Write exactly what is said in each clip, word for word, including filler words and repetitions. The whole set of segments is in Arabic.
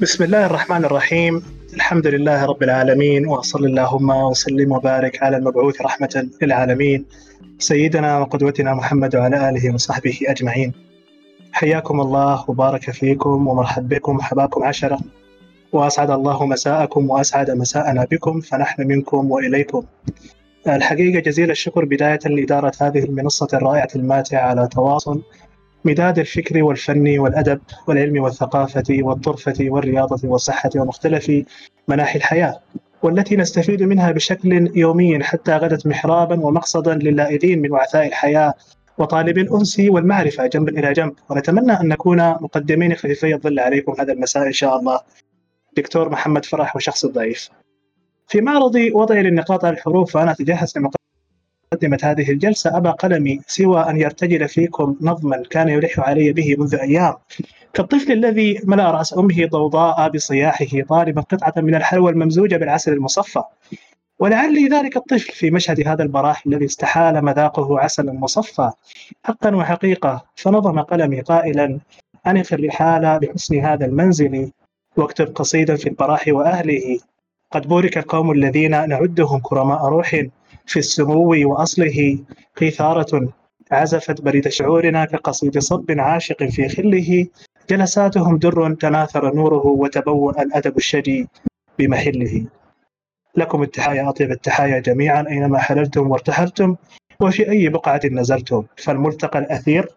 بسم الله الرحمن الرحيم. الحمد لله رب العالمين، وصل اللهم وسلم وبارك على المبعوث رحمة للعالمين سيدنا وقدوتنا محمد وعلى آله وصحبه أجمعين. حياكم الله وبارك فيكم ومرحبا بكم وحباكم عشرة، وأسعد الله مساءكم وأسعد مساءنا بكم، فنحن منكم وإليكم. الحقيقة جزيل الشكر بداية لإدارة هذه المنصة الرائعة الماتعة على تواصل مداد الفكر والفن والأدب والعلم والثقافة والطرفة والرياضة والصحة ومختلف مناحي الحياة، والتي نستفيد منها بشكل يومي حتى غدت محرابا ومقصدا للائذين من وعثاء الحياة وطالب الأنس والمعرفة جنبا إلى جنب. ونتمنى أن نكون مقدمين خفيفي الظل عليكم هذا المساء إن شاء الله. دكتور محمد فرح وشخص الضعيف. في معرض وضعي للنقاط على الحروف فأنا أتجهز لمقدمة هذه الجلسة، أبى قلمي سوى أن يرتجل فيكم نظما كان يلح علي به منذ أيام، كالطفل الذي ملأ رأس أمه ضوضاء بصياحه طالبا قطعة من الحلوى الممزوجة بالعسل المصفى. ولعلي ذلك الطفل في مشهد هذا البراح الذي استحال مذاقه عسل مصفى حقا وحقيقة، فنظم قلمي قائلا: أنف الرحالة بحسن هذا المنزل، واكتب قصيدا في البراح وأهله، قد بورك القوم الذين نعدهم كرماء روح في السمو وأصله، قيثارة عزفت بريد شعورنا كقصيد صب عاشق في خله، جلساتهم در تناثر نوره وتبوأ الأدب الشجي بمحله. لكم التحايا، أطيب التحايا جميعا أينما حللتم وارتحلتم وفي أي بقعة نزلتم، فالملتقى الأثير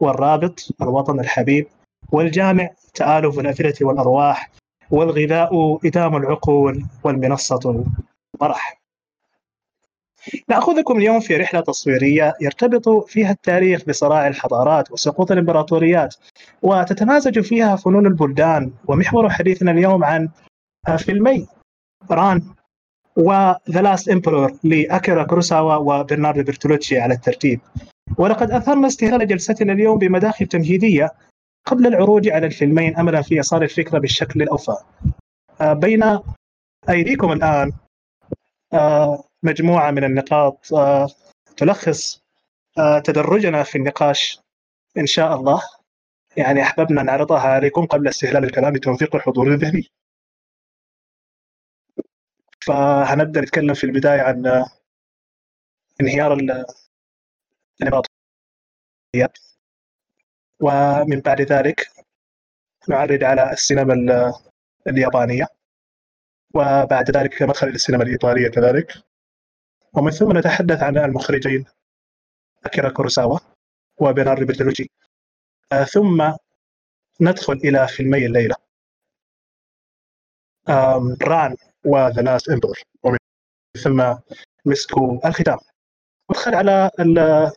والرابط الوطن الحبيب والجامع تآلف الأفئدة والأرواح، والغذاء إدام العقول، والمنصة مرح. نأخذكم اليوم في رحلة تصويرية يرتبط فيها التاريخ بصراع الحضارات وسقوط الإمبراطوريات، وتتمازج فيها فنون البلدان. ومحور حديثنا اليوم عن فيلمي ران و The Last Emperor لأكيرا كوروساوا وبرناردو برتولوتشي على الترتيب. ولقد أثرنا استهلال جلستنا اليوم بمداخل تمهيدية قبل العروج على الفيلمين أملا في إيصال الفكرة بالشكل الأوفى. بين أيديكم الآن مجموعة من النقاط تلخص تدرجنا في النقاش إن شاء الله، يعني أحببنا نعرضها عليكم قبل استهلال الكلام لتنفيق الحضور الذهني. فهنبدأ نتكلم في البداية عن انهيار الإمبراطوريات، ومن بعد ذلك نعرض على السينما اليابانية، وبعد ذلك مدخل السينما الإيطالية كذلك، ومن ثم نتحدث عن المخرجين أكيرا كوروساوا وبرناردو برتولوتشي، ثم ندخل إلى فيلمي الليلة ران و The Last Emperor، ومن ثم مسك الختام ندخل على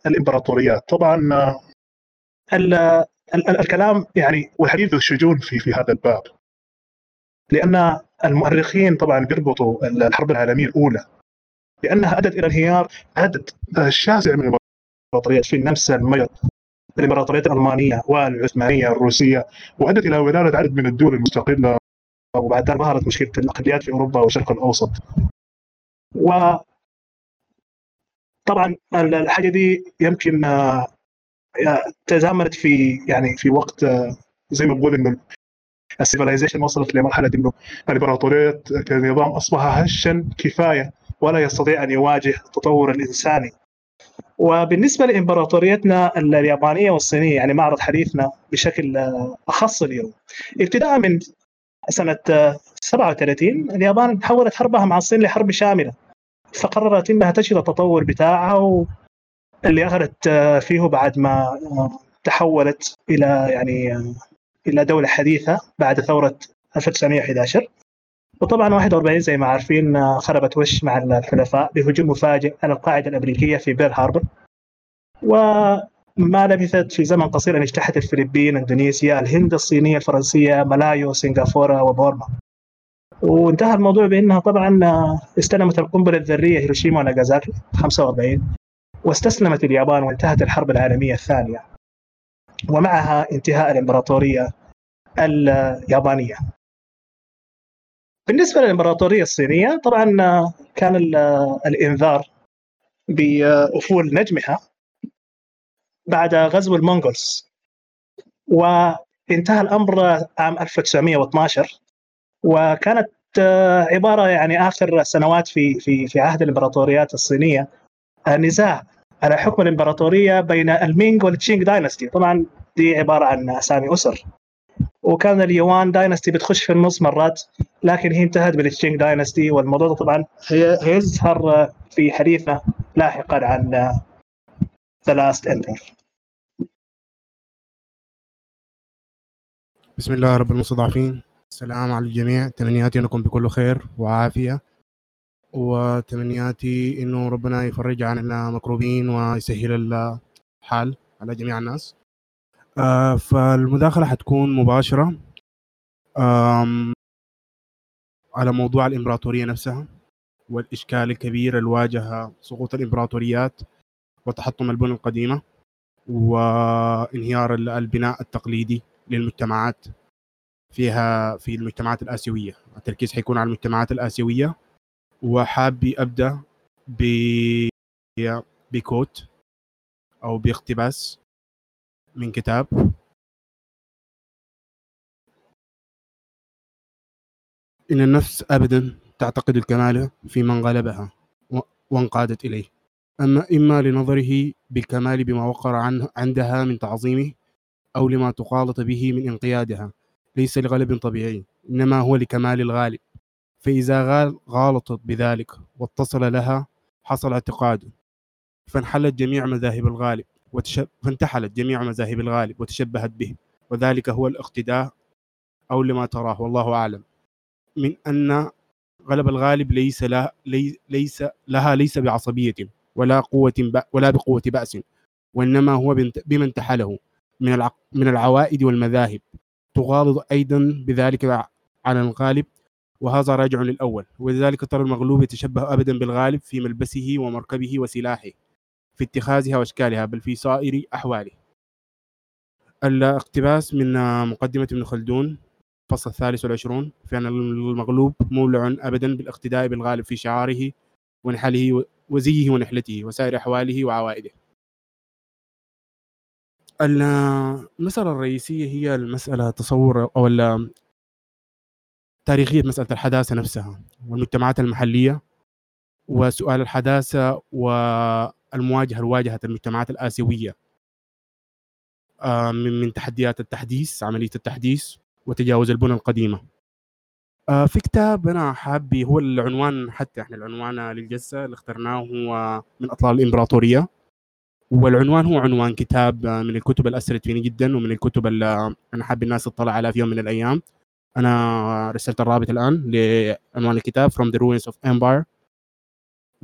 الإمبراطوريات. طبعا الكلام يعني والحديث الشجون في في هذا الباب، لأن المؤرخين طبعا بيربطوا الحرب العالمية الأولى لأنها أدت إلى انهيار عدد شاسع من الإمبراطوريات، في النمسا، المجر، الإمبراطوريات الألمانية والعثمانية الروسية، وأدت إلى ولادة عدد من الدول المستقلة، وبعد ذلك ظهرت مشكلة الأقليات في أوروبا والشرق الأوسط. وطبعا الحاجة دي يمكن تزامنت في يعني في وقت زي ما بقول انه السيفيلايزيشن وصلت لمرحله انه الامبراطوريات كنظام اصبح هشا كفايه ولا يستطيع ان يواجه التطور الانساني. وبالنسبه لامبراطوريتنا اليابانيه والصينيه، يعني معرض حديثنا بشكل اخص اليوم، ابتداء من سنه سبعة وثلاثين اليابان حولت حربها مع الصين لحرب شامله، فقررت انها تشهد التطور بتاعها و اللي أخذت فيه بعد ما تحولت إلى يعني إلى دولة حديثة بعد ثورة ألف وتسعمائة وأحد عشر. وطبعا واحد وأربعين زي ما عارفين خربت وش مع الحلفاء بهجوم مفاجئ على القاعدة الأمريكية في بير هاربر، وما لبثت في زمن قصير أن اجتاحت الفلبين، إندونيسيا، الهند الصينية الفرنسية، ملايو، سنغافورة وبورما. وانتهى الموضوع بأنها طبعا استلمت القنبلة الذرية هيروشيما وناغازاكي خمسة وأربعين، واستسلمت اليابان وانتهت الحرب العالمية الثانية، ومعها انتهاء الإمبراطورية اليابانية. بالنسبة للإمبراطورية الصينية طبعا كان الإنذار بأفول نجمها بعد غزو المونغولز، وانتهى الأمر عام ألف وتسعمائة واثني عشر وكانت عبارة يعني آخر سنوات في في في عهد الإمبراطوريات الصينية، نزاع على حكم الإمبراطورية بين المينغ والتشينغ داينستي. طبعا دي عبارة عن أسامي أسر، وكان اليوان داينستي بتخش في النص مرات، لكن هي انتهت بالتشينغ داينستي. والموضوع ده طبعا هيظهر في حديثنا لاحقا عن The Last Emperor. بسم الله رب المستضعفين، السلام على الجميع. تمنياتي انكم بكل خير وعافيه، وتمنياتي انه ربنا يفرج عن المكروبين ويسهل الحال على جميع الناس. آه فالمداخله حتكون مباشره على موضوع الامبراطوريه نفسها والاشكال الكبير اللي واجه سقوط الامبراطوريات وتحطم البنى القديمه وانهيار البناء التقليدي للمجتمعات فيها في المجتمعات الآسيوية. التركيز حيكون على المجتمعات الآسيوية، وحابي أبدأ ب بكوت أو باقتباس من كتاب إن النفس أبدا تعتقد الكمال في من غلبها وانقادت إليه، أما إما لنظره بالكمال بما وقر عنه عندها من تعظيمه أو لما تخالط به من انقيادها، ليس لغلب طبيعي إنما هو لكمال الغالب، فإذا غالطت بذلك واتصل لها حصل اعتقاده، فانحلت جميع مذاهب الغالب وتشب... فانتحلت جميع مذاهب الغالب وتشبهت به، وذلك هو الاقتداء أو لما تراه والله أعلم، من أن غلب الغالب ليس لها لي... ليس لها ليس بعصبية ولا قوة ب... ولا بقوة بأس، وإنما هو بمن انتحله من الع... من العوائد والمذاهب، تغالط أيضا بذلك على الغالب، وهذا راجع للأول، ولذلك ترى المغلوب يتشبه أبدا بالغالب في ملبسه ومركبه وسلاحه، في اتخاذها وأشكالها، بل في سائر أحواله. الاقتباس من مقدمة ابن خلدون فصل الثالث والعشرون، فإن المغلوب مولع أبدا بالاقتداء بالغالب في شعاره ونحله وزيه ونحلته وسائر أحواله وعوائده. المسألة الرئيسية هي المسألة تصور أو تاريخية مسألة الحداثة نفسها والمجتمعات المحلية، وسؤال الحداثة والمواجهة الواجهة المجتمعات الآسيوية من تحديات التحديث، عملية التحديث وتجاوز البنى القديمة. في كتاب أنا حابي هو العنوان، حتى إحنا العنوان للجلسة اللي اخترناه هو من أطلال الإمبراطورية، والعنوان هو عنوان كتاب من الكتب اللي أثرت فيني جدا، ومن الكتب اللي أنا حابب الناس تطلع عليها في يوم من الأيام. أنا رسلت الرابط الآن لعنوان الكتاب From the Ruins of Empire,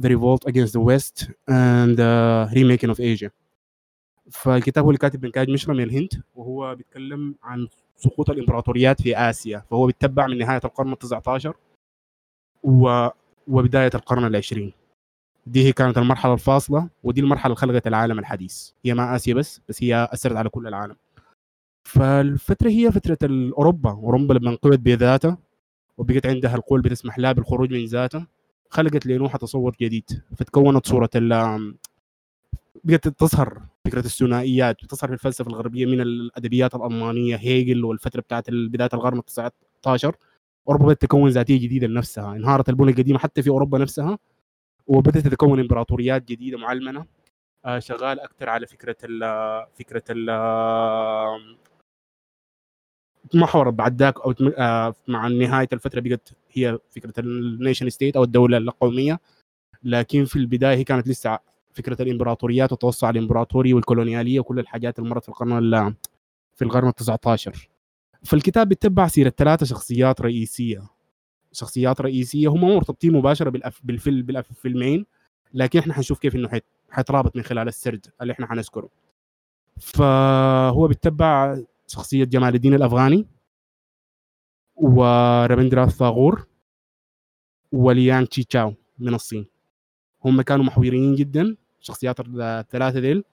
The Revolt Against the West and the Remaking of Asia. فالكتاب هو الكاتب بن كاج مشرا من الهند، وهو بيتكلم عن سقوط الإمبراطوريات في آسيا، فهو بيتبع من نهاية القرن التاسع عشر وبداية القرن العشرين. دي هي كانت المرحلة الفاصلة، ودي المرحلة اللي خلقت العالم الحديث، هي ما آسيا بس بس هي أثرت على كل العالم. فالفترة هي فترة أوروبا، أوروبا لما انقلبت بذاتها وبقت عندها القوة بتسمح لها بالخروج من ذاتها، خلقت لنوحة تصور جديد، فتكونت صورة ال بقت تظهر فكرة الثنائيات، بتظهر في الفلسفة الغربية من الأدبيات الألمانية هيجل، والفترة بتاعت بداية القرن التاسع عشر أوروبا بدأت تكون ذاتية جديدة لنفسها، انهارت البنى القديمة حتى في أوروبا نفسها، وبدأت تتكون إمبراطوريات جديدة معلمنة، شغال أكثر على فكرة ال فكرة ال محور بعد ذاك، أو مع نهاية الفترة بقت هي فكرة النيشن ستيت أو الدولة القومية، لكن في البداية هي كانت لسه فكرة الإمبراطوريات والتوسع الإمبراطوري والكولونيالية وكل الحاجات اللي مرت في القرن في القرن التاسع عشر. فالكتاب بيتبع سيرة ثلاثة شخصيات رئيسية، شخصيات رئيسية هم مرتبطين مباشرة بالأف... بالفيلم بالفيلمين، لكن احنا حنشوف كيف انه حيترابط من خلال السرد اللي احنا حنذكره. فهو بيتبع شخصية جمال الدين الأفغاني ورابندرانات طاغور وليان تشياو من الصين، هم كانوا محوريين جدا شخصيات الثلاثة ذيل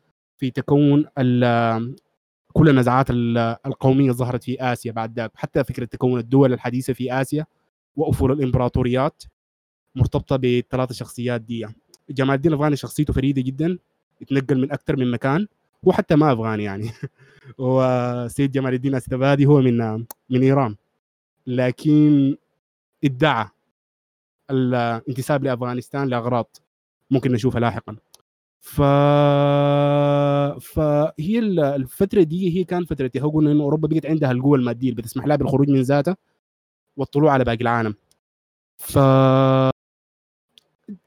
في تكون ال... كل النزاعات القومية ظهرت في آسيا بعد ذاك، حتى فكرة تكون الدول الحديثة في آسيا وأفول الإمبراطوريات مرتبطة بالثلاث شخصيات دي. جمال الدين الأفغاني شخصيته فريدة جدا، يتنقل من أكثر من مكان، وحتى ما أفغاني يعني وسيد جمال الدين أستبادي هو من من إيران، لكن ادعى الانتساب لأفغانستان لأغراض ممكن نشوفها لاحقا. ف... فهي الفترة دي هي كانت فترة تهوجن إنه أوروبا بقت عندها القوة المادية اللي بتسمح لها بالخروج من ذاتها والطلوع على باقي العالم. ف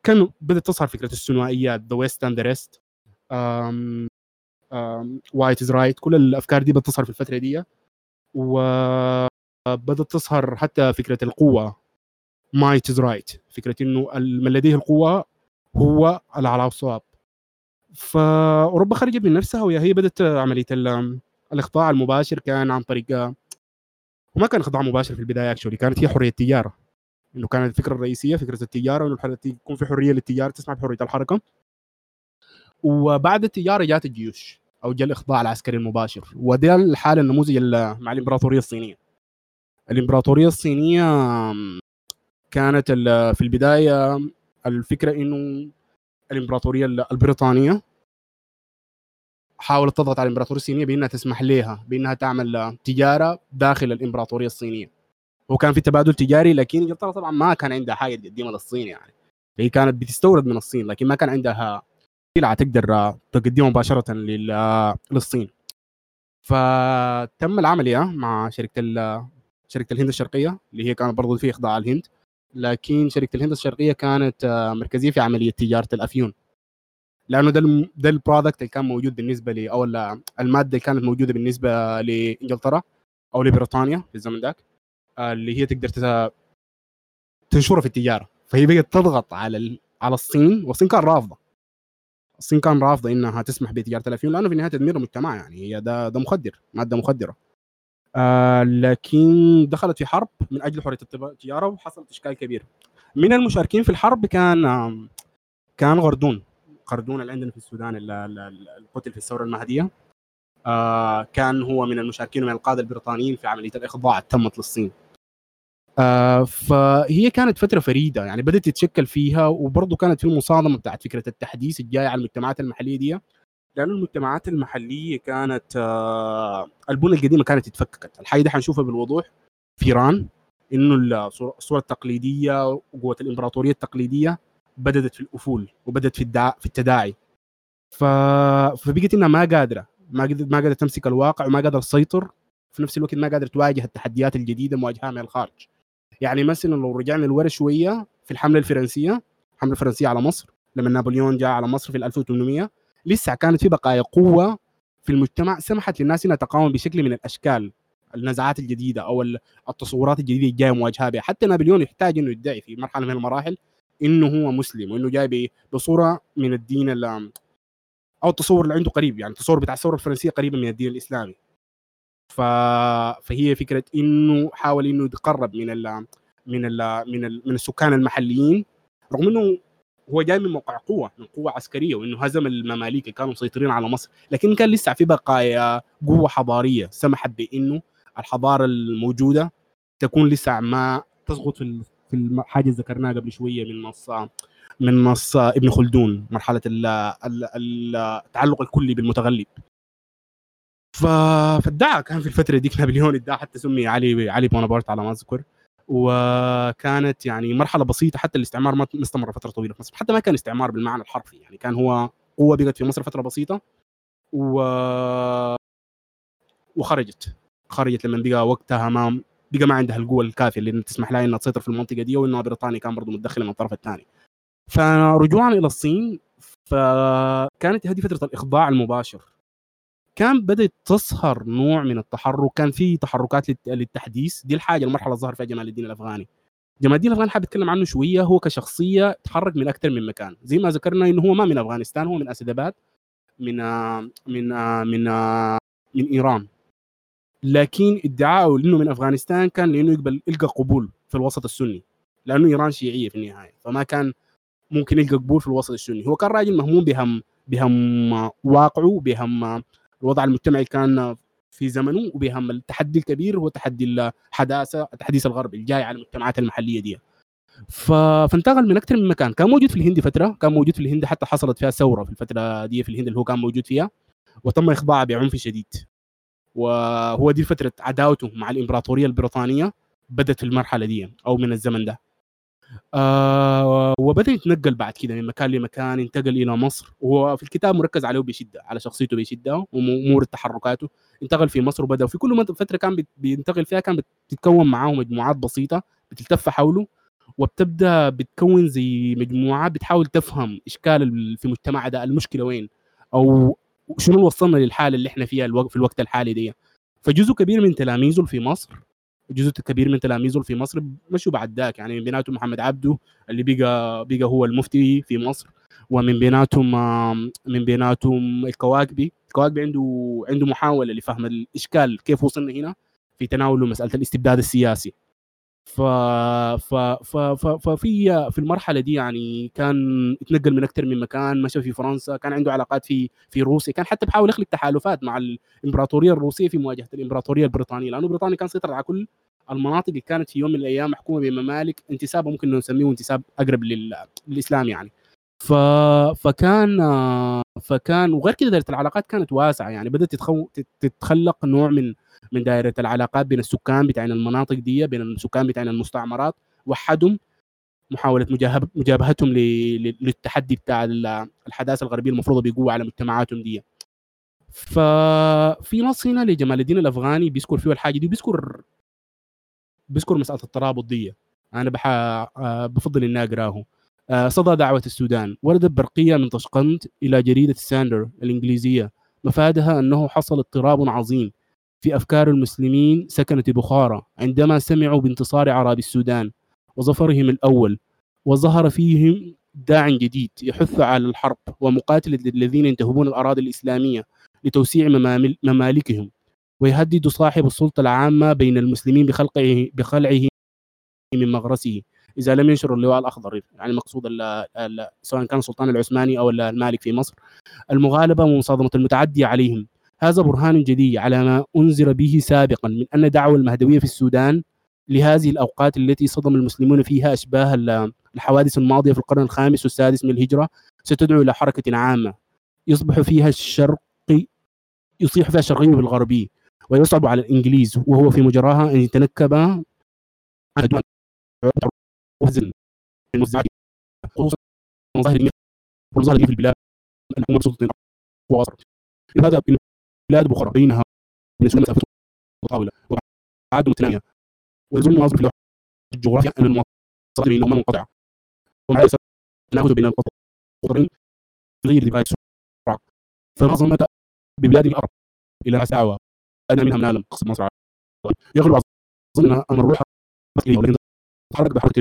كان بدأت تظهر فكرة الثنائيات the west and the rest um, um, white is right. كل الأفكار دي بدأت تظهر في الفترة دي، وبدأت تظهر حتى فكرة القوة might is right، فكرة إنه من لديه القوة هو الأعلى والصواب. فأوروبا خرجت من نفسها، وهي بدأت عملية الإخضاع المباشر كان عن طريق، وما كان إخضاع مباشر في البداية أكشولي، كانت هي حرية التجارة، إنه كانت الفكرة الرئيسية فكرة التجارة، وإنه يكون في حرية للتجارة تسمح بحرية الحركة. وبعد التجارة جاءت الجيوش أو جاء الإخضاع العسكري المباشر، وده الحالة النموذج مع الإمبراطورية الصينية. الإمبراطورية الصينية كانت في البداية الفكرة إنه الإمبراطورية البريطانية حاولت تضغط على الإمبراطورية الصينية بأنها تسمح لها بأنها تعمل تجارة داخل الإمبراطورية الصينية، وكان في تبادل تجاري، لكن إنجلترا طبعا ما كان عندها حاجة تقدمها للصين، يعني هي كانت بتستورد من الصين لكن ما كان عندها سلعة تقدر تقدمها مباشرة للصين. فتم العملية مع شركة شركة الهند الشرقية اللي هي كانت برضو في إخضاع الهند، لكن شركة الهند الشرقية كانت مركزية في عملية تجارة الأفيون، لأنه ده ال ده البرودكت اللي كان موجود بالنسبة لي، أو المادة اللي كانت موجودة بالنسبة لإنجلترا أو لبريطانيا في الزمن ذاك، اللي هي تقدر تنشرها في التجارة. فهي بقت تضغط على على الصين، والصين كان رافضة، الصين كان رافضة إنها تسمح بتجارة الأفيون، لأنه في النهاية تدمير المجتمع، يعني هي ده ده مخدر، مادة مخدرة. آه لكن دخلت في حرب من أجل حرية التجارة، وحصلت إشكال كبير. من المشاركين في الحرب كان آه كان غردون غردون اللي عندنا في السودان، القتل في الثورة المهدية، آه كان هو من المشاركين ومن القادة البريطانيين في عملية الإخضاع تمت للصين. آه فهي كانت فترة فريدة، يعني بدأت تتشكل فيها، وبرضو كانت في المصادمة بتاعت فكرة التحديث الجاي على المجتمعات المحلية دي، لأن المجتمعات المحلية كانت البنى القديمة كانت اتفككت. الحاجة دي حنشوفها بالوضوح في إيران، إنه الصورة التقليدية وقوة الإمبراطورية التقليدية بدأت في الأفول وبدأت في الدع... في التداعي. ف... فبقت إنها ما قادرة ما قادرة ما قادرة تمسك الواقع، وما قادرة تسيطر، في نفس الوقت ما قادرة تواجه التحديات الجديدة مواجهة من الخارج. يعني مثلا لو رجعنا لورا شوية في الحملة الفرنسية، الحملة الفرنسية على مصر لما نابليون جاء على مصر في ألف وثمانمائة، لسه كانت في بقايا قوة في المجتمع سمحت للناس انها تقاوم بشكل من الاشكال النزعات الجديدة او التصورات الجديدة الجاية مواجهة بها. حتى نابليون يحتاج انه يدعي في مرحلة من المراحل انه هو مسلم، وانه جاي بصورة من الدين او التصور اللي عنده قريب، يعني التصور بتاع الثورة الفرنسية قريبا من الدين الاسلامي. ف... فهي فكرة انه حاول انه يتقرب من ال... من ال... من ال... من السكان المحليين، رغم انه هو جاي من موقع قوة، من قوة عسكرية، وإنه هزم المماليك اللي كانوا مسيطرين على مصر، لكن كان لسه في بقايا قوة حضارية سمحت بإنه الحضارة الموجودة تكون لسه ما تسقط في في حاجة ذكرناها قبل شوية من نص من نص ابن خلدون، مرحلة التعلق الكلي بالمتغلب. فادعى كان في الفترة دي نابليون ادعى، حتى سمي علي علي بونابرت على ما أذكر، وكانت يعني مرحله بسيطه. حتى الاستعمار ما استمر فتره طويله في مصر، حتى ما كان استعمار بالمعنى الحرفي، يعني كان هو قوه بقت في مصر فتره بسيطه و... وخرجت خرجت لما بقى وقتها ما بقى ما عندها القوه الكافيه اللي تسمح لها انها تسيطر في المنطقه دي، وانه بريطانيا كان برضو متدخله من الطرف الثاني. فرجوعا الى الصين، فكانت هذه فتره الاخضاع المباشر، كان بدأت تظهر نوع من التحرك، كان في تحركات للتحديث. دي الحاجة المرحلة ظهر فيها جمال الدين الأفغاني. جمال الدين الأفغاني حاب أتكلم عنه شوية، هو كشخصية تحرك من أكثر من مكان، زي ما ذكرنا إنه هو ما من أفغانستان، هو من أسداباد، من من من من إيران، لكن ادعاؤه إنه من أفغانستان كان لأنه يقبل يلقى قبول في الوسط السني، لأنه إيران شيعية في النهاية، فما كان ممكن يلقى قبول في الوسط السني. هو كان راجل مهموم بهم بهم واقعه، بهم الوضع المجتمعي كان في زمنه، وبهم التحدي الكبير هو تحدي الحداثه، التحديث الغربي الجاي على المجتمعات المحليه دي. فانتقل من اكثر من مكان، كان موجود في الهند فتره، كان موجود في الهند حتى حصلت فيها ثوره في الفتره دي في الهند اللي هو كان موجود فيها، وتم اخضاعه بعنف شديد، وهو دي فتره عداوته مع الامبراطوريه البريطانيه، بدت في المرحلة دي أو من الزمن ده. آه وبدأ يتنقل بعد كده من مكان لمكان، انتقل إلى مصر، وهو في الكتاب مركز عليه بشدة، على شخصيته بشدة وأمور تحركاته. انتقل في مصر وبدأ، وفي كل فترة كان بينتقل فيها كان بتتكون معاه مجموعات بسيطة بتلتف حوله، وبتبدأ بتكون زي مجموعة بتحاول تفهم إشكال في مجتمع ده، المشكلة وين أو شنو وصلنا للحالة اللي احنا فيها الوقت في الوقت الحالي دي. فجزء كبير من تلاميذه في مصر جزء كبير من تلاميذه في مصر مشوا بعد ذاك، يعني من بيناتهم محمد عبده اللي بيجا بيجا هو المفتي في مصر، ومن بيناتهم من بيناتهم الكواكبي الكواكبي عنده عنده محاولة لفهم الإشكال كيف وصلنا هنا في تناول مسألة الاستبداد السياسي. ف ف ف ففي في المرحله دي يعني كان اتنقل من اكثر من مكان، مشى في فرنسا، كان عنده علاقات في في روسيا، كان حتى بحاول يخلق تحالفات مع الامبراطوريه الروسيه في مواجهه الامبراطوريه البريطانيه، لانه بريطانيا كان سيطر على كل المناطق اللي كانت في يوم من الايام محكومه بممالك انتسابه ممكن نسميه انتساب اقرب للاسلام يعني. ف فكان فكان وغير كده دائره العلاقات كانت واسعه، يعني بدات تتخو... تتخلق نوع من من دائرة العلاقات بين السكان بتاعنا المناطق دي، بين السكان بتاعنا المستعمرات، وحدهم محاولة مجابهتهم للتحدي بتاع الحداثة الغربية المفروضة بقوة على مجتمعاتهم دي. ففي نص هنا لجمال الدين الأفغاني بيذكر فيه الحاجة دي، بيذكر بيذكر مسألة الترابط دي، أنا بح... بفضل إني أقراه. صدى دعوة السودان، وردت برقية من طشقند إلى جريدة ساندر الإنجليزية، مفادها أنه حصل اضطراب عظيم في أفكار المسلمين سكنة بخارى عندما سمعوا بانتصار عرب السودان وظفرهم الأول، وظهر فيهم داع جديد يحث على الحرب ومقاتلة الذين ينتهبون الأراضي الإسلامية لتوسيع ممالكهم، ويهدد صاحب السلطة العامة بين المسلمين بخلقه بخلعه من مغرسه إذا لم ينشر اللواء الأخضر، يعني مقصود سواء كان السلطان العثماني أو المالك في مصر، المغالبة ومصادمة المتعدي عليهم. هذا برهان جديد على ما أنذر به سابقا من أن دعوة المهدوية في السودان لهذه الأوقات التي صدم المسلمون فيها أشباه الحوادث الماضية في القرن الخامس والسادس من الهجرة ستدعو إلى حركة عامة يصبح فيها الشرق يصيح فيها الشرقي بالغربي، ويصعب على الإنجليز وهو في مجراها أن يتنكب على دول وزن المزداد خصوصا ظاهر في البلاد الحكومة السلطنة وأصر هذا بلاد بخارى بينها ونسلم مسافة وطاولة وعادة متنامية ويزول المناظر في الجغرافيا أن المناظر بينهما منقطعة ومع الأسف تناقض بين القطرين غير ذي السرعة، فنظمت ببلاد الأرض إلى ساعة أنا منها منالا قصد مصر يغلب ظننا أن الروح بخلية ولكن تتحرك بحركة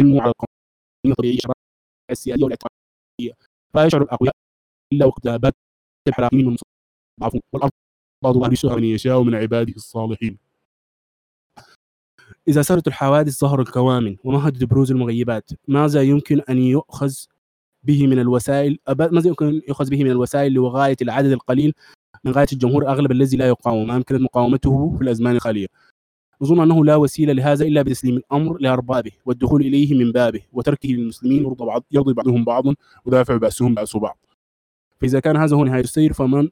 الموعة على القوانين الطبيعية السيادية والاعتقادية، فيشعر الأقوياء إلا وقت بات الحرامين والمصر عفوا والأرض ضاريسها من يشاء من عباده الصالحين. إذا سرت الحوادث ظهر الكوامن ومهدت بروز المغيبات، ماذا يمكن أن يؤخذ به من الوسائل ماذا يمكن أن يؤخذ به من الوسائل لغاية العدد القليل من غاية الجمهور أغلب الذي لا يقاوم ما أمكنت مقاومته في الأزمان الخالية. نظن أنه لا وسيلة لهذا إلا بتسليم الأمر لأربابه والدخول إليه من بابه وتركه للمسلمين يرضي بعضهم بعضا ودافع بأسهم بأس بعض. فإذا كان هذا هو نهاية السير فمن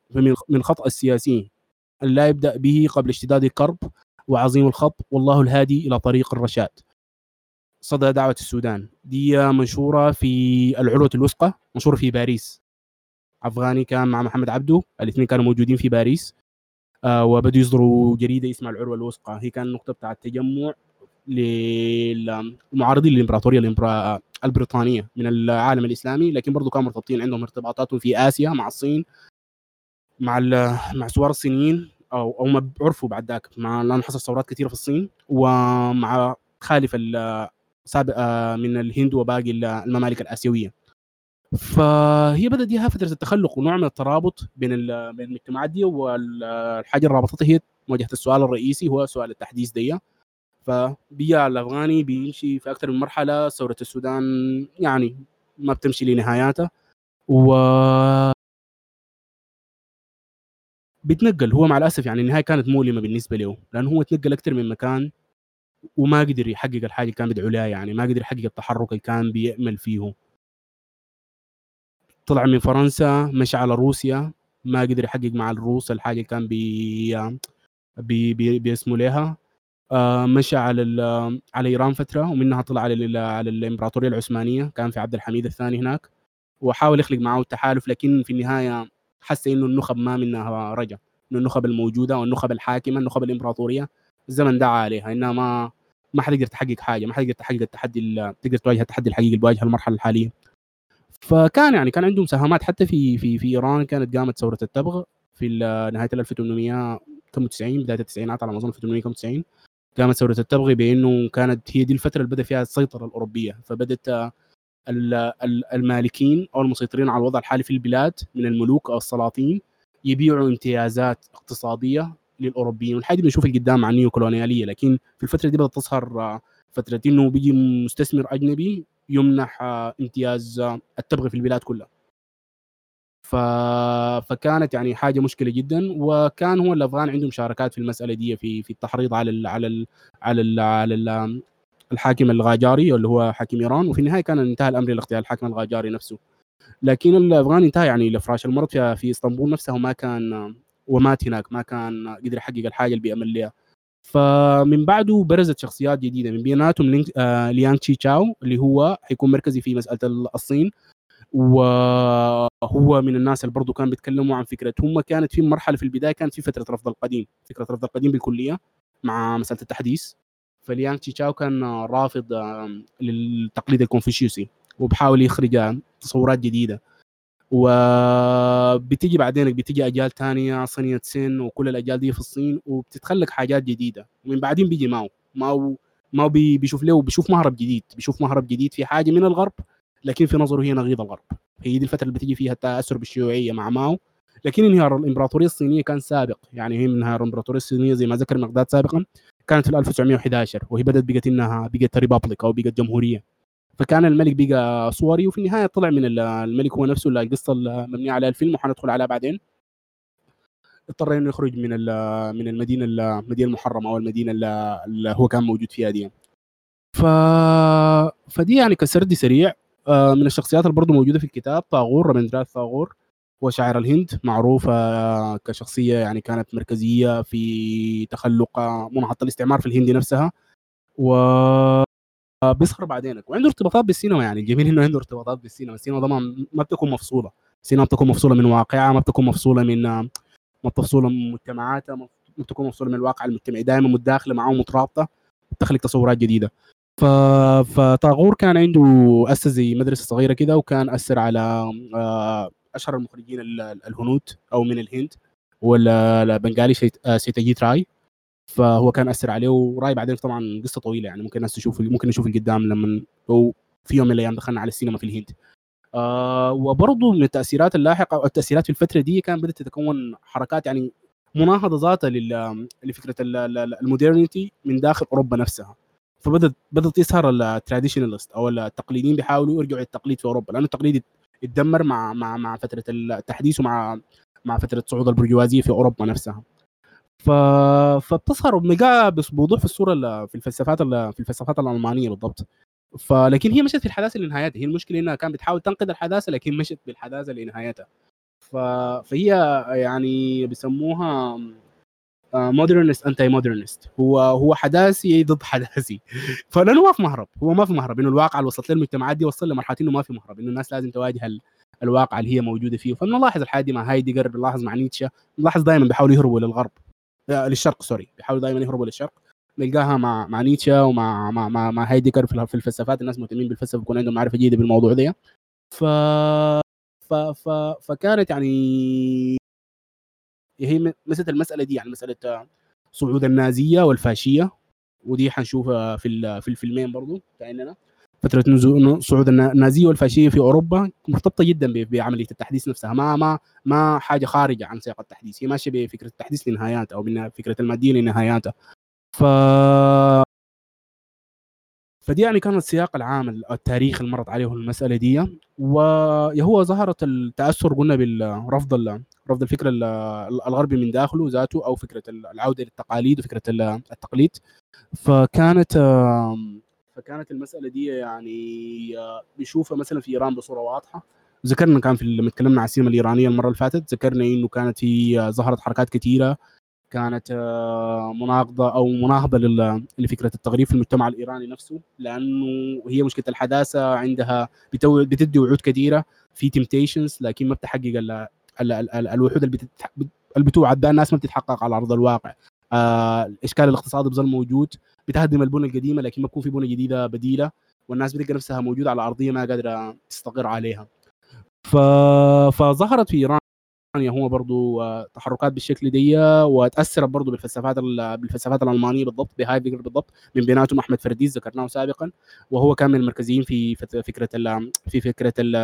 من خطأ السياسيين أن لا يبدأ به قبل اشتداد الكرب وعظيم الخط، والله الهادي إلى طريق الرشاد. صدى دعوة السودان دي منشورة في العروة الوسقى، منشورة في باريس، أفغاني كان مع محمد عبده، الاثنين كانوا موجودين في باريس آه وبدوا يصدروا جريدة اسمها العروة الوسقى. هي كان النقطة بتاع التجمع للمعارضين للإمبراطورية الإمبرا... البريطانية من العالم الإسلامي، لكن برضو كانوا مرتبطين عندهم ارتباطاتهم في آسيا مع الصين مع ال... مع ثوار الصينيين أو أو ما بعرفوا بعد ذاك مع لأن حصل ثورات كثيرة في الصين ومع خالف السابقة من الهند وباقي الممالك الآسيوية. فهي بدأت ديها فترة التخلق ونوع من الترابط بين ال... بين المجتمعات دي، والحاجة اللي رابطتها هي مواجهة السؤال الرئيسي هو سؤال التحديث دي. فبيع الأفغاني بيمشي في أكثر من مرحلة، ثورة السودان يعني ما بتمشي لنهاياتها و بيتنقل هو مع الأسف، يعني النهاية كانت مؤلمة بالنسبة له لأنه هو تنقل أكثر من مكان وما قدر يحقق الحاجة اللي كان بدعو لها، يعني ما قدر يحقق التحرك اللي كان بيأمل فيه. طلع من فرنسا مشى على روسيا، ما قدر يحقق مع الروس الحاجة اللي كان بي... بي... بي... بيسمو لها. مشى على على إيران فترة، ومنها طلع على على الإمبراطورية العثمانية، كان في عبد الحميد الثاني هناك، وحاول يخلق معه التحالف، لكن في النهاية حس إنه النخب ما منها رجع، إنه النخب الموجودة والنخب الحاكمة، النخب الإمبراطورية الزمن دعا عليها، إنها ما ما حتقدر تحقق حاجة، ما حتقدر تحقق التحدي، تقدر تواجه التحدي الحقيقي اللي بواجهه المرحلة الحالية. فكان يعني كان عندهم مساهمات حتى في في في إيران، كانت قامت ثورة التبغ في نهاية ألف وثمانمائة وتسعين بداية التسعينات على ما أظن، ألف وثمانمائة وتسعين قامت ثورة التبغ، بأنه كانت هي دي الفترة اللي بدأ فيها السيطرة الأوروبية، فبدت المالكين أو المسيطرين على الوضع الحالي في البلاد من الملوك أو السلاطين يبيعوا امتيازات اقتصادية للأوروبيين، والحاجة بنشوف القدام عن نيو كولونيالية. لكن في الفترة دي بدأت تظهر فترة إنه بيجي مستثمر أجنبي يمنح امتياز التبغ في البلاد كلها، ف... فكانت يعني حاجة مشكلة جدا. وكان هو الأفغان عندهم شاركات في المسألة دي، في في التحريض على ال... على ال... على ال... على ال... الحاكم الغاجاري اللي هو حاكم إيران، وفي النهاية كان انتهى الأمر لاغتيال الحاكم الغاجاري نفسه. لكن الأفغان انتهى يعني لفراش المرض في في اسطنبول نفسها، وما كان ومات هناك، ما كان قدر يحقق الحاجة اللي بيأمل لها. فمن بعده برزت شخصيات جديدة، من بيناتهم آه ليان تشياو اللي هو حيكون مركزي في مسألة الصين، وهو من الناس اللي برضو كان بيتكلموا عن فكرة، هم كانت في مرحلة في البداية كانت في فترة رفض القديم، فكرة رفض القديم بالكلية مع مسألة التحديث. فليان تشياو كان رافض للتقليد الكونفوشيوسي وبحاول يخرج تصورات جديدة، وبتيجي بعدين بتيجي أجيال تانية صينية سن، وكل الأجيال دي في الصين وبتتخلق حاجات جديدة. ومن بعدين بيجي ماو ماو ماو بيشوف له بيشوف مهرب جديد بيشوف مهرب جديد في حاجة من الغرب، لكن في نظره هي نغيض الغرب. هي دي الفترة اللي بتيجي فيها التأثر بالشيوعية مع ماو. لكن انهيار الإمبراطورية الصينية كان سابق، يعني هي انهيار الإمبراطورية الصينية زي ما ذكر المقداد سابقا كانت في ألف وتسعمائة وأحد عشر، وهي بدأت بقت إنها بقت ريبابليك أو بقت جمهورية. فكان الملك بقى صوري، وفي النهاية طلع من الملك هو نفسه، اللي القصة المبنية على الفيلم وحندخل عليها بعدين. اضطر إنه يخرج من من المدينة المدينة المحرمة أو المدينة اللي هو كان موجود فيها دي. ف فدي يعني كسردي سريع من الشخصيات اللي برضو موجودة في الكتاب. طاغور، رابندرانات طاغور، هو شاعر الهند معروف كشخصية يعني كانت مركزية في تخلق منحط الاستعمار في الهند نفسها، وبيصخر بعدينك، وعنده ارتباطات بالسينما. يعني الجميل إنه عنده ارتباطات بالسينما، السينما طبعا ما بتكون مفصولة، السينما بتكون مفصولة من واقعها، ما بتكون مفصولة من ما مفصولة من مجتمعاتها، ما بتكون مفصولة من الواقع المجتمعي، دائما متداخلة معه ومترابطة، بتخلق تصورات جديدة. ف... فطاغور كان عنده أسس زي مدرسة صغيرة كده، وكان أثر على أشهر المخرجين الهنود أو من الهند، والبنغالي سيتجيث راي، فهو كان أثر عليه. وراي بعدين طبعا قصة طويلة، يعني ممكن الناس تشوف ممكن نشوف القدام لما أو في يوم من الأيام دخلنا على السينما في الهند. آه وبرضه من التأثيرات اللاحقة أو التأثيرات في الفترة دي كان بدأت تتكون حركات يعني مناهضة ذاتها لل... لفكرة المودرنيتي من داخل أوروبا نفسها. فبدت بدت يظهر التراديشنالست او التقليديين بيحاولوا يرجعوا للتقليد في اوروبا، لانه التقليد اتدمر مع مع مع فتره التحديث ومع مع فتره صعود البرجوازيه في اوروبا نفسها. ف فبتظهر بمجا بوضوح في الصوره في الفلسفات في الفلسفات الالمانيه بالضبط. فلكن هي مشت في الحداثه لنهايتها، هي المشكله انها كانت بتحاول تنقذ الحداثه لكن مشت بالحداثه لنهايتها. ف فهي يعني بيسموها مودرنست انتي مودرنست، هو هو حداثي ضد حداثي. فلانه ما في مهرب، هو ما في مهرب، انه الواقع اللي وصلت له المجتمعات دي وصل لمرحله انه ما في مهرب، انه الناس لازم تواجه الواقع اللي هي موجوده فيه. فبنلاحظ الحاله دي مع هايدغر، بنلاحظ مع نيتشه، بنلاحظ دائما بيحاولوا يهربوا للغرب للشرق سوري بيحاولوا دائما يهربوا للشرق. نلقاها مع مع نيتشه ومع مع مع, مع هايدغر في الفلسفات. الناس مهتمين بالفلسفه بيكون عندهم معرفه جيده بالموضوع ده. ف ف ف فكانت يعني هي مسألة المسألة دي، يعني مسألة صعود النازية والفاشية، ودي حنشوفها في في الفيلمين برضو. كأننا فترة نزول صعود النازية والفاشية في أوروبا مرتبطة جدا بعملية التحديث نفسها، ما ما ما حاجة خارجة عن سياق التحديث، هي ماشية بفكرة التحديث لنهاياتها أو بفكرة المادية لنهاياتها. ف فدي يعني كانت السياق العام التاريخ اللي مرت عليه المسألة دي. وهو ظهرت التأثر قلنا بالرفض رفض الفكرة الغربي من داخله ذاته، أو فكرة العودة للتقاليد وفكرة التقليد. فكانت فكانت المسألة دي يعني بيشوفها مثلا في إيران بصورة واضحة. ذكرنا كان في لما تكلمنا عن السينما الإيرانية المرة اللي فاتت، ذكرنا إنه كانت في ظهرت حركات كثيرة كانت مناقضة أو مناهضة لفكرة التغريب في المجتمع الإيراني نفسه، لأنه هي مشكلة الحداثة عندها بتدي وعود كثيرة في تيمتيشنز، لكن ما بتحقق ال ال ال الوحود اللي بتوعد بها الناس، ما بتتحقق على أرض الواقع. آه الإشكال الاقتصادي بظل موجود، بتهدم البنى القديمة لكن ما بكون في بنى جديدة بديلة، والناس بتلقى نفسها موجودة على أرضية ما قادرة تستقر عليها. ف... فظهرت في إيران هم برضو تحركات بالشكل دي، وتأثرت برضو بالفلسفات ال... بالفلسفات الألمانية بالضبط، بهايدغر بالضبط، من بيناتهم أحمد فرديس ذكرناه سابقا، وهو كان من المركزيين في فكرة ال... في فكرة ال...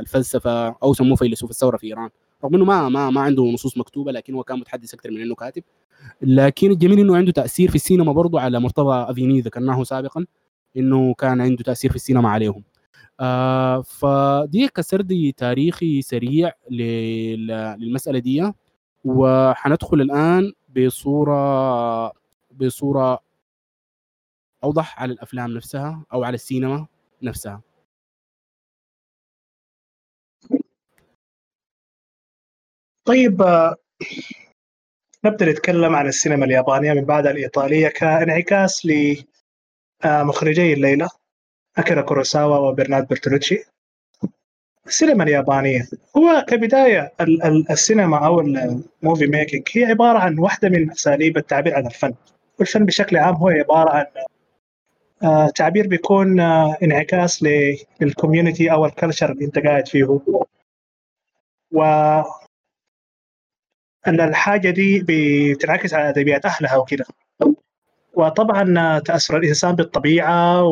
الفلسفة، أو سموه فيلسوف الثورة في إيران، رغم انه ما ما ما عنده نصوص مكتوبه، لكن هو كان متحدث اكثر من انه كاتب. لكن الجميل انه عنده تاثير في السينما برضه على مرتضى افيني ذكرناه سابقا، انه كان عنده تاثير في السينما عليهم. آه فدي كسردي تاريخي سريع للمساله دي، وحندخل الان بصوره بصوره اوضح على الافلام نفسها او على السينما نفسها. طيب، نبدأ نتكلم عن السينما اليابانية من بعدها الإيطالية كانعكاس لمخرجي الليلة أكيرا كوروساوا وبرناردو برتولوتشي. السينما اليابانية هو كبداية السينما أو الموفي ميكينج هي عبارة عن واحدة من أساليب التعبير عن الفن، والفن بشكل عام هو عبارة عن تعبير بيكون انعكاس للكوميونيتي أو الكلتشر اللي أنت قاعد فيه، و أن الحاجة دي بتنعكس على أدبيات أهلها وكده. وطبعاً تأثر الإنسان بالطبيعة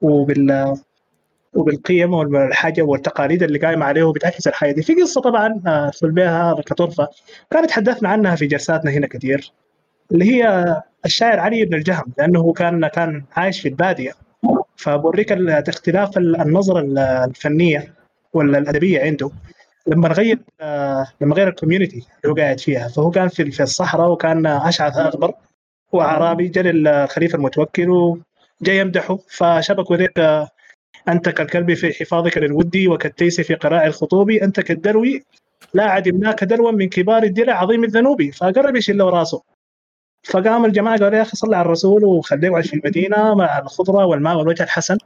وبال وبالقيم والحاجة والتقاليد اللي قايمة عليه بتعكس الحاجة دي. في قصة طبعاً في البيها كطرفة كانت تحدثنا عنها في جلساتنا هنا كثير، اللي هي الشاعر علي بن الجهم، لأنه كان كان عايش في البادية، فبوريك اختلاف النظرة الفنية والأدبية عنده لما نغير آه لما غير الكوميونتي اللي هو قاعد فيها. فهو كان في في الصحراء، وكان أشعث أغبر وأعرابي، جاء للخليفة المتوكل وجاء يمدحه، فشبكوا ذيك آه أنت كالكلب في حفاظك للودي، وكالتيس في قراء الخطوب، أنت كالدروي لا عدمناك دلوا من كبار الدرع عظيم الذنوب، فقرب يشلوا راسه. فقام الجماعة قالوا يا أخي صل على الرسول وخليه يقعد في المدينة مع الخضرة والماء والوجه الحسن،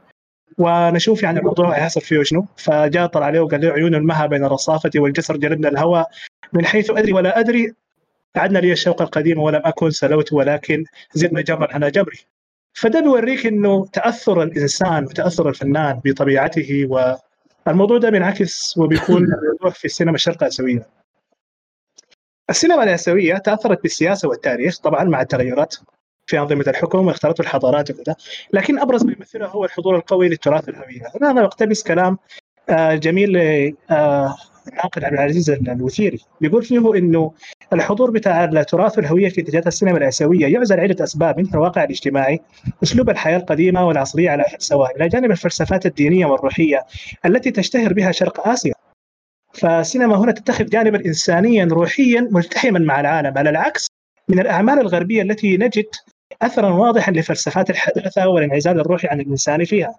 ونشوف يعني الموضوع هيحصل فيه شنو. فجاء طلع عليه وقال له عيون المها بين الرصافة والجسر جلبنا الهوى من حيث أدري ولا أدري، عدنا لي الشوق القديم ولم أكن سلوت ولكن زدنا جمرا على جمري. فده بيوريك إنه تأثر الإنسان وتأثر الفنان بطبيعته، والموضوع ده بينعكس وبيكون في السينما الشرق آسيوية. السينما الآسيوية تأثرت بالسياسة والتاريخ طبعا مع التغيرات في أنظمة الحكم واختلاط الحضارات وكذا، لكن أبرز ما يمثله هو الحضور القوي للتراث الهوية. أنا بقتبس كلام جميل لناقد عبد العزيز الوثيري، بيقول فيه إنه الحضور بتاع التراث الهوية في اتجاهات السينما الآسيوية يعزل عدة أسباب، منها الواقع الاجتماعي، أسلوب الحياة القديمة والعصرية على حد سواء، إلى جانب الفلسفات الدينية والروحية التي تشتهر بها شرق آسيا. فالسينما هنا تتخذ جانبا إنسانيا روحيا ملتحما مع العالم، على العكس من الأعمال الغربية التي نجد أثراً واضحاً لفلسفات الحداثة والانعزال الروحي عن الإنسان فيها.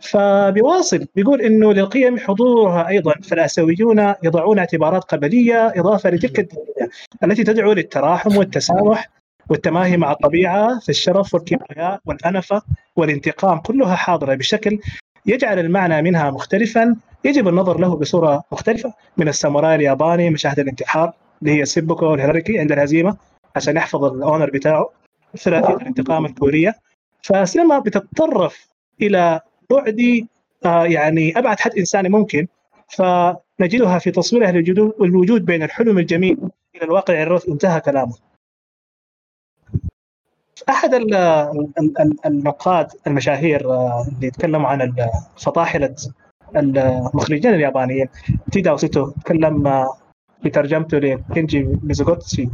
فبيواصل بيقول إنه للقيم حضورها أيضاً، فالآسيويون يضعون اعتبارات قبلية إضافة لتلك الدينية التي تدعو للتراحم والتسامح والتماهي مع الطبيعة، فالشرف والكبرياء والأنفة والانتقام كلها حاضرة بشكل يجعل المعنى منها مختلفاً، يجب النظر له بصورة مختلفة. من الساموراي الياباني مشاهدة الانتحار اللي هي السبوكو والهيراركي عند الهزيمة عشان يحفظ الاونر بتاعه، ثلاثية الانتقام الكورية. فالسينما بتتطرف إلى بعد آه يعني أبعد حد إنساني ممكن، فنجدها في تصويرها للوجود بين الحلم الجميل إلى الواقع الرث. انتهى كلامه. أحد النقاد المشاهير آه اللي يتكلموا عن فطاحلة المخرجين اليابانيين تيدا وسيتو، تكلم آه بترجمته لكينجي ميزوغوتشي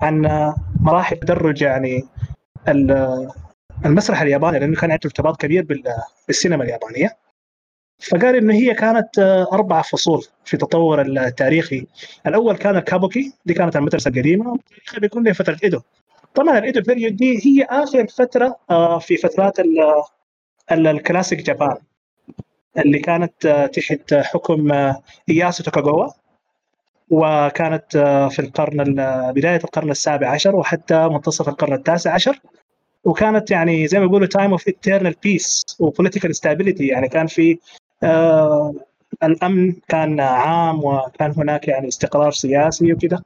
عن مراحل تدرج يعني المسرح الياباني، لأنه كان عنده ارتباط كبير بالسينما اليابانية. فقال إنه هي كانت أربع فصول في تطور التاريخي. الأول كان الكابوكي، دي كانت المدرسة القديمة، بيكون له فترة إيدو. طبعا الإيدو بيريود دي هي آخر فترة في فترات الكلاسيك جابان اللي كانت تحت حكم إياسو توكاغاوا، وكانت في القرن بداية القرن السابع عشر وحتى منتصف القرن التاسع عشر، وكانت يعني زي ما يقولوا time of eternal peace و political stability، يعني كان في الأمن كان عام وكان هناك يعني استقرار سياسي وكذا،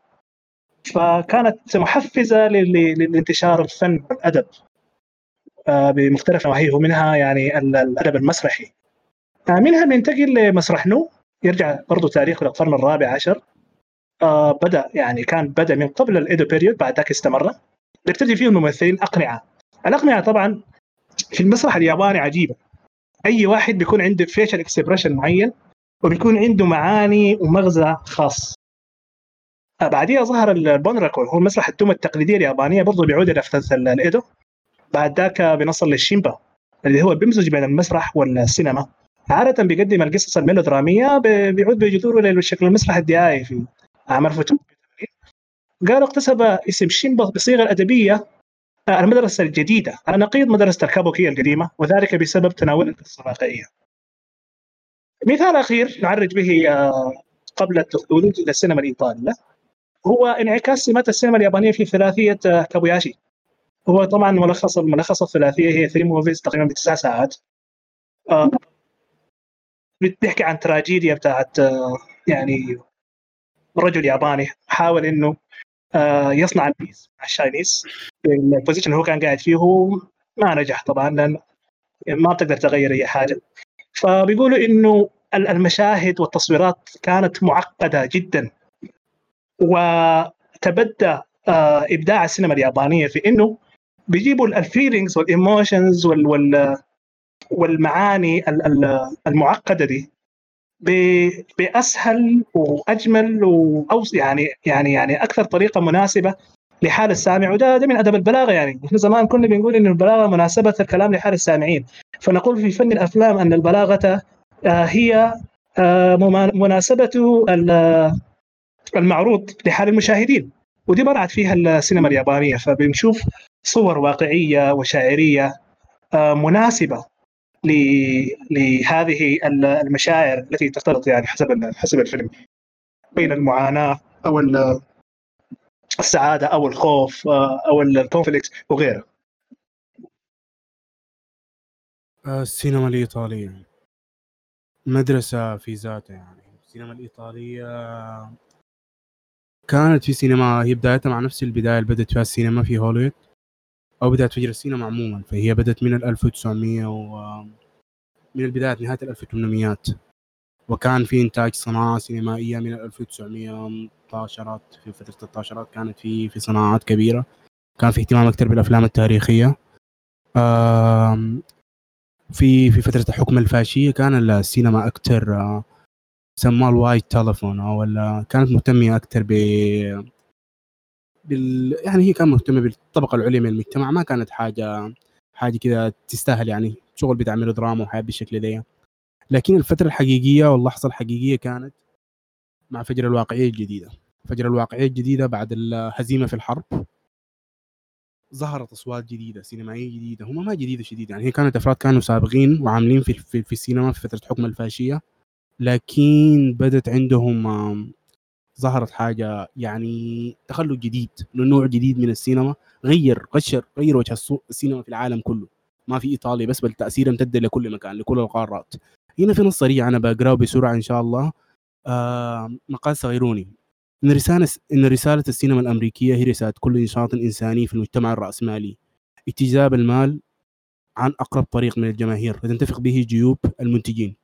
فكانت محفزة للانتشار الفن والأدب بمختلف نواحيه، ومنها يعني الأدب المسرحي. منها ننتقل لمسرح نو، يرجع برضو تاريخ القرن الرابع عشر. آه بدأ يعني كان بدأ من قبل الإيدو بيريود، بعد ذاك استمر، بيرتدي فيه الممثلين أقنعة. الأقنعة طبعا في المسرح الياباني عجيبة، أي واحد بيكون عنده فيشل إكسبريشن معين وبيكون عنده معاني ومغزى خاص. آه بعديها ظهر البونراكون، هو المسرح التومة التقليدية اليابانية، برضو بيعود إلى أفتاث الإيدو. بعد ذاك بنصل للشيمبا اللي هو بيمزج بين المسرح والسينما، عادة بيقدم القصص الميلودرامية، بيعود بجذوره للشكل المسرح الديائي في عام فترة. قال اقتسب اسم شيمبا بصيغة الأدبية المدرسة الجديدة على نقيض مدرسة الكابوكي القديمة، وذلك بسبب تناول القصة الواقعية. مثال أخير نعرج به قبل الولوج إلى السينما الإيطالية هو انعكاس سمة السينما اليابانية في ثلاثية كابوياشي. هو طبعا ملخص الملخص الثلاثية هي ثري موفيز تقريبا بتسع ساعات، بتحكي عن تراجيديا بتاعت يعني رجل ياباني حاول انه يصنع البيس مع الشاينيز البوزيشن اللي هو كان قاعد فيه، ما نجح طبعا لان ما بتقدر تغير اي حاجه. فبيقولوا انه المشاهد والتصويرات كانت معقده جدا، وتبدى ابداع السينما اليابانيه في انه بيجيبوا الفيلينجز والايموشنز وال والمعاني المعقدة دي بأسهل وأجمل وأوص يعني يعني يعني أكثر طريقة مناسبة لحال السامع. وده ده من أدب البلاغة، يعني إحنا زمان كنا بنقول إن البلاغة مناسبة الكلام لحال السامعين، فنقول في فن الأفلام أن البلاغة هي مناسبة المعروض لحال المشاهدين، ودي برعت فيها السينما اليابانية. فبنشوف صور واقعية وشاعرية مناسبة لهذه المشاعر التي تختلط يعني حسب حسب الفيلم بين المعاناة أو السعادة أو الخوف أو الكونفليكس وغيره. السينما الإيطالية مدرسة في ذاتها، يعني السينما الإيطالية كانت في سينما هي بدايتها مع نفس البداية اللي بدأت فيها السينما في هوليوود أو بدأت فجر السينما عموما، فهي بدأت من الألف وتسعمية ومن البداية نهاية الألف وثمانميات، وكان في إنتاج صناعة سينمائية من الألف وتسعمية عشرات. في فترة العشرات كانت في في صناعات كبيرة، كان في اهتمام أكثر بالأفلام التاريخية. في في فترة حكم الفاشية كان السينما أكثر، سموها الوايت تلفون، أو كانت مهتمة أكثر ب بال... يعني هي كانت مهتمة بالطبقة العليا من المجتمع، ما كانت حاجة حاجة كده تستاهل يعني شغل بتعمل دراما وحياة بالشكل ده. لكن الفترة الحقيقية واللحظة الحقيقية كانت مع فجر الواقعية الجديدة. فجر الواقعية الجديدة بعد الهزيمة في الحرب ظهرت أصوات جديدة سينمائية جديدة، هما ما جديدة شديدة يعني، هي كانت أفراد كانوا سابقين وعاملين في, في, في السينما في فترة حكم الفاشية، لكن بدت عندهم ظهرت حاجة يعني تخلق جديد لنوع جديد من السينما، غير قشر غير وجه السينما في العالم كله، ما في إيطاليا بس بل تأثير امتد لكل مكان لكل القارات. هنا في نص سريع أنا بقرأه بسرعة إن شاء الله. آه مقال صغيروني إن رسالة, إن رسالة السينما الأمريكية هي رسالة كل نشاط إنساني في المجتمع الرأسمالي، اجتذاب المال عن أقرب طريق من الجماهير لتنتفق به جيوب المنتجين.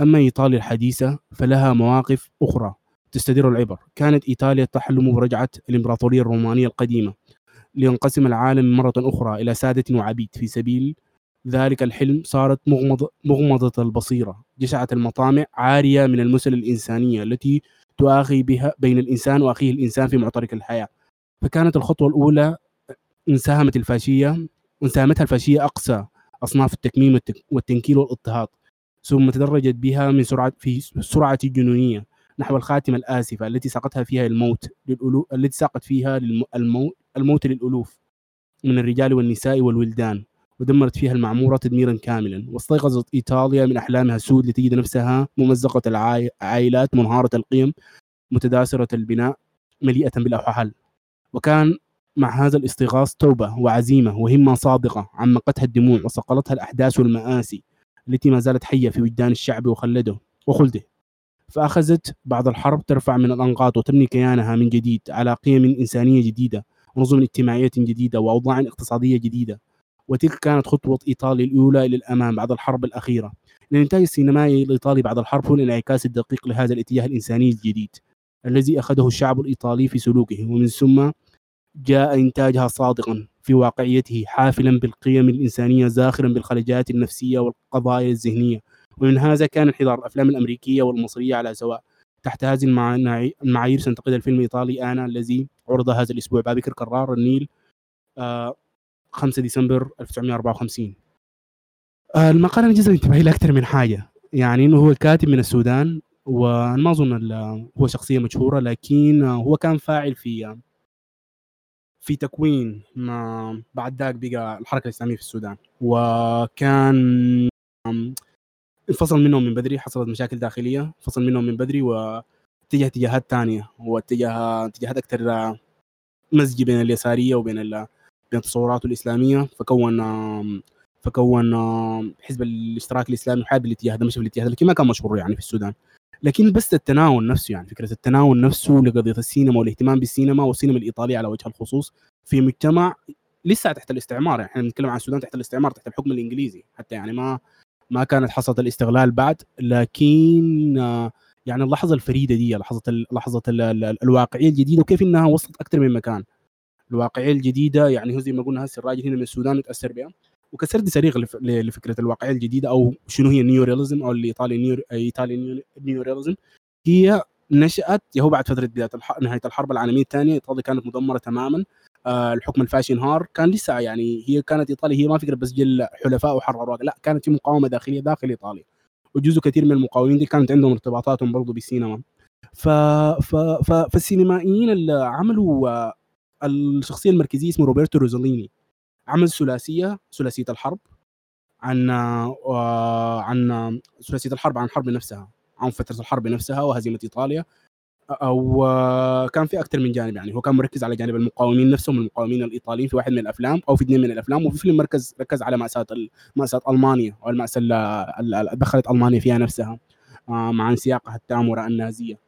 أما إيطاليا الحديثة فلها مواقف أخرى تستدير العبر. كانت إيطاليا تحلم برجعة الإمبراطورية الرومانية القديمة لينقسم العالم مرة أخرى إلى سادة وعبيد. في سبيل ذلك الحلم صارت مغمضة, مغمضة البصيرة، جشعت المطامع، عارية من المثل الإنسانية التي تؤاخي بها بين الإنسان وأخيه الإنسان في معترك الحياة. فكانت الخطوة الأولى انساهمت الفاشية انساهمتها الفاشية أقصى أصناف التكميم والتنكيل والاضطهاد، ثم تدرجت بها من سرعة في سرعة جنونية نحو الخاتمة الآسفة التي ساقتها فيها الموت للألو... التي ساقت فيها للمو... الموت للألوف من الرجال والنساء والولدان، ودمرت فيها المعمورة تدميرا كاملا. واستيقظت إيطاليا من أحلامها السود لتجد نفسها ممزقة العائلات منهارة القيم متداسرة البناء مليئة بالأحوال، وكان مع هذا الاستغاث توبة وعزيمة وهمة صادقة عمقتها الدموع وصقلتها الأحداث والمآسي التي ما زالت حية في وجدان الشعب وخلده وخلده. فأخذت بعد الحرب ترفع من الأنقاض وتبني كيانها من جديد على قيم إنسانية جديدة، ونظم اجتماعية جديدة، وأوضاع اقتصادية جديدة. وتلك كانت خطوة إيطاليا الأولى إلى الأمام بعد الحرب الأخيرة. الإنتاج السينمائي الإيطالي بعد الحرب هو الانعكاس الدقيق لهذا الاتجاه الإنساني الجديد الذي أخذه الشعب الإيطالي في سلوكه، ومن ثم جاء إنتاجها صادقا في واقعيته، حافلا بالقيم الإنسانية، زاخرا بالخلجات النفسية والقضايا الذهنية. ومن هذا كان انحدار الأفلام الأمريكية والمصرية على سواء تحت هذه المعايير. سنتقد الفيلم الإيطالي أنا الذي عرض هذا الأسبوع، بابكر كرار النيل، خمسة ديسمبر ألف وتسعمائة وأربعة وخمسين. المقالة أنا جزء انتبهي لها أكثر من حاجة، يعني إنه هو كاتب من السودان، وما أظن هو شخصية مشهورة، لكن هو كان فاعل في في تكوين ما بعد ذاك بقى الحركة الإسلامية في السودان، وكان انفصل منهم من بدري، حصلت مشاكل داخلية، فصل منهم من بدري واتجه اتجاهات تانية، واتجه اتجاهات أكثر مزج بين اليسارية وبين ال... بين التصورات الإسلامية، فكون فكون حزب الاشتراك الإسلامي حاد بالاتجاه ده، مش بالاتجاه ده، لكن ما كان مشهور يعني في السودان. لكن بس التناول نفسه، يعني فكرة التناول نفسه لقضية السينما والاهتمام بالسينما والسينما الإيطالية على وجه الخصوص في مجتمع لسه تحت الاستعمار، يعني احنا بنتكلم عن السودان تحت الاستعمار، تحت الحكم الإنجليزي حتى، يعني ما ما كانت حصلت الاستغلال بعد، لكن يعني اللحظة الفريدة دي، لحظة لحظة الواقعية الجديدة، وكيف إنها وصلت أكثر من مكان. الواقعية الجديدة يعني هو زي ما قلنا هسه الراجل هنا من السودان اتأثر بها، وكسر دي صريخ لفكرة الواقعية الجديدة، أو شنو هي النيورياليزم أو الإيطالي نيور إيطالي نيورياليزم. هي نشأت يهو بعد فترة بداية نهاية الحرب العالمية الثانية، إيطاليا كانت مدمرة تماما، الحكم الفاشي انهار، كان لسه يعني هي كانت إيطاليا هي ما فكرة بس جل حلفاء وحرروا، لا كانت في مقاومة داخلية داخل إيطاليا، وجزء كثير من المقاومين دي كانت عندهم ارتباطاتهم برضو بالسينما. ف ف ف فالسينمائيين اللي عملوا الشخصية المركزية اسمه روبرتو روزاليني، عمل ثلاثية، ثلاثية الحرب عن عن ثلاثية الحرب عن الحرب نفسها، عن فترة الحرب نفسها وهزيمة إيطاليا، أو كان في أكثر من جانب، يعني هو كان مركز على جانب المقاومين نفسهم، المقاومين الإيطاليين في واحد من الأفلام أو في اثنين من الأفلام، وفي فيلم مركز ركز على مأساة مأساة ألمانيا، أو المأساة اللي دخلت ألمانيا فيها نفسها مع انسياقها التام وراء النازية.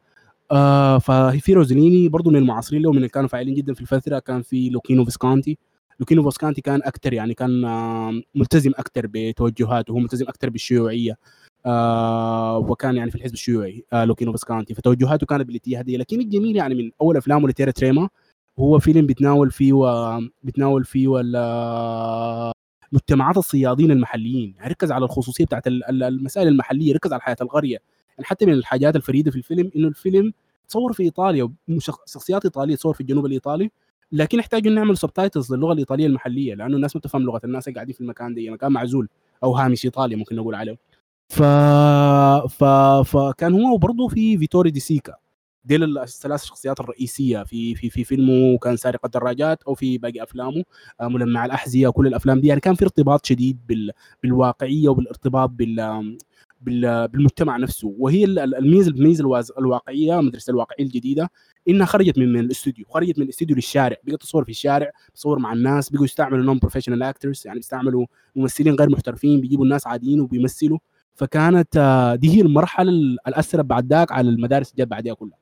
آه ففي روزاليني برضو من المعاصرين له، من اللي كانوا فاعلين جدا في الفترة، كان في لوكينو فيسكونتي. لوكينو فيسكونتي كان أكتر يعني كان آه ملتزم أكتر بتوجهاته، ملتزم أكتر بالشيوعية، آه وكان يعني في الحزب الشيوعي آه لوكينو فيسكونتي، فتوجهاته كانت بالاتجاه دي. لكن الجميل يعني من أول أفلامه لتيرا تريما، هو فيلم بتناول فيه و... بتناول فيه ولا مجتمعات الصيادين المحليين، يعني ركز على الخصوصية بتاعت المسائل المحلية، ركز على حياة القرية. يعني حتى من الحاجات الفريدة في الفيلم إنه الفيلم تصور في إيطاليا، شخصيات إيطالية تصور في الجنوب الإيطالي، لكن احتاجوا إن نعمل سبتايتلز للغة الإيطالية المحلية، لأنه الناس ما تفهم لغة الناس قاعدين في المكان ده، مكان معزول أو هامش إيطالي ممكن نقول عليه. ف... ف... فكان هو وبرضه في فيتوريو دي سيكا، ديل الثلاث شخصيات الرئيسية في في في فيلمه، كان سارق الدراجات أو في باقي أفلامه ملمع الأحذية، كل الأفلام دي يعني كان في ارتباط شديد بال... بالواقعية وبالارتباط بال بالمجتمع نفسه. وهي الميزه الميزه الواقعيه، مدرسه الواقعيه الجديده، انها خرجت من الاستوديو، خرجت من الاستوديو للشارع، بقت تصور في الشارع، تصور مع الناس، بقوا يستعملوا نون بروفيشنال اكترز، يعني بيستعملوا ممثلين غير محترفين، بيجيبوا الناس عاديين وبيمثلوا. فكانت دي هي المرحله اللي اثرت بعد ذاك على المدارس اللي جت بعدها كلها،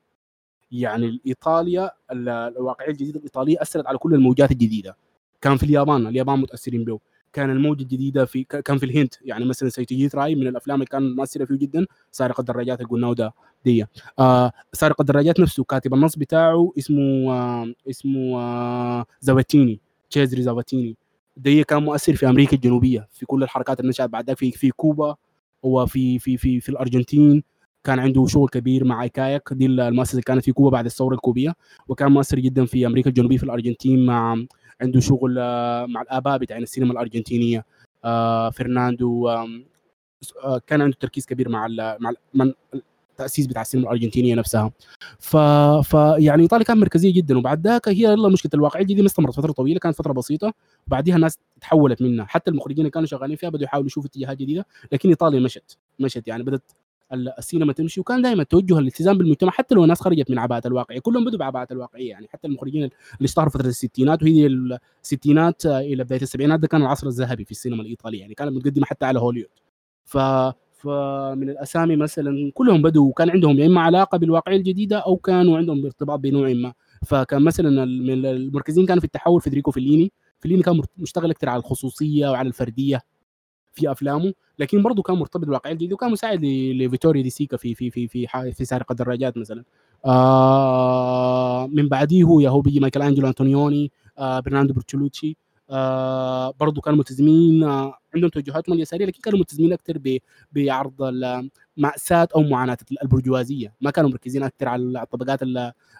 يعني الايطاليا الواقعيه الجديده الايطاليه اثرت على كل الموجات الجديده. كان في اليابان، اليابان متاثرين به، كان الموجة الجديدة في كان في الهند، يعني مثلا سيتجيث راي من الأفلام اللي كان مؤثرة فيه جدا، سارق الدراجات اللي قلناه ده دي آه سارق الدراجات نفسه كاتب النص بتاعه اسمه آه اسمه آه زاباتيني، تشيزري زاباتيني دي كان مؤثر في أمريكا الجنوبية، في كل الحركات اللي نشأت بعد ذلك في في كوبا وفي في في في الأرجنتين. كان عنده شغل كبير مع كاياك، دي المؤسسة اللي كانت في كوبا بعد الثورة الكوبية، وكان مؤثر جدا في أمريكا الجنوبية، في الأرجنتين مع عنده شغل مع الآباء بتاعين السينما الأرجنتينية فرناندو، كان عنده تركيز كبير مع مع التأسيس بتاع السينما الأرجنتينية نفسها. ف... ف يعني إيطاليا كانت مركزية جدا، وبعد ذاك هي الله مشكلة الواقعية دي استمرت فترة طويلة، كانت فترة بسيطة وبعدها الناس تحولت منها، حتى المخرجين اللي كانوا شغالين فيها بدوا يحاولوا يشوفوا اتجاهات جديدة، لكن إيطاليا مشت مشت يعني بدت السينما تمشي، وكان دائما توجه الالتزام بالمجتمع حتى لو الناس خرجت من عباءات الواقعيه، كلهم بدوا بعباءات الواقعيه يعني. حتى المخرجين اللي اشتهروا فتره الستينات وهي الستينات الى بدايه السبعينات ده كان العصر الذهبي في السينما الايطاليه يعني، كانت متقدمه حتى على هوليوود. ف فمن الاسامي مثلا كلهم بدوا وكان عندهم يا اما علاقه بالواقعيه الجديده او كانوا عندهم ارتباط بنوع ما. فكان مثلا من المركزين كانوا في التحول فيدريكو فيليني. فيليني كان مشتغل اكثر على الخصوصيه وعلى الفرديه في افلامه، لكن برضه كان مرتبط بالواقعيه الجديده، وكان مساعد لفيتوريو دي سيكا في في في في في سارق الدراجات مثلا. آه من بعديه يا هو بيجي مايكل انجلو انتونيوني، آه برناردو برتولوتشي، آه برضه كانوا ملتزمين، آه عندهم توجهاتهم اليساريه، لكن كانوا ملتزمين اكثر بعرض مأساة او معاناه البرجوازيه، ما كانوا مركزين اكثر على الطبقات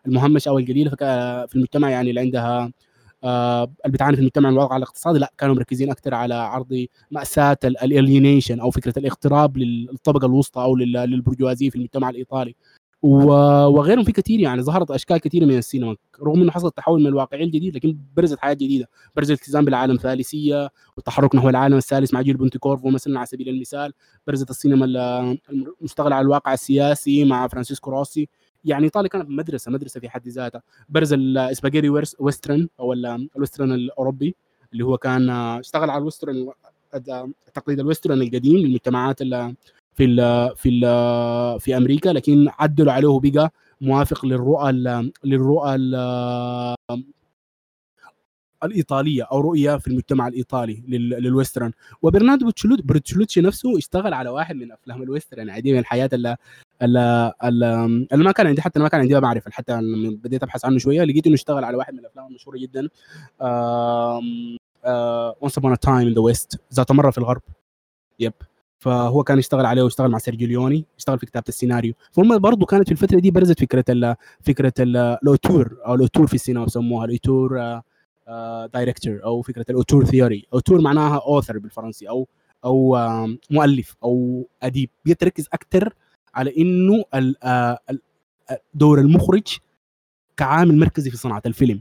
المهمشه او القليله في المجتمع يعني اللي عندها آه اللي بتعاني في المجتمع من الوضع الاقتصادي. لا كانوا مركزين اكثر على عرض مأساة الالينيشن او فكره الاغتراب للطبقه الوسطى او للبرجوازيه في المجتمع الايطالي وغيرهم. في كثير يعني ظهرت اشكال كثيره من السينما رغم انه حصل تحول من الواقعي الجديد، لكن برزت حياه جديده، برز الالتزام بالعالم الثالثيه والتحرك نحو العالم الثالث مع جيل بونتيكورفو مثلا على سبيل المثال. برزت السينما المشتغله على الواقع السياسي مع فرانسيسكو روسي، يعني ايطاليا كانت مدرسه مدرسه في حد ذاتها. برز الاسباجيري ويسترن او الويسترن الاوروبي اللي هو كان اشتغل على الويسترن تقليد الويسترن القديم للمجتمعات ال في ال في ال في امريكا، لكن عدلوا عليه بقى موافق للرؤى للرؤى الايطاليه او رؤيه في المجتمع الايطالي للويسترن. وبرناردو برتولوتشي نفسه اشتغل على واحد من افلام الويسترن عادي من الحياه اللي اللي ما كان عندي حتى ما كان عندي معرفه، حتى لما بديت ابحث عنه شويه لقيت انه اشتغل على واحد من الافلام المشهوره جدا Once Upon a Time in the West، ذات مره في الغرب. يب فهو كان يشتغل عليه ويشتغل مع سيرجيو ليوني، اشتغل في كتابه السيناريو. فهم برضه كانت في الفتره دي برزت فكره ال فكره الاوتور او الاوتور في السينما بسموها الاوتور دايركتور او فكره الاوتور ثيوري. اوتور معناها اوثر بالفرنسي او او مؤلف او اديب. بيتركز اكثر على انه دور المخرج كعامل مركزي في صناعه الفيلم،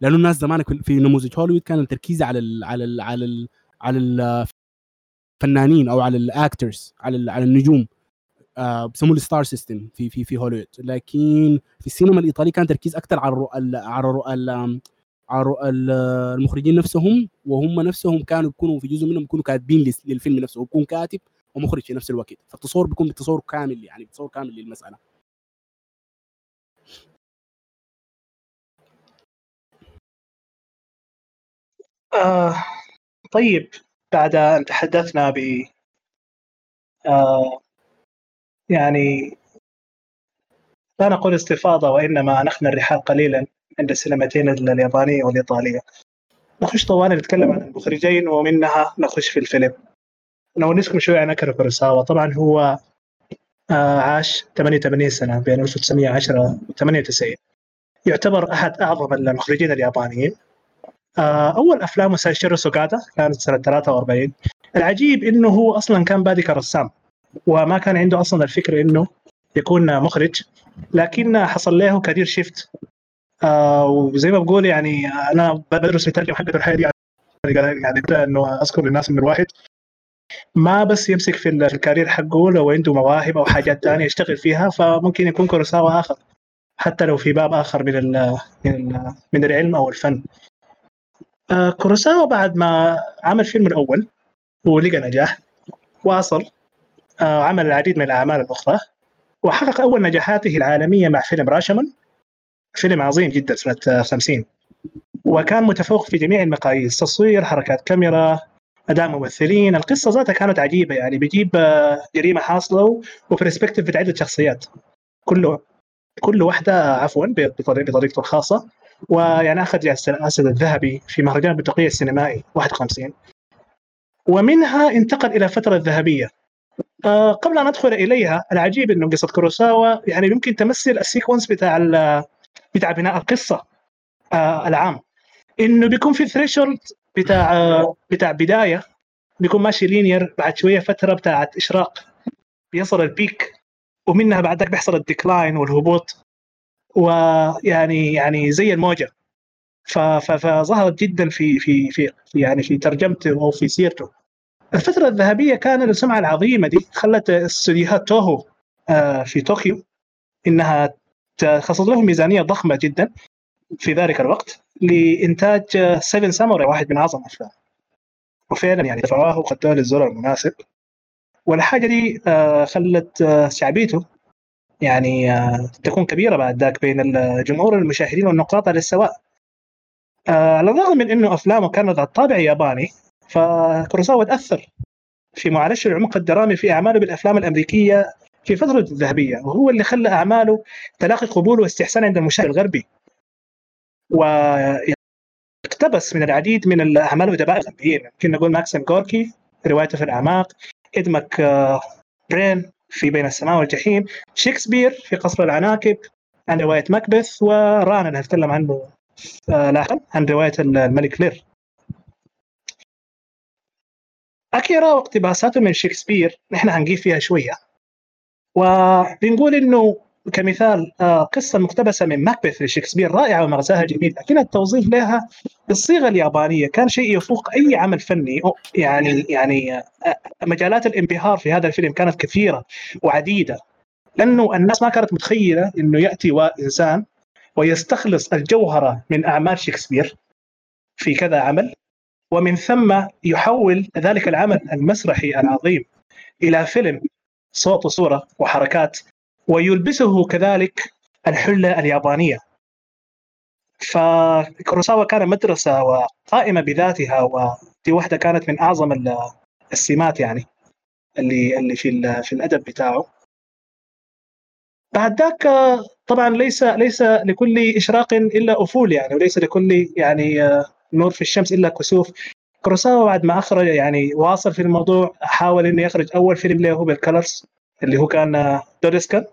لانه الناس زمان في نموذج هوليوود كان التركيز على ال على ال على ال على ال فنانين او على الاكترز على على النجوم، آه بسموه الستار سيستم في في في هوليوود. لكن في السينما الايطاليه كان تركيز اكثر على ال على ال على ال المخرجين نفسهم، وهم نفسهم كانوا بيكونوا في جزء منهم بيكونوا كاتبين للفيلم نفسه، وبيكون كاتب ومخرج في نفس الوقت، فالتصور بيكون بتصور كامل يعني بتصور كامل للمساله. آه طيب بعد أن تحدثنا ب آه يعني لا نقول استفاضة وإنما أنخنا الرحال قليلا عند السينمتين اليابانية والإيطالية، نخش طوال نتكلم عن المخرجين ومنها نخش في الفيلم. نونسكم شوية عن أكيرا كوروساوا. طبعا هو آه عاش ثمانية وثمانين سنة بين ألف وتسعمائة وعشرة وثمانية وتسعين، يعتبر أحد أعظم المخرجين اليابانيين. أول أفلامه سايشيرو سوغاتا كانت سنة ثلاثة وأربعين. العجيب إنه هو أصلاً كان بادي كرسام وما كان عنده أصلاً الفكرة إنه يكون مخرج، لكن حصل له كارير شيفت. آه وزي ما بقول يعني أنا بدرس مترجم حقة الحياة دي يعني بدأ إنه أذكر للناس إنه الواحد ما بس يمسك في الكارير حقه، لو عنده مواهب أو حاجات تانية يشتغل فيها فممكن يكون كوروساوا آخر حتى لو في باب آخر من ال من ال من العلم أو الفن. آه كوروساوا بعد ما عمل فيلم الأول ولقى نجاح واصل، آه عمل العديد من الأعمال الأخرى وحقق أول نجاحاته العالمية مع فيلم راشمان، فيلم عظيم جدا سنة خمسين، وكان متفوق في جميع المقاييس، تصوير، حركات كاميرا، أداء ممثلين، القصة ذاتها كانت عجيبة يعني بيجيب جريمة حاصلة وبرسبكتيف عدة شخصيات كله كل واحدة عفوا بطريقته الخاصة، ويعني أخذ جائزة الأسد الذهبي في مهرجان البندقية السينمائي واحد وخمسين، ومنها انتقل إلى فترة ذهبية. أه قبل أن أدخل إليها، العجيب إنه قصة كوروساوا يعني يمكن تمثل السيكونس بتاع بتاع بناء القصة أه العام، إنه بيكون في ثريشولد بتاع بتاع بداية بيكون ماشي لينير، بعد شوية فترة بتاعت إشراق بيصل البيك، ومنها بعدك بيحصل الديكلاين والهبوط، ويعني يعني زي الموجة. فظهرت جدا في في في يعني في ترجمته أو في سيرته. الفترة الذهبية كان السمعة العظيمة دي خلت استديوهات توهو في طوكيو إنها خصصت لهم ميزانية ضخمة جدا في ذلك الوقت لإنتاج سيفن ساموراي، واحد من أعظم أفلام، وفعلا يعني دفعوه وقدوه للزرع المناسب، والحاجة دي خلت شعبيته يعني تكون كبيرة بعد ذاك بين الجمهور المشاهدين والنقاط على السواء. على الرغم من أنه أفلامه كانت على الطابع ياباني، فكوروساوا تأثر في معالجة العمق الدرامي في أعماله بالأفلام الأمريكية في فترة الذهبية، وهو اللي خلى أعماله تلاقي قبول واستحسان عند المشاهد الغربي، واقتبس من العديد من الأعمال الأدباء الغربيين. ممكن نقول ماكسيم غوركي روايته في الأعماق، إدمك ران في بين السماء والجحيم، شكسبير في قصر العناكب، عن رواية ماكبث، وران اللي هتكلم عنه لاحقا عن رواية الملك لير. أكيرا واقتباساته من شكسبير نحن هنجيب فيها شوية، وبنقول إنه كمثال قصة مقتبسة من ماكبث لشكسبير رائعة ومغزاها جميل، لكن التوظيف لها بالصيغة اليابانية كان شيء يفوق أي عمل فني. يعني يعني مجالات الانبهار في هذا الفيلم كانت كثيرة وعديدة، لأنه الناس ما كانت متخيلة إنه يأتي وإنسان ويستخلص الجوهرة من أعمال شكسبير في كذا عمل، ومن ثم يحول ذلك العمل المسرحي العظيم إلى فيلم صوت وصورة وحركات، ويلبسه كذلك الحلة اليابانية. فكوروساوا كان مدرسة وقائمة بذاتها، ودي واحدة كانت من أعظم السمات يعني اللي اللي في في الأدب بتاعه. بعد ذاك طبعا ليس ليس لكل إشراق إلا أفول يعني، وليس لكل يعني نور في الشمس إلا كسوف. كوروساوا بعد ما أخرج يعني واصل في الموضوع، حاول إنه يخرج أول فيلم له بالكالرز اللي هو كان دوريسكن،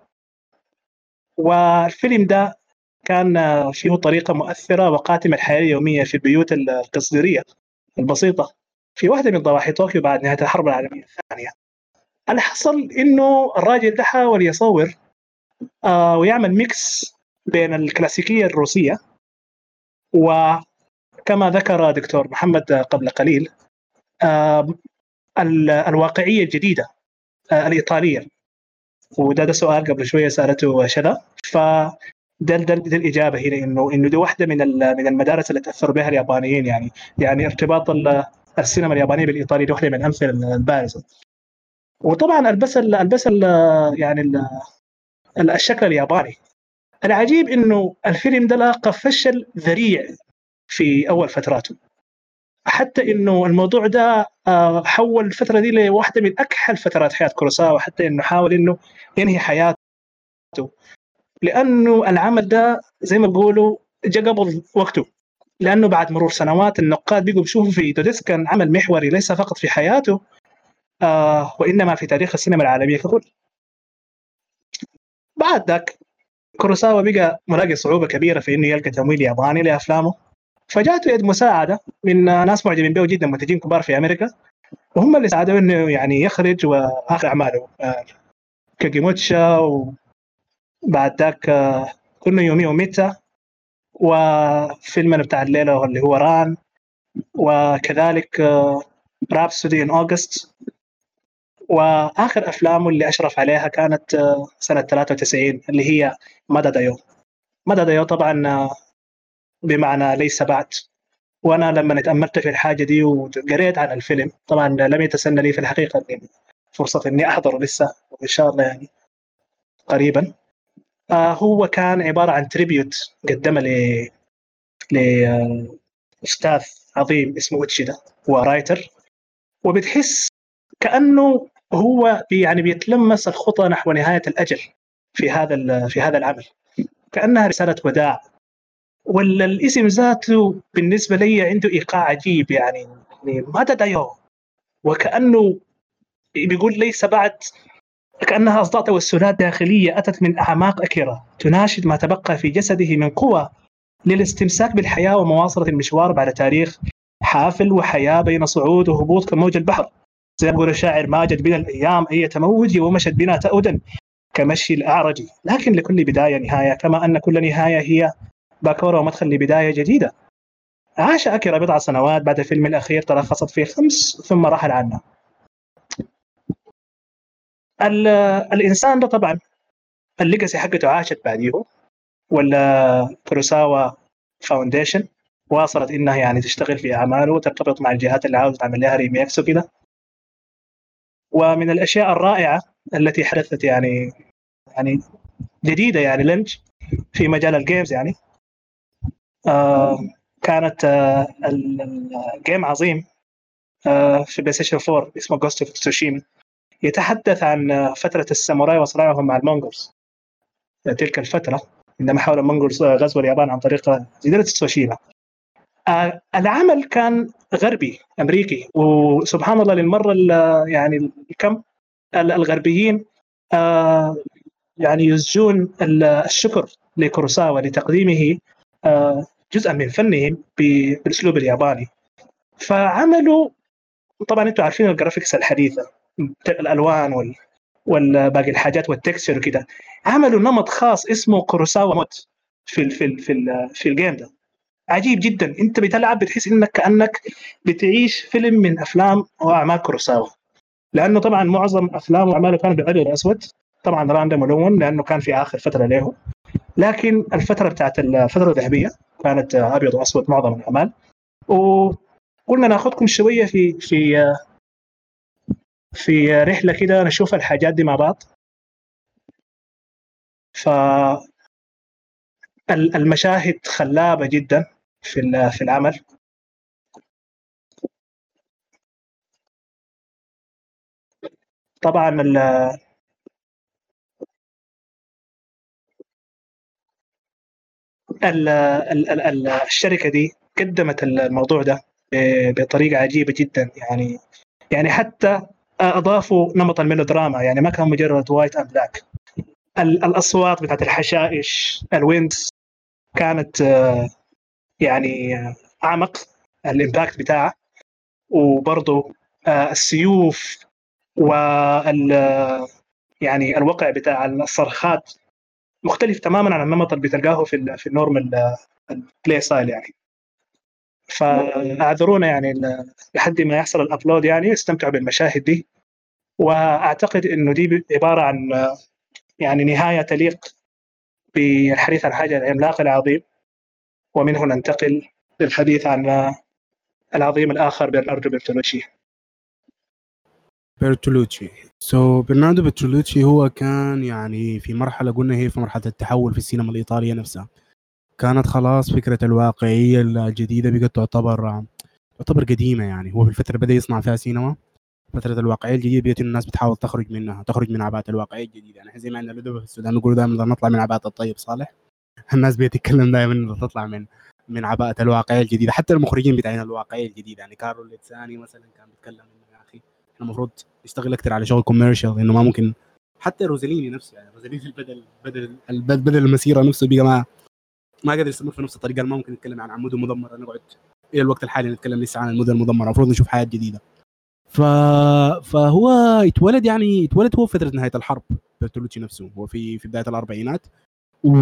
والفيلم ده كان فيه طريقة مؤثرة وقاتمة الحياة اليومية في البيوت القصديرية البسيطة في واحدة من ضواحي طوكيو بعد نهاية الحرب العالمية الثانية. اللي حصل إنه الراجل ده حاول يصور آه ويعمل ميكس بين الكلاسيكية الروسية، وكما ذكر دكتور محمد قبل قليل آه الواقعية الجديدة الإيطالية، وده ده سؤال قبل شوية سألته شذا، فده الإجابة هنا إنه إنه دي واحدة من من المدارس اللي تأثر بها اليابانيين. يعني يعني ارتباط السينما اليابانية بالإيطالية واحدة من الأمثلة البارزة. وطبعا البس البس يعني الشكل الياباني العجيب، إنه الفيلم ده لاقى فشل ذريع في أول فتراته، حتى إنه الموضوع ده حول الفترة دي لواحدة من أكحل فترات حياة كوروساوا، حتى إنه حاول إنه ينهي حياته، لأنه العمل ده زي ما بيقولوا جا قبل وقته، لأنه بعد مرور سنوات النقاد بيجوا بيشوفوا في دوديسكن عمل محوري ليس فقط في حياته آه وإنما في تاريخ السينما العالمية ككل. بعد ذاك كوروساوا بقى ملاقي صعوبة كبيرة في إنه يلقى تمويل ياباني لأفلامه، فجاءته يد مساعدة من ناس معجبين به جدا، منتجين كبار في أمريكا، وهم اللي ساعدوه إنه يعني يخرج وآخر أعماله كاجيموتشا، وبعد ذاك كنا يومي وميتا، وفيلم بتاع الليلة اللي هو ران، وكذلك رابسودي إن أوغست. وآخر أفلامه اللي أشرف عليها كانت سنة ثلاثة وتسعين اللي هي مدى دايو. مدى دايو طبعا بمعنى ليس بعد، وأنا لما نتأملت في الحاجة دي وقريت عن الفيلم، طبعا لم يتسنى لي في الحقيقة فرصة إني أحضره لسه، وإن شاء الله يعني قريبا. آه هو كان عبارة عن تريبيوت قدمه ل لأستاذ عظيم اسمه أوتشيدا، هو رايتر، وبتحس كأنه هو يعني بيتلمس الخطى نحو نهاية الأجل في هذا في هذا العمل، كأنها رسالة وداع. ولا الاسم ذاته بالنسبة لي عنده إيقاع عجيب، يعني ماذا دايو، وكأنه بيقول ليس بعد، كأنها أصداء توسلات داخلية أتت من أعماق أكيرا تناشد ما تبقى في جسده من قوة للاستمساك بالحياة ومواصلة المشوار بعد تاريخ حافل وحياة بين صعود وهبوط كموج البحر. زي ما يقول الشاعر: ما جد بنا الأيام أي تموج، ومشت بنا تأودا كمشي الأعرج. لكن لكل بداية نهاية، كما أن كل نهاية هي باكورة ومدخل لبداية جديدة. عاش أكيرا بضع سنوات بعد الفيلم الأخير ترخصت فيه خمس، ثم رحل عنا. الانسان ده طبعا الليجاسي حقته عاشت بعديه، ولا كوروساوا فاونديشن واصلت انها يعني تشتغل في اعماله وترتبط مع الجهات اللي عاوزه تعمل لها ريميكس وكده. ومن الاشياء الرائعه التي حدثت يعني يعني جديده يعني لنج في مجال الجيمز يعني آه كانت آه الجيم عظيم آه في بلاي ستيشن فور اسمه جوست اوف تسوشيما، يتحدث عن فتره الساموراي وصراعهم مع المونغولز. تلك الفتره عندما حاول المونغولز غزو اليابان عن طريق جزيره تسوشيما. آه العمل كان غربي امريكي، وسبحان الله للمره يعني كم الغربيين آه يعني يزجون الشكر لكوروساوا لتقديمه آه جزءا من فنهم بالاسلوب الياباني. فعملوا طبعا انتم عارفين الجرافيكس الحديثه، الالوان وال والباقي الحاجات والتكستشر وكده، عملوا نمط خاص اسمه كوروساوا مود في ال في ال في, ال في الجيم ده. عجيب جدا، انت بتلعب بتحس انك كانك بتعيش فيلم من افلام واعمال كوروساوا، لانه طبعا معظم افلامه واعماله كانت بالابيض والاسود، طبعا ران ده ملون لانه كان في اخر فتره له، لكن الفتره بتاعت الفتره الذهبيه كانت ابيض واسود معظم الاعمال. وقلنا ناخذكم شويه في في في رحله كده نشوف الحاجات دي مع بعض. ف المشاهد خلابه جدا في في العمل. طبعا ال ال ال ال الشركه دي قدمت الموضوع ده بطريقه عجيبه جدا، يعني يعني حتى اضافوا نمط الميلودراما، يعني ما كان مجرد وايت اند بلاك. الاصوات بتاعت الحشائش الويندز كانت يعني اعمق الامباكت بتاعه، وبرضه السيوف وال يعني الوقع بتاع الصرخات مختلف تماما عن النمط اللي بتلقاه في في النورمال البلاي ستايل يعني. فاعذرونا يعني لحد ما يحصل الابلود، يعني استمتعوا بالمشاهد دي. واعتقد انه دي عباره عن يعني نهايه تليق بالحديث عن حاجه العملاق العظيم، ومن هنا ننتقل للحديث عن العظيم الاخر برناردو برتولوتشي. برتولوتشي سو so, برناردو برتولوتشي هو كان يعني في مرحله قلنا هي في مرحله التحول في السينما الايطاليه نفسها. كانت خلاص فكره الواقعيه الجديده بقت تعتبر تعتبر قديمه، يعني هو في الفتره بدا يصنع فيها سينما فتره الواقعيه الجديده بيت الناس بتحاول تخرج منها، تخرج من عباءه الواقعيه الجديده. يعني زي ما عندنا لدبه في السودان نقول دائما نطلع من عباءه الطيب صالح، الناس بيتكلم دائما تطلع من من عباءه الواقعيه الجديده. حتى المخرجين بتاعين الواقعيه الجديده يعني كارلو ليتساني مثلا كان بيتكلم انه يا اخي احنا المفروض نشتغل اكثر على شغل كوميرشال، انه ما ممكن. حتى روزاليني نفسه يعني روزاليني بدل بدل بدل المسيره نفسه بقى ما ما قادر يستمر في نفس الطريقه، ما ممكن نتكلم عن عمود مدمره نقعد الى الوقت الحالي نتكلم لسه عن المدن المدمره، المفروض نشوف حياه جديده. ف... فهو اتولد يعني اتولد هو في فترة نهاية الحرب برتولوتشي نفسه، هو في في بداية الأربعينات، و...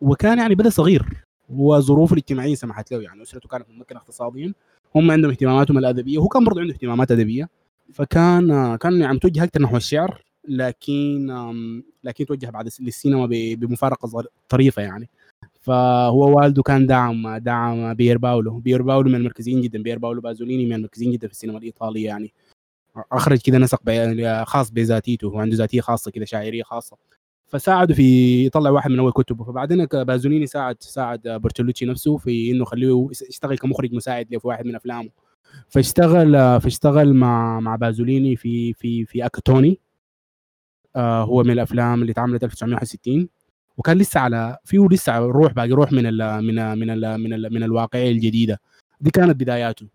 وكان يعني بدأ صغير وظروفه الاجتماعية سمحت له، يعني أسرته كانت ممكنة اقتصاديا، هم عندهم اهتماماتهم الأدبية، هو كان برضو عنده اهتمامات أدبية، فكان كان يعني توجه أكثر نحو الشعر، لكن لكن توجه بعد للسينما بمفارقة طريفة يعني. فهو والده كان دعم دعم بير باولو بير باولو من المركزيين جدا، بير باولو بازوليني من المركزيين جدا في السينما الإيطالية، يعني أخرج كده نسق خاص بذاتيته، وعنده ذاتية خاصة كده شاعرية خاصة، فساعده في يطلع واحد من أول كتبه. فبعدين بازوليني ساعد ساعد برتولوتشي نفسه في إنه خليه يشتغل كمخرج مساعد له في واحد من أفلامه، فاشتغل فاشتغل مع مع بازوليني في في في أكتوني، آه هو من الأفلام اللي اتعملت ألف وتسعمية وواحد وستين، وكان لسه على فيه لسه روح باقي روح من ال من ال من ال من, ال من الواقعيه الجديده دي، كانت بداياته.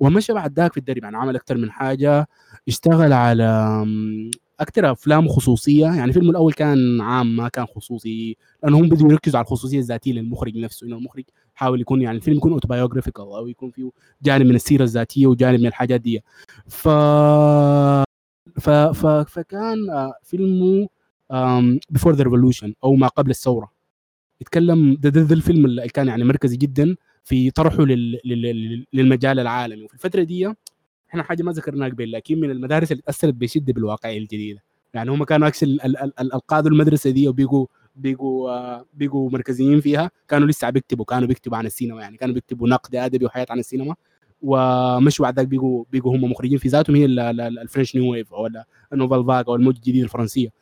ومشى بعد ذاك في الدرب، يعني عمل اكثر من حاجه، اشتغل على اكثر افلام خصوصيه، يعني فيلمه الاول كان عام ما كان خصوصي، لانهم بدهم يركزوا على الخصوصيه الذاتيه للمخرج نفسه، انه المخرج حاول يكون يعني الفيلم يكون اوتوبايوغرافيكال او يكون فيه جانب من السيره الذاتيه وجانب من الحاجات دي. ف ف, ف... فكان فيلمه Um, Before the Revolution أو ما قبل الثورة، يتكلم ده, ده, ده الفيلم اللي كان يعني مركزي جدا في طرحه لل, لل, للمجال العالمي. وفي الفترة دي احنا حاجه ما ذكرناها قبل، لكن من المدارس اللي تاثرت بشده بالواقعيه الجديده. يعني هم كانوا اكشن القادوا المدرسه دي وبيجوا بيجوا بيجوا مركزيين فيها، كانوا لسه بيكتبوا كانوا بيكتبوا عن السينما، يعني كانوا بيكتبوا نقد ادبي وحياه عن السينما، ومش بعد ذاك بيجوا بيجوا هم مخرجين في ذاتهم هي الفرنش نيو ويف او النوفل فاغ او الموجه الجديده الفرنسيه.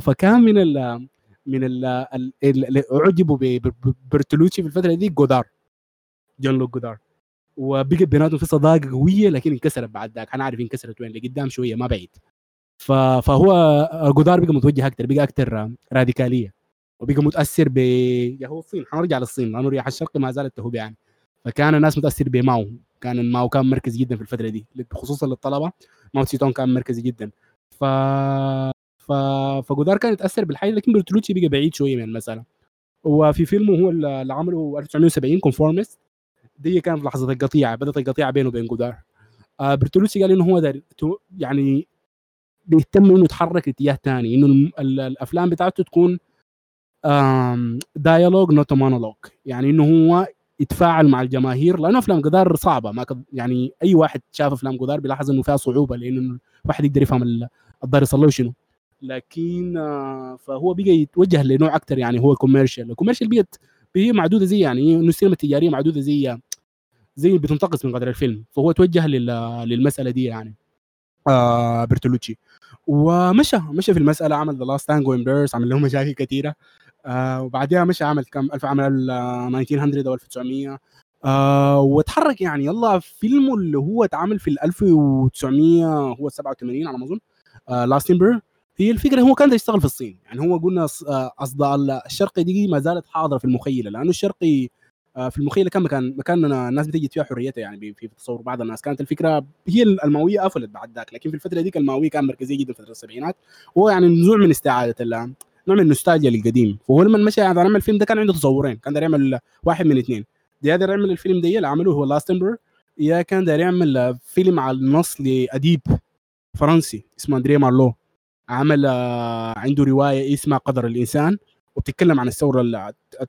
فكان من ال من اللي اعجبوا ببرتولوتشي في الفتره دي جودار، جان لو جودار، وبقت بيناتهم في صداقه قويه، لكن انكسرت بعد ذاك. هنعرف انكسرت وين لقدام شويه ما بعيد. فهو جودار بقى متوجه اكثر، بقى اكثر راديكاليه، وبقى متاثر ب هو الصين. حنرجع للصين لانه رياح الشرق ما زالت تهب يعني. فكان الناس متاثر بماو، كان ماو كان مركزي جدا في الفتره دي خصوصا للطلبه. ماو تسي تونغ كان مركزي جدا. ف ف فجودار كان يتاثر بالحاجه، لكن برتولوتشي بقى بعيد شويه من المساله. وفي فيلمه هو اللي عمله ألف وتسعمية وسبعين Conformist، دي كانت لحظه القطيعه، بدات القطيعه بينه وبين جودار. برتولوتشي قال انه هو داري يعني بيهتم انه يتحرك اتجاه ثاني، انه الافلام بتاعته تكون دايالوج نوت مونولوج، يعني انه هو يتفاعل مع الجماهير. لانه افلام جودار صعبه، ما يعني اي واحد شاف افلام جودار بيلاحظ انه فيها صعوبه، لانه الواحد يقدر يفهم الدار يصل له شنو. لكن فهو بقى يتوجه لنوع اكثر، يعني هو كوميرشال. الكوميرشال بيت هي معدوده زي يعني انه السينما التجاريه معدوده زي زي بتنتقص من قدر الفيلم، فهو توجه للمساله دي يعني. آه برتولوتشي ومشى مشى في المساله، عمل ذا لاست تانجو ان باريس، عمل لهم مشاكل كثيره. آه وبعدها مشى عمل كم الف عمل ألف وتسعمية او ألف وتسعمية آه وتحرك يعني. يلا فيلمه اللي هو اتعمل في ألف وتسعمية هو سبعة وثمانين على ما اظن، لاست امبرور. هي الفكره هو كان يشتغل في الصين، يعني هو قلنا اصداء الشرقي دي ما زالت حاضره في المخيله، لانه الشرقي في المخيله كان مكان مكان الناس بتجد فيها حريتها، يعني في تصور بعض الناس. كانت الفكره هي الماويه قفلت بعد ذاك، لكن في الفتره دي الماويه كان مركزيه جدا في السبعينات، وهو يعني نوع من استعاده نوع من النوستالجيا للقديم. فهو لما مشى يعني عمل الفيلم ده كان عنده تصورين، كان داير يعمل واحد من اثنين، يا داير يعمل الفيلم ده اللي عمله هو لاست امبرور، يا كان داير يعمل فيلم على النص لاديب فرنسي اسمه اندريه مارلو. عمل عنده روايه اسمها قدر الانسان، وبتتكلم عن الثوره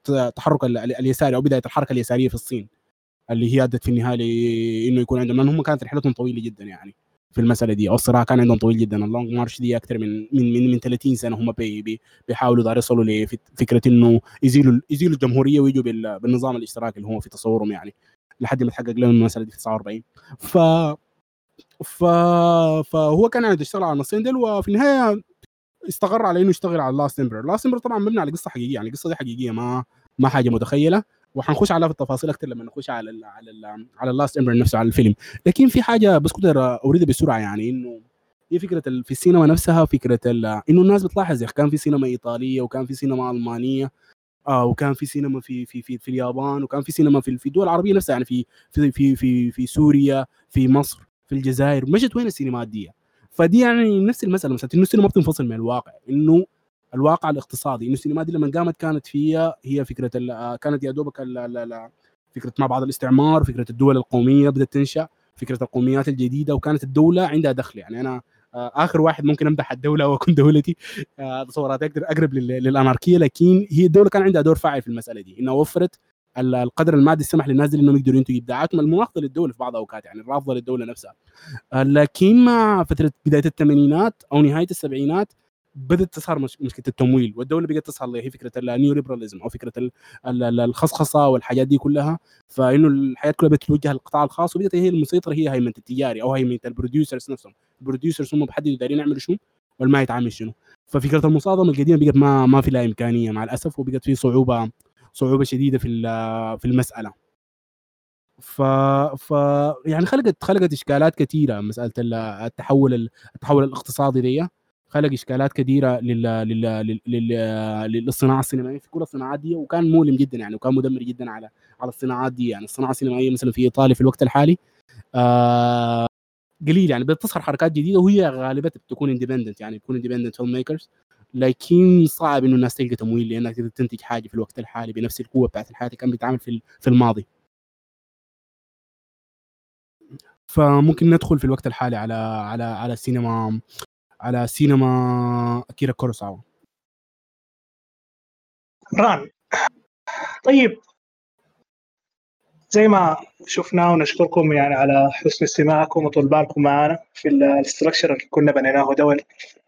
التحرك اليساري او بدايه الحركه اليساريه في الصين، اللي هي ادت في النهايه انه يكون عندهم، لانه هم كانت رحلتهم طويله جدا يعني في المساله دي، او الصراع كان عندهم طويل جدا. اللونج مارش دي اكثر من من من, من ثلاثين سنه هم بي بي بيحاولوا دار يصلوا لفكره انه يزيلوا يزيلوا الجمهوريه ويجوا بالنظام الاشتراكي اللي هو في تصورهم، يعني لحد ما تحقق لهم المساله دي في تسعة وأربعين. ف ف فهو كان عايز يشتغل على النصين دول، وفي النهايه استقر على انه يشتغل على لاست امبرور. لاست امبرور طبعا مبني على قصه حقيقيه، يعني القصه دي حقيقيه ما ما حاجه متخيله، وحنخش عليها في التفاصيل اكثر لما نخش على ال على ال على لاست امبرور نفسه على الفيلم. لكن في حاجه بس كده اريدها بسرعه، يعني انه هي فكره في السينما نفسها، فكره انه الناس بتلاحظ كان في سينما ايطاليه، وكان في سينما المانيه، آه وكان في سينما في في في, في اليابان، وكان في سينما في الدول العربيه نفسها، يعني في في في في, في سوريا، في مصر، في الجزائر. مشت وين السينمات دي؟ فدي يعني نفس المساله، مساله انه السينما بتنفصل من الواقع، انه الواقع الاقتصادي، انه السينما دي لما قامت كانت فيها هي فكره كانت يا دوبك فكره مع بعض الاستعمار، فكره الدول القوميه بدات تنشا، فكره القوميات الجديده، وكانت الدوله عندها دخل. يعني انا اخر واحد ممكن امدح الدوله واكون دولتي تصوراتي اقدر اقرب للاناركيه، لكن هي الدوله كان عندها دور فاعل في المساله دي، انها وفرت القدر المادي السمح للناس انهم يقدروا ينتجوا ابداعاتهم المناقضه للدوله في بعض الاوقات، يعني الرافضه للدوله نفسها. لكن مع فتره بدايه الثمانينات او نهايه السبعينات بدات تظهر مشكله التمويل، والدوله بقت تظهر لها فكره النيو ليبراليزم او فكره الخصخصه والحاجات دي كلها. فانه الحياه كلها بتتوجه للقطاع الخاص، وبدات هي المسيطره هي هيمنه التجاري او هيمنه البروديوسرز نفسهم. البروديوسرز هم بيحددوا دايرين يعملوا شو والما يتعامل شنو. ففكره المصادمه القديمه بقت ما ما في لها امكانيه مع الاسف، وبقت في صعوبه صعوبه شديده في في المساله. ف... ف يعني خلقت خلقت اشكالات كثيره مساله التحول التحول الاقتصادي دي، خلق اشكالات كثيره لل... لل... لل... لل... للصناعه السينمائيه في كل الصناعات دي، وكان مؤلم جدا يعني، وكان مدمر جدا على على الصناعات دي. يعني الصناعه السينمائيه مثلا في ايطاليا في الوقت الحالي آ... قليل يعني بتظهر حركات جديده، وهي غالبا بتكون اندبندنت، يعني بتكون اندبندنت فيلم ميكرز، لكن صعب انه الناس تلقى تمويل لانك تنتج حاجه في الوقت الحالي بنفس القوه بتاعت الحياه اللي كان بيتعامل في في الماضي. فممكن ندخل في الوقت الحالي على على على السينما على سينما أكيرا كوروساوا. ران طيب زي ما شفنا، ونشكركم يعني على حسن استماعكم وطلبانكم معنا في الاستراكشر اللي كنا بنيناه دول.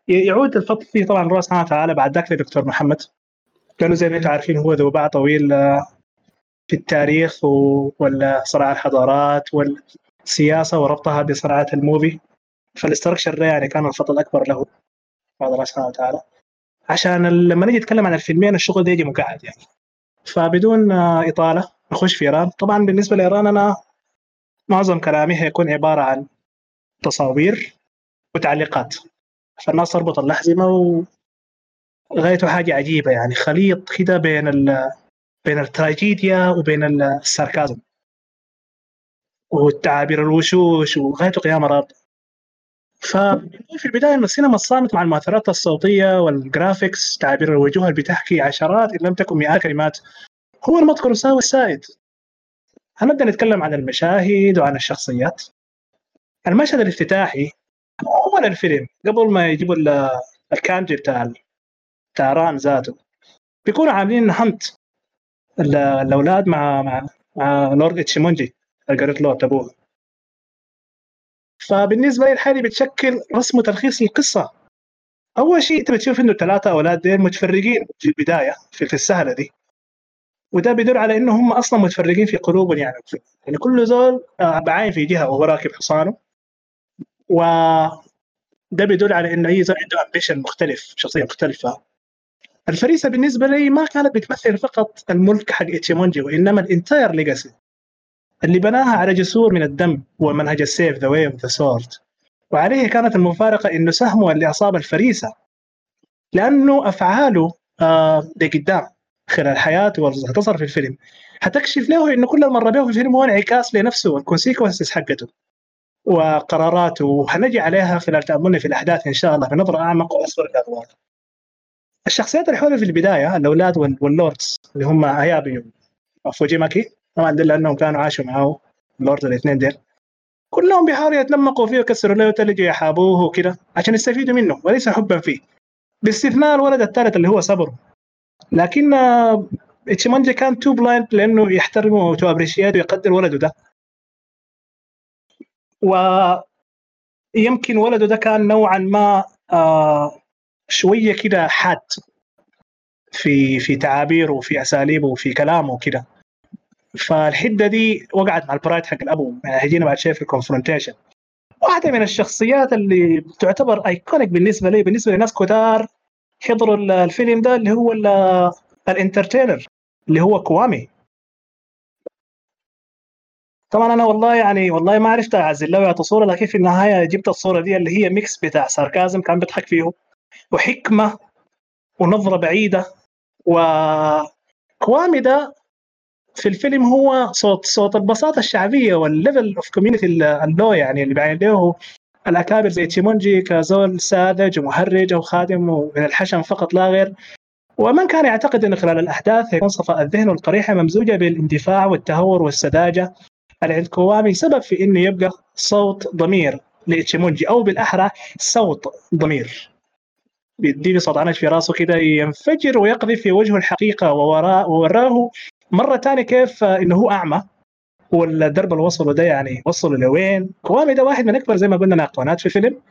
يعود الفضل فيه طبعا الله سبحانه وتعالى بعد ذاك للدكتور محمد، لانه زي ما انتم عارفين هو ذو باع طويل في التاريخ والصراع الحضارات والسياسه وربطها بصناعه الموفي، فالاستراكشر ده يعني كان الفضل الاكبر له بعد الله سبحانه وتعالى. عشان لما نيجي نتكلم عن الفيلمين الشغل ده يجي مقعد يعني، فبدون اطاله نخش في ايران. طبعا بالنسبه لايران انا معظم كلامي هيكون عباره عن تصاوير وتعليقات، فالناس تربط الأحزمة وغايته حاجة عجيبة يعني، خليط كده بين ال... بين التراجيديا وبين الساركازم والتعابير الوشوش، وغايته قيامة رابطة. ففي البداية من السينما الصامت مع المؤثرات الصوتية والجرافيكس، تعابير الوجوه اللي بتحكي عشرات إن لم تكن مئات كلمات هو الماو كوروساوا السائد. هنبدأ نتكلم عن المشاهد وعن الشخصيات. المشهد الافتتاحي أول الفيلم قبل ما يجيبوا الكانجي بتاع بتاع ران ذاته، بيكونوا عاملين هانت الأولاد مع مع مع لورد تشيمونجي الجريت لورد أبوه. فبالنسبة لي الحالي بتشكل رسم تلخيص القصة. أول شيء أنت بتشوف إنه الثلاثة أولاد دين متفرقين في البداية في السهلة دي، وده بيدل على إنه هم أصلا متفرقين في قلوبهم يعني، يعني كل زول بعين في جهة وهو راكب حصانه، وده بيدل على انه هي عنده امبيشن مختلف، شخصيه مختلفه. الفريسه بالنسبه لي ما كانت بتمثل فقط الملك حق تشيمونجي، وانما الانتاير ليجاسي اللي بناها على جسور من الدم ومنهج السيف ذا ويف ذا سورد. وعليه كانت المفارقه انه سهمه اللي اصاب الفريسه، لانه افعاله آه لقدام خلال حياته وهتصل في الفيلم هتكشف له انه كل مره بيه في الفيلم هو انعكاس لنفسه والكونسيكونسز حقته وقراراته، وهنجي عليها خلال تأملنا في الأحداث إن شاء الله بنظرة أعمق وأصغر الأدوار. الشخصيات اللي حولها في البداية الأولاد واللوردز اللي هم أيابي وفوجيماكي، طبعا دل أنهم كانوا عاشوا معه اللورد الاثنين ديل، كلهم بيحاولوا يتلمقوا فيه وكسروا له وتلجوا يحابوه وكده عشان يستفيدوا منه وليس حبا فيه، باستثناء الولد الثالث اللي هو صبره. لكن تشيمونجي كان تو بلايند لأنه يحترمه وتوابريشياته ويقدر ولده ده، ويمكن ولده ده كان نوعا ما آه شوية كده حاد في في تعابيره وفي أساليبه وفي كلامه كده، فالحدة دي وقعت مع البرايد حق الأبو يعني. هجينا بعد شيء في الكونفرونتيشن. واحدة من الشخصيات اللي تعتبر ايكونيك بالنسبة لي بالنسبة لناس كتار حضروا الفيلم ده اللي هو الانترتينر اللي هو كوامي. طبعا انا والله يعني والله ما عرفت اعزل له على صوره، لكن في النهايه جبت الصوره دي اللي هي ميكس بتاع ساركازم كان بيضحك فيه وحكمه ونظره بعيده. وكوامي ده في الفيلم هو صوت صوت البساطه الشعبيه والليفل اوف كوميونتي اللو يعني، اللي بعين له الاكابر زي تشيمونجي كزول ساذج ومهرج وخادم ومن الحشم فقط لا غير، ومن كان يعتقد ان خلال الاحداث هيكون صفاء الذهن والقريحه ممزوجه بالاندفاع والتهور والسذاجه. العيد كوامي سبب في انه يبقى صوت ضمير لتشيمونجي، او بالاحرى صوت ضمير بيديه صدعنات في راسه كده ينفجر ويقذف في وجهه الحقيقه، ووراه ووراه مره ثانيه كيف انه هو اعمى والدرب اللي وصله ده يعني وصله لوين. كوامي ده واحد من اكبر زي ما قلنا ناقونات في الفيلم،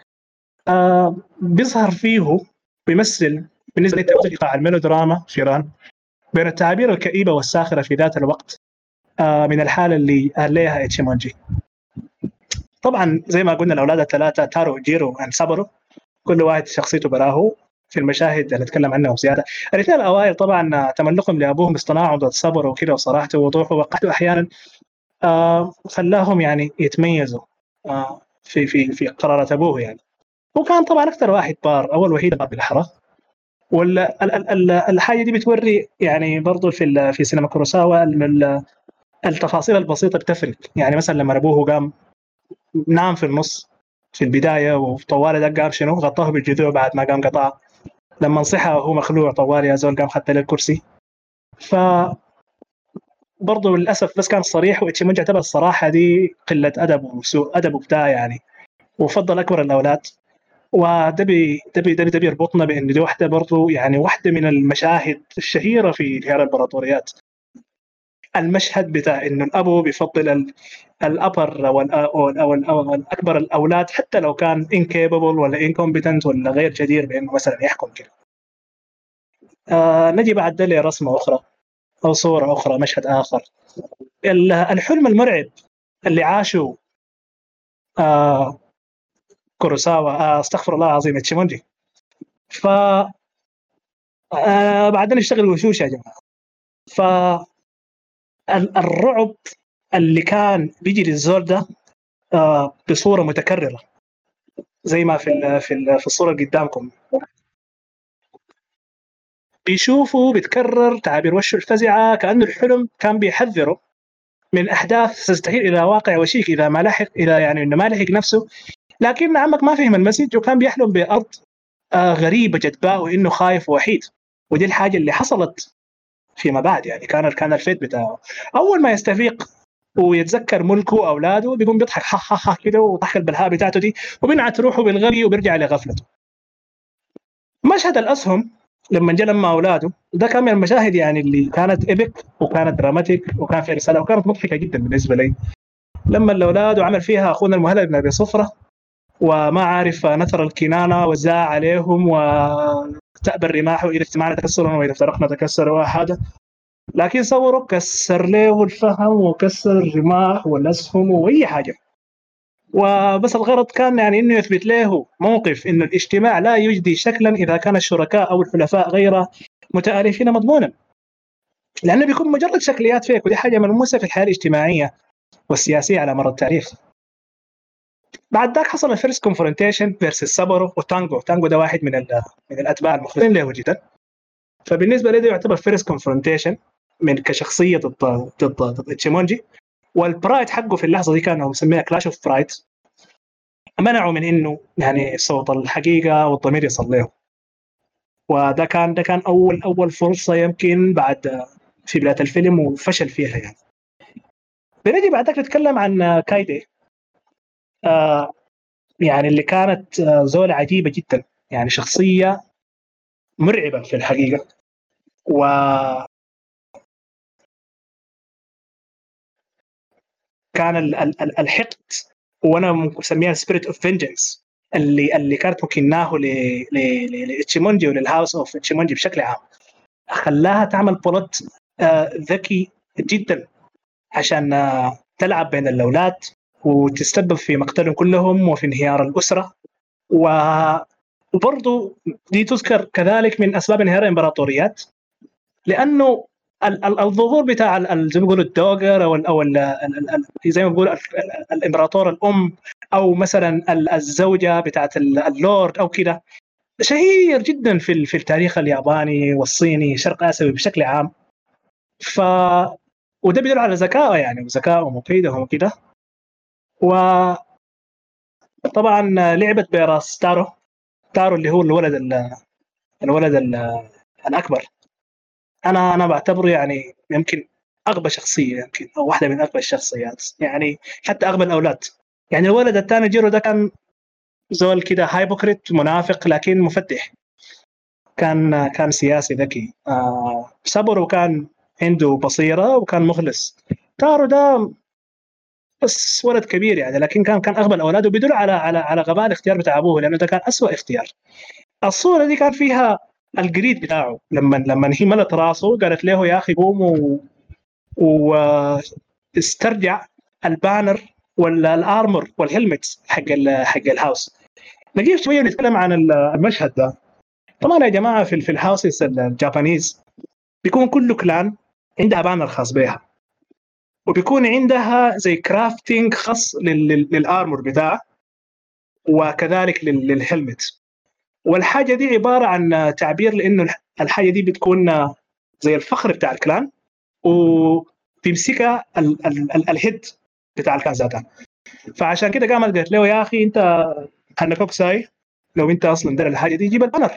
آه بيظهر فيه بيمثل بالنسبه للتوازن على الميلودراما في ران بين التعابير الكئيبه والساخره في ذات الوقت من الحالة اللي عليها تشيمونجي. طبعا زي ما قلنا الأولاد الثلاثة تارو جيرو عن صبره، كل واحد شخصيته براهو في المشاهد اللي اتكلم عنها وزيادة. الاثنين الأوائل طبعا تملقهم لأبوهم باصطناعه ضد صبره وكده وصراحته ووضوحه وقته أحيانا آه خلاهم يعني يتميزوا آه في في في قرارات أبوه يعني. وكان طبعا أكثر واحد بار أول وحيد بالأحرى. والحاجة دي بتوري يعني برضو في في سينما كوروساوا التفاصيل البسيطة بتفرق يعني، مثلا لما أبوه قام نام في النص في البداية وطوالي ده قام شنو غطاه بالجذوع بعد ما قام قطعه، لما نصحه وهو مخلوع طوالي يا زول قام حتى للكرسي. ف برضه للأسف بس كان صريح، وتشيمونجي اعتبر الصراحة دي قلة أدبه وسوء أدبه بتاعه يعني، وفضل أكبر الأولاد. وده بي ده بي ده بيربطنا بأن دي واحدة برضه يعني واحدة من المشاهد الشهيرة في ديار الإمبراطوريات. المشهد بتاع إنه الأبو بيفضل الأبر أو الأكبر الأولاد حتى لو كان incapable ولا incompetent ولا غير جدير بأنه مثلا يحكم كده. آه نجي بعد ده لرسمة أخرى أو صورة أخرى، مشهد آخر، الحلم المرعب اللي عاشه آه كوروساوا، آه استغفر الله العظيم، تشيمونجي. ف آه بعدين اشتغل وشوش يا جماعة. ف الرعب اللي كان بيجي للزور ده آه بصورة متكررة زي ما في ال في, ال في الصورة اللي قدامكم، بيشوفوا بتكرر تعابير وشه الفزعة، كأنه الحلم كان بيحذره من أحداث ستستهيل إلى واقع وشيك إذا ما لحق، إلى يعني إنه ما لحق نفسه. لكن عمك ما فهم المسج وكان بيحلم بأرض آه غريبة جدباء وإنه خايف ووحيد، ودي الحاجة اللي حصلت فيما بعد. يعني كان كان الفيت بتاعه أول ما يستفيق ويتذكر ملكه وأولاده بيقوم بيضحك ها ها ها كده، وضحك البلهاء بتاعته دي، وبينعت روحه بالغبي وبيرجع لغفلته. مشهد الأسهم لما جاء لما أولاده ده كان من المشاهد يعني اللي كانت إبك وكانت دراماتيك وكان فيها رسالة وكانت مضحكة جدا بالنسبة لي، لما الأولاد وعمل فيها أخونا المهلب بن أبي صفرة وما عارف نثر الكنانة وزاع عليهم وتأبى الرماح وإذا اجتمعنا تكسرنا وإذا افترقنا تكسروا أحدا، لكن صوروا كسر له الفهم وكسر الرماح والأسهم وأي حاجة، وبس الغرض كان يعني إنه يثبت له موقف إنه الاجتماع لا يجدي شكلا إذا كان الشركاء أو الحلفاء غير متآلفين مضمونا، لأنه بيكون مجرد شكليات فيك، ودي حاجة ملموسة في الحياة الاجتماعية والسياسية على مر التاريخ. بعد ذاك حصل الفيرست كونفرونتيشن فيرسس سابورو وتانجو. تانجو ده واحد من من الأتباع المخلصين له جدا، فبالنسبة لي ده يعتبر فيرست كونفرونتيشن من كشخصية ضد ضد ضد تشيمونجي. والبرايد حقه في اللحظة دي كانوا مسميها كلاش اوف برايد، منعوا من إنه يعني صوت الحقيقة والضمير يصل له، وده كان ده كان أول أول فرصة يمكن بعد في بداية الفيلم وفشل فيها. يعني بنجي بعد ذاك نتكلم عن كايدي، آه يعني اللي كانت آه زولة عجيبة جدا، يعني شخصية مرعبة في الحقيقة، و كان ال ال ال الحقد، وانا مسميها سبيريت اوف فينجنس، اللي اللي كانت مكناه ل ل تشيمونجي وللهاوس اوف تشيمونجي بشكل عام، خلاها تعمل بلوت آه ذكي جدا عشان آه تلعب بين الأولاد وتستبب في مقتلهم كلهم وفي انهيار الأسرة. وبرضو دي تذكر كذلك من أسباب انهيار الإمبراطوريات، لأنه الظهور بتاع زي ما بيقولوا الدوغر أو أو زي ما بيقولوا الإمبراطورة الأم أو مثلا الزوجة بتاعة اللورد أو كده، شهير جدا في في التاريخ الياباني والصيني شرق آسيوي بشكل عام. ف وده بيدل على ذكائه يعني وذكائهم وقيدهم وكده. وطبعا لعبة بيراس تارو تارو اللي هو الولد ال... الولد ال... الأكبر، أنا أنا بعتبره يعني يمكن أغبى شخصية، يمكن أو واحدة من أغبى الشخصيات، يعني حتى أغبى الأولاد. يعني الولد الثاني جيرو ده كان زول كده هايبوكريت منافق لكن مفتح، كان كان سياسي ذكي. آه صبر وكان عنده بصيرة وكان مخلص. تارو ده بس ولد كبير يعني، لكن كان كان اغبى الاولاد، وبيدل على على على غباء الاختيار بتاع ابوه، لانه ده كان اسوأ اختيار. الصوره دي كان فيها الجريد بتاعه، لما لما هي ملت راسه قالت له يا اخي قوم و... واسترجع البانر ولا الارمر والهلمت حق ال... حق الهاوس. نجي شويه نتكلم عن المشهد ده. طبعا يا جماعه في في الهاوسز الجابانيز بيكون كل كلان عندها بانر خاص بها، وبيكون عندها زي كرافتينج خاص للارمور بتاعه وكذلك للهلمت. والحاجه دي عباره عن تعبير، لانه الحاجه دي بتكون زي الفخر بتاع الكلان وتمسكها الهيد بتاع الكلان ذاتها. فعشان كده قامت قالت له يا اخي انت هنكوكساي لو انت اصلا داري الحاجه دي جيب البنر،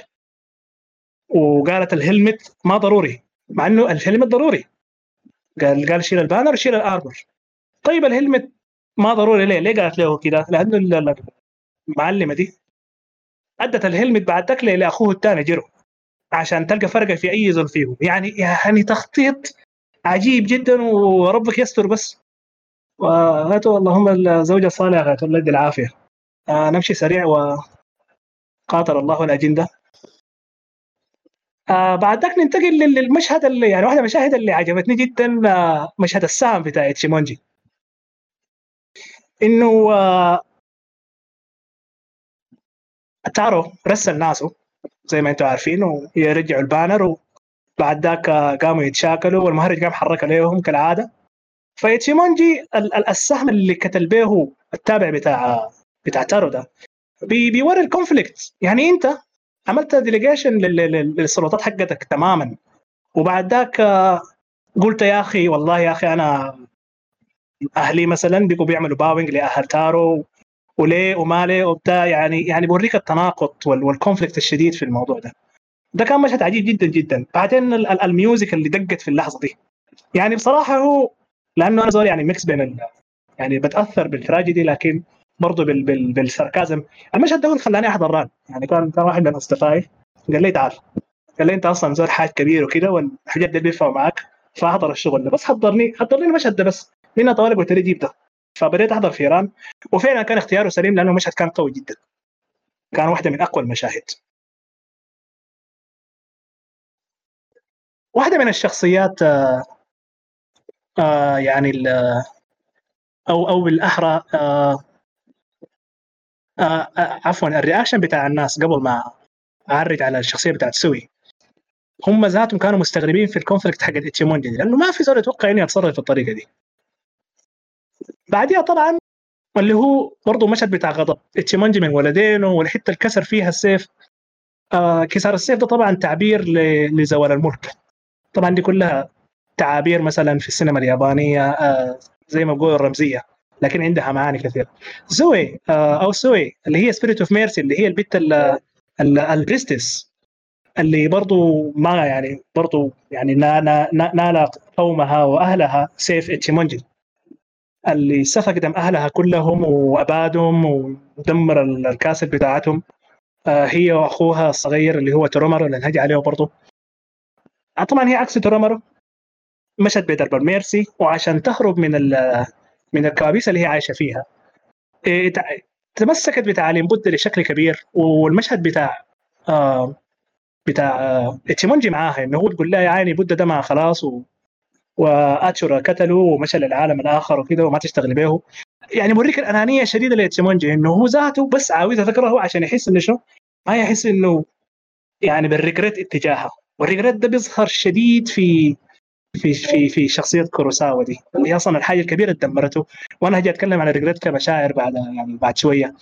وقالت الهلمت ما ضروري، مع انه الهلمت ضروري. قال قال شيل البانر شيل الارمر. طيب الهلمت ما ضروري ليه؟ ليه قالت له كده؟ لانه المعلمه دي ادت الهلمت بعد تكله لاخوه الثاني جيرو عشان تلقى فرقه في اي زول فيهم. يعني يعني تخطيط عجيب جدا وربك يستر. بس وهاتوا اللهم الزوجة الصالحة، هاتوا الله يدي العافية. آه نمشي سريع وقاتل الله الأجندة. آه بعد ذاك ننتقل للمشهد اللي يعني واحدة مشاهد اللي عجبتني جدا، آه مشهد السهم بتاع شيمونجي، إنه آه تارو رسل ناسه زي ما انتوا عارفين ويرجعوا البانر، وبعد ذاك قاموا يتشاكلوا والمهرج قام حرك عليهم كالعادة. فيتشيمونجي السهم اللي كتل به التابع بتاع بتاع تارو ده بي بيوري الكونفليكت. يعني انت عملت ديليجيشن للسلطات حقتك تماما، وبعد ذاك قلت يا اخي والله يا اخي انا اهلي مثلا بيقوا بيعملوا باوينج لاهل تارو وليه وماله وبتاع، يعني يعني بوريك التناقض والكونفليكت الشديد في الموضوع ده. ده كان مشهد عجيب جدا جدا. بعدين الميوزك اللي دقت في اللحظه دي، يعني بصراحه هو لانه انا زول يعني ميكس بين يعني بتاثر بالتراجيدي لكن برضه بال بال بالساركازم. المشهد ده خلاني احضر ران، يعني كان واحد من اصدقائي قال لي تعال، قال لي انت اصلا زول حاج كبير وكده والحاجات دي بينفعوا معاك فاحضر الشغل ده، بس حضرني حضرني المشهد ده بس لانه طوالي قلت لي جيب ده. فبدأت أحضر في ران وفعلا كان اختياره سليم لأنه مشهد كان قوي جدا، كان واحدة من أقوى المشاهد. واحدة من الشخصيات آآ آآ يعني أو أو بالأحرى آآ آآ عفوا الرياكشن بتاع الناس قبل ما أعرج على الشخصية بتاعت سوي، هم ذاتهم كانوا مستغربين في الكونفليكت حق الاتيمونجي لأنه ما في زول يتوقع إني أتصرف بالطريقة دي. بعديها طبعا اللي هو برضه مشهد بتاع غضب اتشيمونجي من ولدينه والحته الكسر فيها السيف. آه كسر السيف ده طبعا تعبير لزوال الملك. طبعا دي كلها تعابير مثلا في السينما اليابانيه آه زي ما بقول الرمزيه، لكن عندها معاني كثيره. زوي آه او سوي اللي هي سبيريت اوف ميرسي، اللي هي البت البريستس اللي برضه ما يعني برضه يعني نال قومها واهلها سيف اتشيمونجي اللي سفك دم أهلها كلهم وأبادهم ودمر الكاسل بتاعتهم. آه هي وأخوها الصغير اللي هو ترومارو اللي انهجى عليه برضه. طبعا هي عكس ترومارو مشت بدرب الميرسي وعشان تهرب من من الكوابيس اللي هي عايشة فيها. إيه تمسكت بتعاليم بودة لشكل كبير، والمشهد بتاع آه بتاع آه اتيمونجي معاها إنه هو تقول لها يا عيني بودة دمها خلاص و واتشورا كتلوا ومشى للعالم الاخر وكده وما تشتغل بيه. يعني موريك الانانيه الشديده لاتشيمونجي انه هو ذاته بس عاوز يذكره عشان يحس انه شو ما يحس انه يعني بالريجريت اتجاهها. والريجريت ده بيظهر شديد في في في في شخصيه كوروساوا دي اللي هي اصلا الحاجه الكبيره اللي دمرته. وانا هاجي اتكلم عن الريجريت كمشاعر بعد يعني بعد شويه.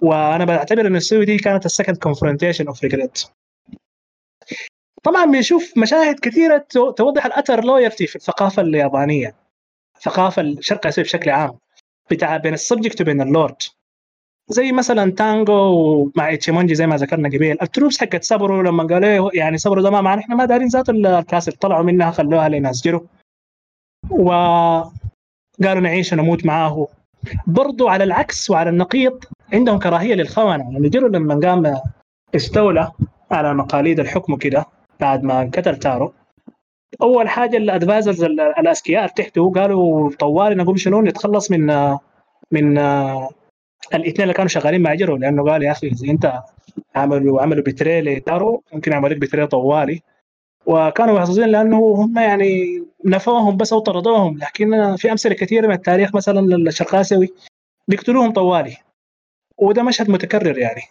وانا بعتبر ان السوي دي كانت السكند كونفرونتيشن اوف ريجريت. طبعا بنشوف مشاهد كثيره توضح الاثر لويرتي في الثقافه اليابانيه، الثقافه الشرق اسيويه بشكل عام بتاع بين السبجكت وبين اللورد، زي مثلا تانجو مع اتشيمونجي زي ما ذكرنا قبل. التروبس حقت سابورو لما قالوا يعني سابورو ده ما معنا احنا ما دارين ذات الكاس طلعوا منها خلوها لنا نسجروا وقالوا نعيش ونموت معاه. برضو على العكس وعلى النقيض عندهم كراهيه للخونه، يعني جرو لما قام استولى على مقاليد الحكم كده بعد ما انقتل تارو، اول حاجه الادفايزرز الاسكياء تحته قالوا طوالي نقوم شنو نتخلص من من الاثنين اللي كانوا شغالين مع جيرو، لانه قال يا اخي زي انت عملوا عملوا بتريل تارو ممكن يعملوا بتريل طوالي. وكانوا محظوظين لانه هم يعني نفوهم بس وطردوهم، لكن في امثله كثيره من التاريخ مثلا للشرق اسيوي بيقتلوهم طوالي، وده مشهد متكرر. يعني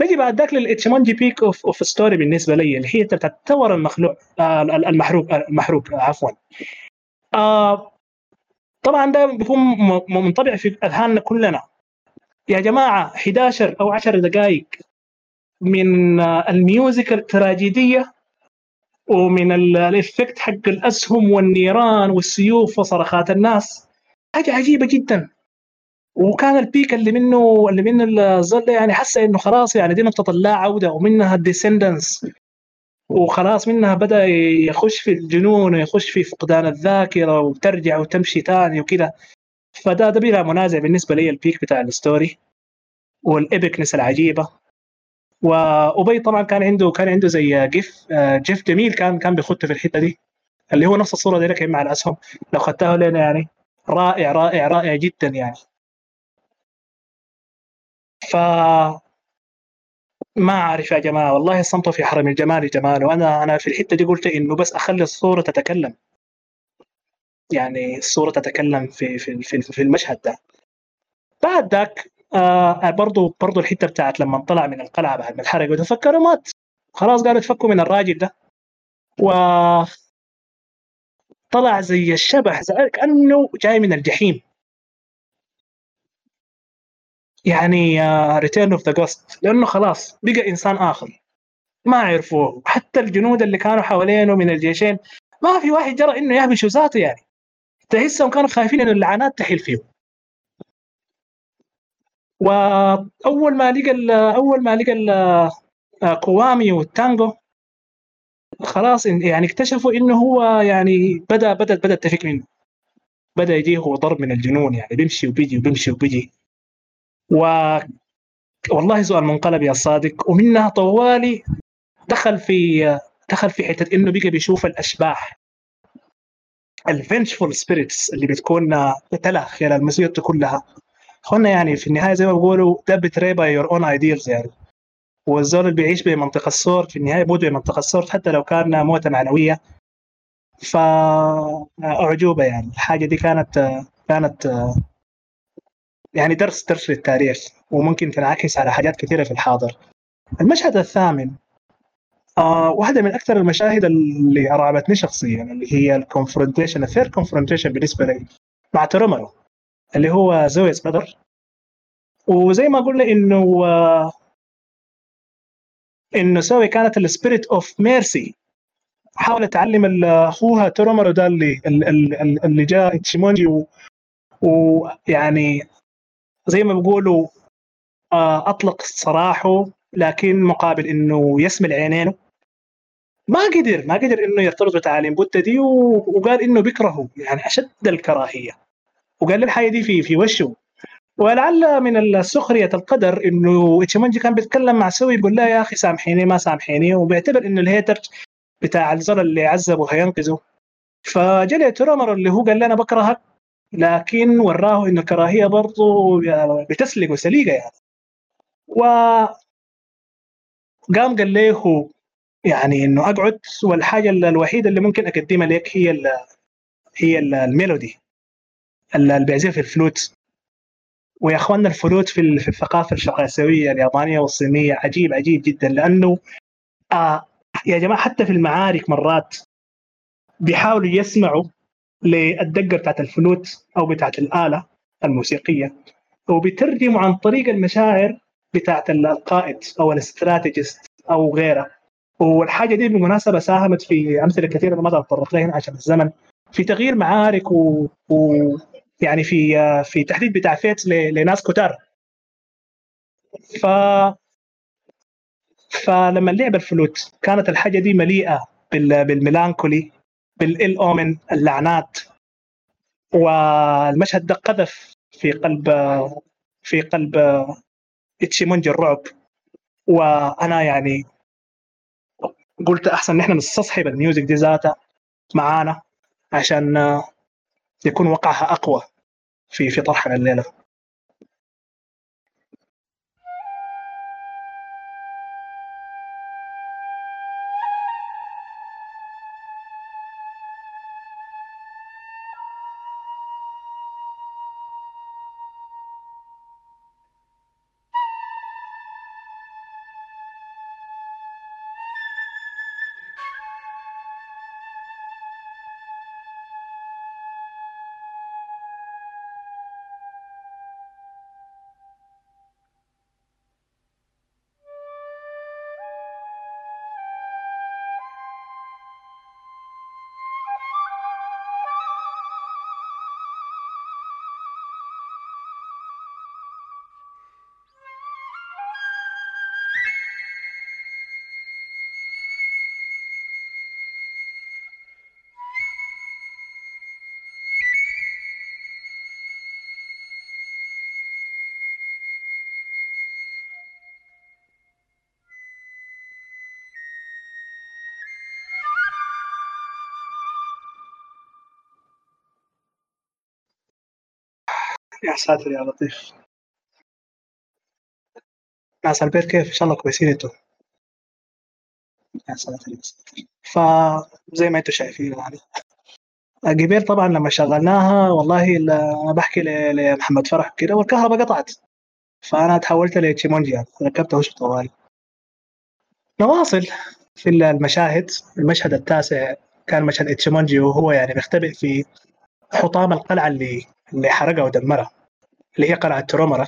نجي بعد ذاك للاتشيمونجي بيك اوف اوف ستوري بالنسبه لي اللي هي بتاعت الثور المخلوع آه المحروق آه المحروق آه عفوا آه طبعا ده بيكون منطبع في اذهاننا كلنا. يا جماعه احد عشر او عشر دقائق من آه الميوزك التراجيديه ومن الافكت حق الاسهم والنيران والسيوف وصرخات الناس، حاجه عجيبه جدا. وكان البيك اللي منه اللي من الظل يعني حس انه خلاص يعني دي نقطه لا عوده ومنها الديسندنس وخلاص منها بدا يخش في الجنون ويخش في فقدان الذاكره وترجع وتمشي ثاني وكده. فده ده بلا منازع بالنسبه لي البيك بتاع الستوري والابيكنس العجيبه. وابي طبعا كان عنده كان عنده زي جيف جيف جميل كان كان بيخطه في الحته دي اللي هو نفس الصوره دي لك مع الاسهم لو خدتها لنا يعني رائع رائع رائع جدا يعني. ف ما اعرف يا جماعه والله صمتوا في حرم الجمال جمال. وانا انا في الحته دي قلت انه بس اخلي الصوره تتكلم يعني، الصوره تتكلم في في في, في المشهد ده. بعد ذاك آه برضه برضه الحته بتاعت لما طلع من القلعه بعد ما اتحرقوا تفكروا مات خلاص، قالوا تفكوا من الراجل ده و طلع زي الشبح زي كأنه جاي من الجحيم يعني ريتيرن اوف ذا جوست، لانه خلاص بقى انسان اخر ما عرفوه. حتى الجنود اللي كانوا حوالينه من الجيشين ما في واحد جرى انه يهبشوا ذاته يعني، تحسهم كانوا خايفين ان اللعنات تحل فيهم. واول ما لقى اول ما لقى قوامي والتانجو خلاص يعني اكتشفوا انه هو يعني بدا بدا بدا تفك منه، بدا يجيه هو ضرب من الجنون يعني، بيمشي وبيجي وبيمشي وبيجي. و والله سؤال منقلب يا صادق. ومنها طوالي دخل في دخل في حته انه بقى بيشوف الاشباح الفينشفول سبيريتس اللي بتكون قتله خلال المسيره كلها. اخونا يعني في النهايه زي ما بيقولوا ده بتري باي يور اون ايديلز يعني، والزول اللي بيعيش بمنطقه الصور في النهايه بده بمنطقه الصور حتى لو كان موته معنويه. فاعجوبه يعني الحاجه دي كانت كانت يعني درس درس للتاريخ وممكن تنعكس على حاجات كثيره في الحاضر. المشهد الثامن آه واحده من اكثر المشاهد اللي رعبتني شخصيا اللي هي الكونفرونتيشن الثير كونفرونتيشن بالنسبه لي مع ترومرو اللي هو زويس بدر. وزي ما قلنا انه آه انه سوي كانت السبيريت اوف ميرسي حاولت تعلم اخوها ترومرو ده اللي اللي جاء تشيمونجي ويعني زي ما بيقولوا اطلق سراحه، لكن مقابل انه يسمل عينينه ما قدر ما قدر انه يرتبط بتعاليم بوتا دي، وقال انه بيكرهه يعني اشد الكراهيه، وقال له الحاجه دي في في وشه. ولعل من سخرية القدر انه إتشيمونجي كان بيتكلم مع سوي بيقول لا يا اخي سامحيني ما سامحيني، وبيعتبر انه الهيتر بتاع الزر اللي عذبه هينقذه. فجاء ترومر اللي هو قال انا بكرهك، لكن وراه انه الكراهيه برضه بتسلق وسليقه يعني. وقام قال له يعني انه اقعد والحاجه الوحيده اللي ممكن اقدمها لك هي ال هي ال الميلودي اللي بيعزفها في الفلوت. ويا اخواننا الفلوت في الثقافه الشرقاويه اليابانيه والصينيه عجيب عجيب جدا، لانه آه يا جماعه حتى في المعارك مرات بيحاولوا يسمعوا للدقه بتاعت الفلوت او بتاعت الاله الموسيقيه، وبترجموا عن طريق المشاعر بتاعت القائد او الاستراتيجيست او غيره. والحاجه دي بالمناسبه ساهمت في امثله كثيره ما تطرقت لها عشان الزمن في تغيير معارك و... و... يعني في في تحديد بتاع فيت لناس كتار. ف فلما لعب الفلوت كانت الحاجه دي مليئه بال... بالميلانكولي بالاومن اللعنات. والمشهد ده قذف في قلب في قلب إتشيمونجي الرعب. وانا يعني قلت احسن نحن نستصحب الميوزك دي ذاتها معانا عشان يكون وقعها اقوى في في طرحنا الليله. يا ساتر يا لطيف. ناس البيت كيف؟ إن شاء الله كويسين أنتم. يا ساتر يا ساتر. فزي ما أنتم شايفين يعني قبيل طبعا لما شغلناها والله أنا بحكي لمحمد فرح كده والكهرباء قطعت، فأنا تحولت لتشيمونجيا ركبتها وش طوالي. نواصل في المشاهد. المشهد التاسع كان مشهد إتشيمونجي وهو يعني مختبئ في حطام القلعة اللي اللي حرقها ودمرها، اللي هي قلعة ترومرا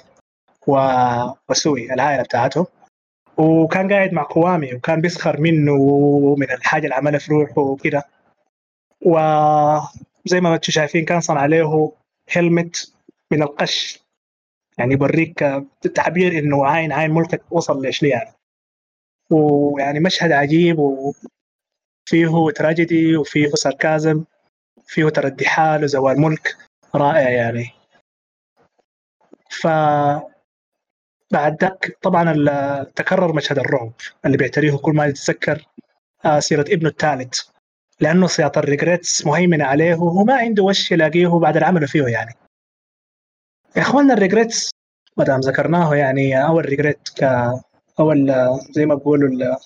وسوي العائلة بتاعته، وكان قاعد مع كوامي وكان بيسخر منه ومن الحاجة اللي عملها في روحه وكده. وزي ما انتم شايفين كان صنع عليه هلمت من القش، يعني يوريك التعبير انه عين عين ملكك وصل ليش ليه يعني. ويعني مشهد عجيب وفيه تراجيدي وفيه ساركازم فيه تردي حال وزوال ملك رائع يعني. ف بعد ذاك طبعا تكرر مشهد الرعب اللي بيعتريه كل ما يتذكر سيرة ابنه الثالث، لأنه سياط الريجريتس مهيمنة عليه وما عنده وش يلاقيه بعد العمل فيه يعني. يا إخواننا الريجريتس ما دام ذكرناه يعني، أول ريجريت ك أول زي ما بقولوا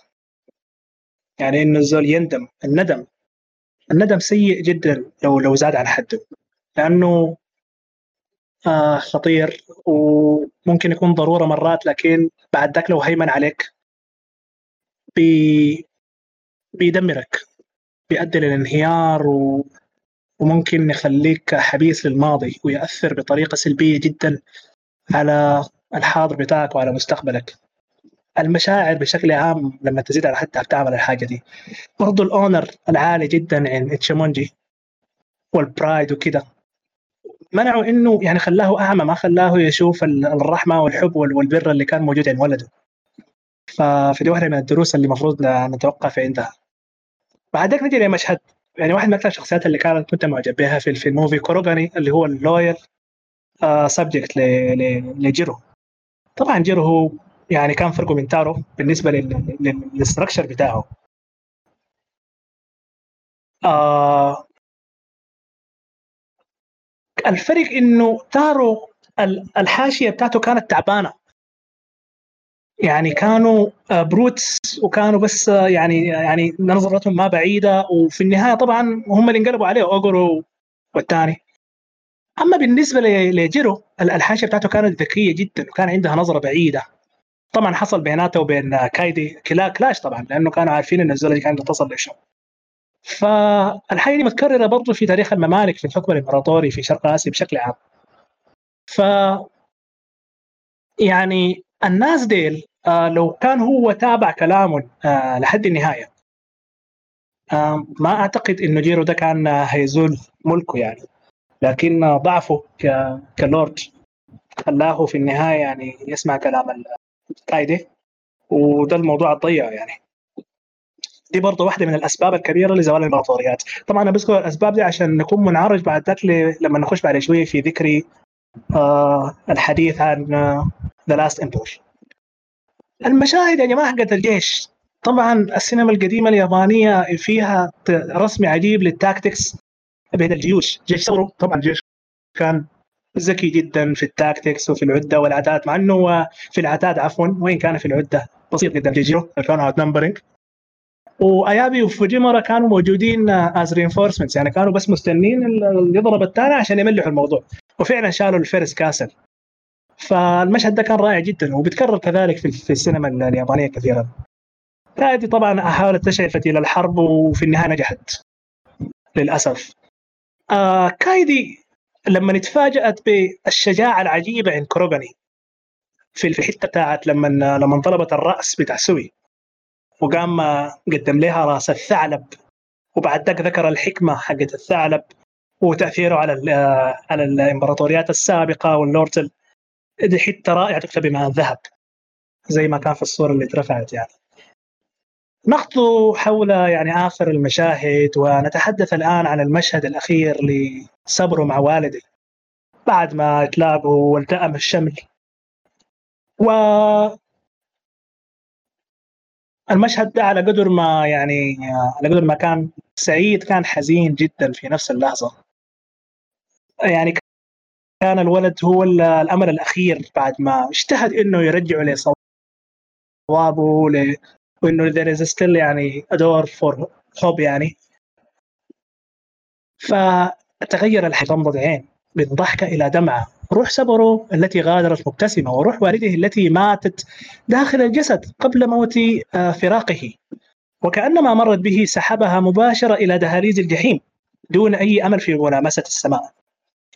يعني إنه الزول يندم. الندم الندم سيء جدا لو لو زاد عن حده، لأنه آه خطير وممكن يكون ضرورة مرات، لكن بعد ذاك لو هيمن عليك بي بيدمرك، بيؤدي للانهيار و... وممكن يخليك حبيس للماضي ويأثر بطريقة سلبية جدا على الحاضر بتاعك وعلى مستقبلك. المشاعر بشكل عام لما تزيد على حد تعمل الحاجة دي. برضو الأونر العالي جدا عن إتشيمونجي والبرايد وكده منعوا إنه يعني خلاه أعمى، ما خلاه يشوف الرحمة والحب والبر اللي كان موجود عند ولده. ففي دي واحدة من الدروس اللي مفروض نتوقف عندها. بعد ذلك نجي لمشهد يعني واحد من أكثر الشخصيات اللي كانت كنت معجب بها في في الموفي، كوروغاني اللي هو اللوير آه سبجكت لجيرو. طبعا جيرو هو يعني كان فرقه من تارو بالنسبة للستركشر بتاعه. آه الفرق إنه تارو الحاشية بتاعته كانت تعبانة، يعني كانوا بروتس وكانوا بس يعني يعني نظرتهم ما بعيدة، وفي النهاية طبعا هم اللي انقلبوا عليه أوغورو والثاني. أما بالنسبة لجيرو الحاشية بتاعته كانت ذكية جدا وكان عندها نظرة بعيدة. طبعا حصل بيناته وبين كايدي كلا كلاش طبعا، لأنه كانوا عارفين إن الزلة دي كانت تصل لشو. فالحاجة دي متكررة برضه في تاريخ الممالك في الحكم الإمبراطوري في شرق آسيا بشكل عام. ف يعني الناس ديل آه لو كان هو تابع كلامه آه لحد النهاية آه ما أعتقد إنه جيرو ده كان هيزول ملكه يعني، لكن ضعفه كلورد خلاه في النهاية يعني يسمع كلام القايدة، وده الموضوع الضيق يعني. دي برضه واحدة من الأسباب الكبيرة لزوال الإمبراطوريات. طبعا أنا بذكر الأسباب دي عشان نكون منعرج بعد ذاك لما نخش بعد شوية في ذكري آه الحديث عن آه The Last Emperor. المشاهد يا جماعة حقت الجيش، طبعا السينما القديمة اليابانية فيها رسم عجيب للتاكتكس بين الجيوش. جيش ثورو طبعا الجيش كان ذكي جدا في التاكتكس وفي العدة والعتاد، مع انه في العتاد عفوا وين كان في العدة بسيط جدا. جيجيرو كانوا اوت نمبرينج، وايابي وفوجيمورا كانوا موجودين از رينفورسمنتس، يعني كانوا بس مستنين اللي يضرب الثاني عشان يملحوا الموضوع، وفعلا شالوا الفيرست كاسل. فالمشهد ده كان رائع جدا وبتكرر كذلك في السينما اليابانية كثيرا. كايدي طبعا حاولت تشعفت إلى الحرب وفي النهاية نجحت للأسف. آه كايدي لما اتفاجأت بالشجاعة العجيبة عند كوروغاني في الحتة بتاعت لما لما انطلبت الرأس بتاع سوي وقام قدم لها رأس الثعلب، وبعد ذلك ذكر الحكمة حقت الثعلب وتأثيره على على الإمبراطوريات السابقة واللورتل. دي حتة رائعة تكتبي مع الذهب زي ما كان في الصورة اللي اترفعت يعني. نخطو حول يعني آخر المشاهد ونتحدث الآن عن المشهد الأخير لصبره مع والده بعد ما تلاقوا والتأم الشمل. و المشهد ده على قدر ما يعني على قدر ما كان سعيد كان حزين جدا في نفس اللحظة يعني. كان الولد هو الأمر الأخير بعد ما اجتهد إنه يرجعه لصوابه ل... وإنه there is still يعني a door for hope يعني. فتغير الحال، غمضت عين من ضحكة إلى دمعة، روح سبره التي غادرت مبتسمة، وروح والده التي ماتت داخل الجسد قبل موت فراقه، وكأنما مرت به سحبها مباشرة إلى دهاليز الجحيم دون أي أمل في ملامسة السماء.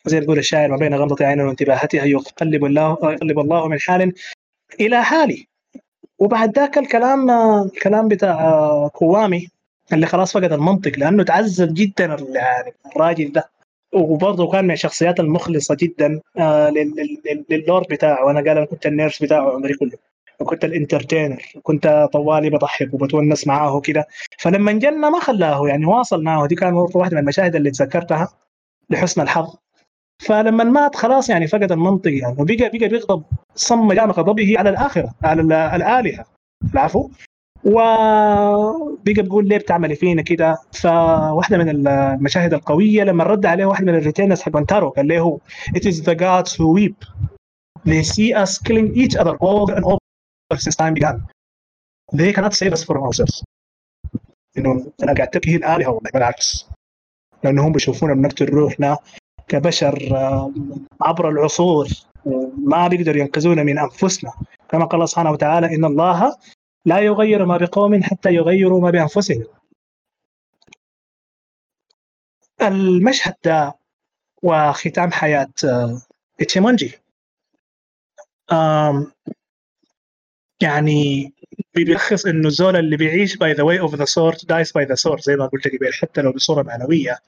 زي ما يقول الشاعر: ما بين غمضة عين وانتباهتها يقلب الله يقلب الله من حال إلى حال. وبعد ذاك الكلام الكلام بتاع كوامي اللي خلاص فقد المنطق لأنه تعذب جدا يعني الراجل ده، وبرضه كان من الشخصيات المخلصة جدا لللور بتاعه. وأنا قال أنا كنت النيرس بتاعه عمري كله، وكنت الانترتينر، كنت طوالي بضحك وبتونس معاه كده. فلما جنّ ما خلاه يعني واصل معاه، دي كان واحدة من المشاهد اللي تذكرتها لحسن الحظ. فلما مات خلاص يعني فقد المنطق يعني، وبقى بقى بيغضب صم جان غضبه على الآخرة على الآلهة العفو، وبقى بقول ليه بتعملي فينا كده. فواحدة من المشاهد القوية لما رد عليه واحد من الريتينرز حق وانتارو قال له: It is the gods who weep, they see us killing each other over and over since time began, they cannot save us from ourselves. إنه أنا قاعد تبكي الآلهة والله بالعكس، لأنهم بيشوفونا بنقتل روحنا كبشر عبر العصور، ما بيقدر ينقذونا من أنفسنا، كما قال سبحانه وتعالى: إن الله لا يغير ما بقوم حتى يغيروا ما بأنفسهم. المشهد ده وختام حياة إتشيمونجي يعني بيلخص إنه الزول اللي بيعيش by the way of the sword dies by the sword، زي ما قلت قبل، حتى لو بصورة معنوية.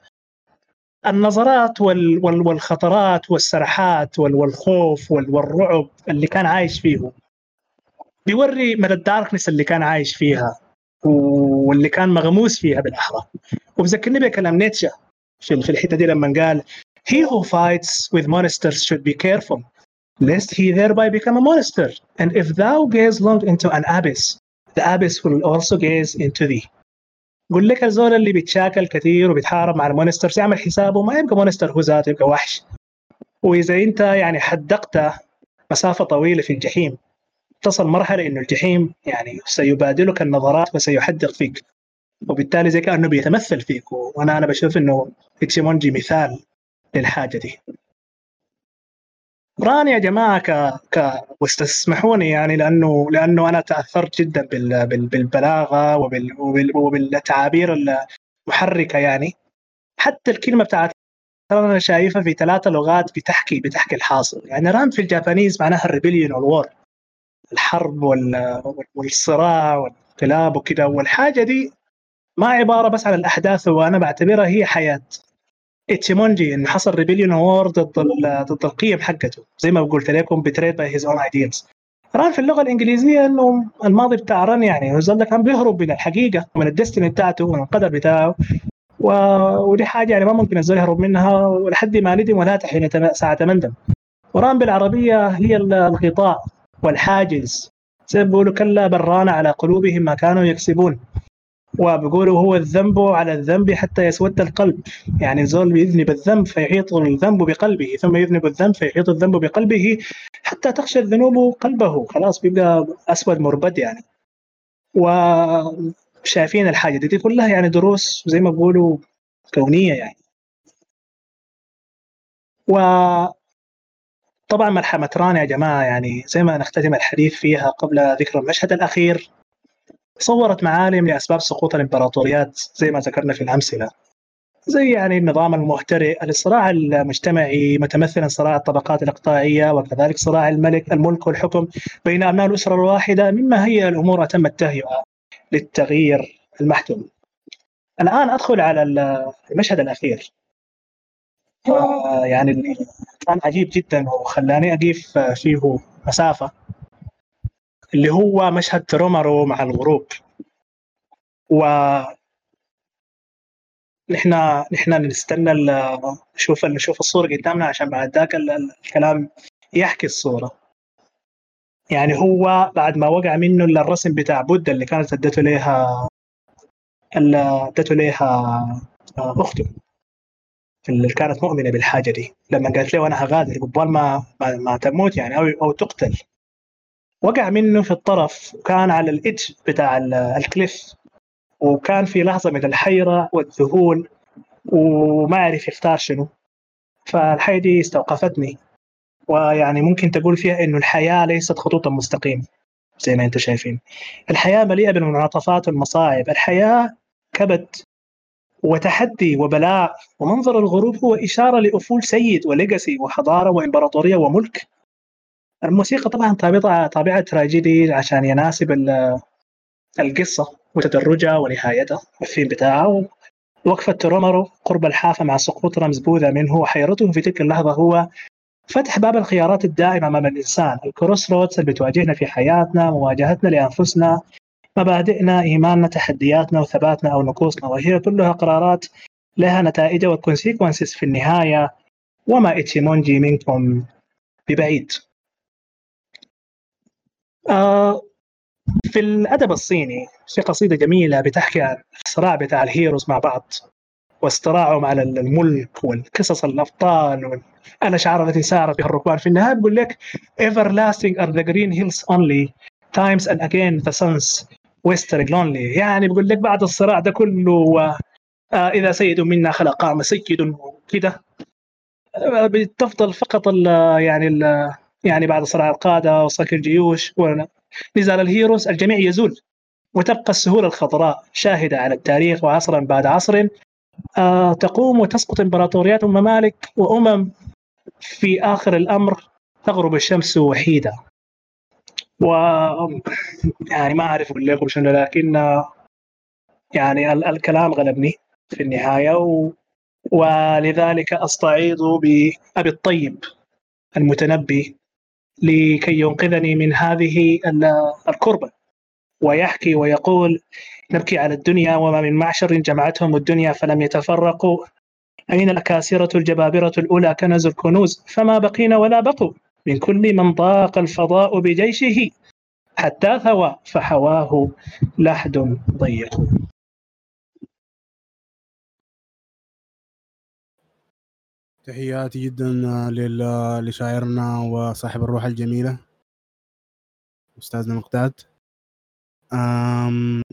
النظرات وال والخطرات والسرحات والخوف والرعب اللي كان عايش فيه بيوري من الداركنس اللي كان عايش فيها واللي كان مغموس فيها بالأحرى. وبذكرني بكلام نيتشه في في الحتة دي لما قال: He who fights with monsters should be careful lest he thereby become a monster, and if thou gaze long into an abyss the abyss will also gaze into thee. قل لك الزول اللي بيتشاكل كثير وبيتحارب مع المونسترز يعمل حسابه ما يبقى مونستر، هو ذاته يبقى وحش. وإذا أنت يعني حدقته مسافة طويلة في الجحيم تصل مرحلة إنه الجحيم يعني سيبادلك النظرات وسيحدق فيك، وبالتالي زي كأنه بيتمثل فيك. وأنا أنا بشوف إنه إتشيمونجي مثال للحاجة دي. ران يا جماعة ك ك واستسمحوني يعني لأنه لأنه أنا تأثرت جدا بال بالبلاغة وبال وبال وبالتعابير المحركة يعني. حتى الكلمة بتاعت أنا شايفها في ثلاثة لغات بتحكي بتحكي الحاصل يعني. ران في الجابانيز معناها الريبيليون والوار، الحرب وال والصراع والانقلاب وكده. والحاجة دي ما عبارة بس عن الأحداث، وأنا بعتبرها هي حياة إتشيمونجي، إنه حصل ريبيليون وور ضد ضد القيم حقته، زي ما قلت لكم بتريد باي هيز اون ايدياز. ران في اللغة الإنجليزية إنه الماضي بتاع ران يعني هو ظل كان بيهرب من الحقيقة ومن الدستني بتاعته ومن القدر بتاعه، و... ودي حاجة يعني ما ممكن الزول يهرب منها ولحد ما ندم ولا تحين ساعة مندم. وران بالعربية هي الغطاء والحاجز، زي بيقولوا: كلا بران على قلوبهم ما كانوا يكسبون، وبيقولوا هو الذنب على الذنب حتى يسود القلب، يعني الزول يذنب الذنب فيحيط الذنب بقلبه، ثم يذنب الذنب فيحيط الذنب بقلبه حتى تخشى الذنوب قلبه، خلاص بيبقى أسود مربد يعني. وشايفين الحاجة دي كلها يعني دروس زي ما بيقولوا كونية يعني. وطبعا ملحمة ران يا جماعة يعني زي ما نختتم الحديث فيها قبل ذكر المشهد الأخير، صورت معالم لأسباب سقوط الإمبراطوريات زي ما ذكرنا في الأمثلة، زي يعني النظام المهترئ، الصراع المجتمعي متمثلا صراع الطبقات الإقطاعية، وكذلك صراع الملك الملك والحكم بين أبناء الأسرة الواحدة، مما هي الأمور أتم التهيئة للتغيير المحتوم. الآن أدخل على المشهد الأخير يعني كان عجيب جدا وخلاني أقيف فيه مسافة، اللي هو مشهد ترومارو مع الغروب. ونحن نحن نستنى نشوف نشوف الصورة قدامنا عشان بعد ذاك الكلام يحكي الصورة. يعني هو بعد ما وقع منه الرسم بتاع بودا اللي كانت ادته ليها ادته ليها أخته، اللي كانت مؤمنه بالحاجه دي لما قالت له انا هغادر قبل ما ما تموت يعني او او تقتل. وقع منه في الطرف وكان على الإدج بتاع الكليف، وكان في لحظه من الحيره والذهول وما عرف يختار شنو. فالحاجه دي استوقفتني، ويعني ممكن تقول فيها انه الحياه ليست خطوطا مستقيمه زي ما انتم شايفين. الحياه مليئه بالمنعطفات والمصاعب، الحياه كبت وتحدي وبلاء، ومنظر الغروب هو إشارة لأفول سيد وليجاسي وحضارة وإمبراطورية وملك. الموسيقى طبعا طابعة طابعة تراجيدي عشان يناسب القصة وتدرجها ونهايتها والفيلم بتاعه. وقفة رومارو قرب الحافة مع سقوط رمز بوذا منه وحيرته في تلك اللحظة هو فتح باب الخيارات الدائمة أمام الإنسان، الكروس رودز اللي بتواجهنا في حياتنا، مواجهتنا لأنفسنا، مبادئنا، إيماننا، تحدياتنا وثباتنا أو نقوصنا، وهي كلها قرارات لها نتائجها والكونسيكونسز في النهاية، وما إتشيمونجي منكم ببعيد. آه في الأدب الصيني في قصيدة جميلة بتحكي عن الصراع بتاع الهيروز مع بعض واصطراعهم على الملك والقصص الأبطال والأشعار التي سارت بها الركبان. في النهاية بقول لك everlasting are the green hills only times and again the suns ويسترق لونلي. يعني بقول لك بعد الصراع ده كله آه إذا سيد منا خلق قام سيد وكده، آه بتفضل فقط ال يعني ال يعني بعد صراع القادة وصك الجيوش ونزال الهيروس الجميع يزول، وتبقى السهولة الخضراء شاهدة على التاريخ. وعصرا بعد عصر آه تقوم وتسقط إمبراطوريات وممالك وأمم، في آخر الأمر تغرب الشمس وحيدة. و يعني ما أعرف أقول لكم شنو، لكن يعني ال- الكلام غلبني في النهاية، و... ولذلك أستعيض بأبي الطيب المتنبي لكي ينقذني من هذه ال- الكربة. ويحكي ويقول: نبكي على الدنيا وما من معشر جمعتهم الدنيا فلم يتفرقوا، أين الأكاسرة الجبابرة الأولى كنز الكنوز فما بقينا ولا بقوا، من كل من ضاق الفضاء بجيشه حتى ثوى فحواه لحد ضيق. تحياتي جدا لشاعرنا وصاحب الروح الجميلة أستاذنا المقداد.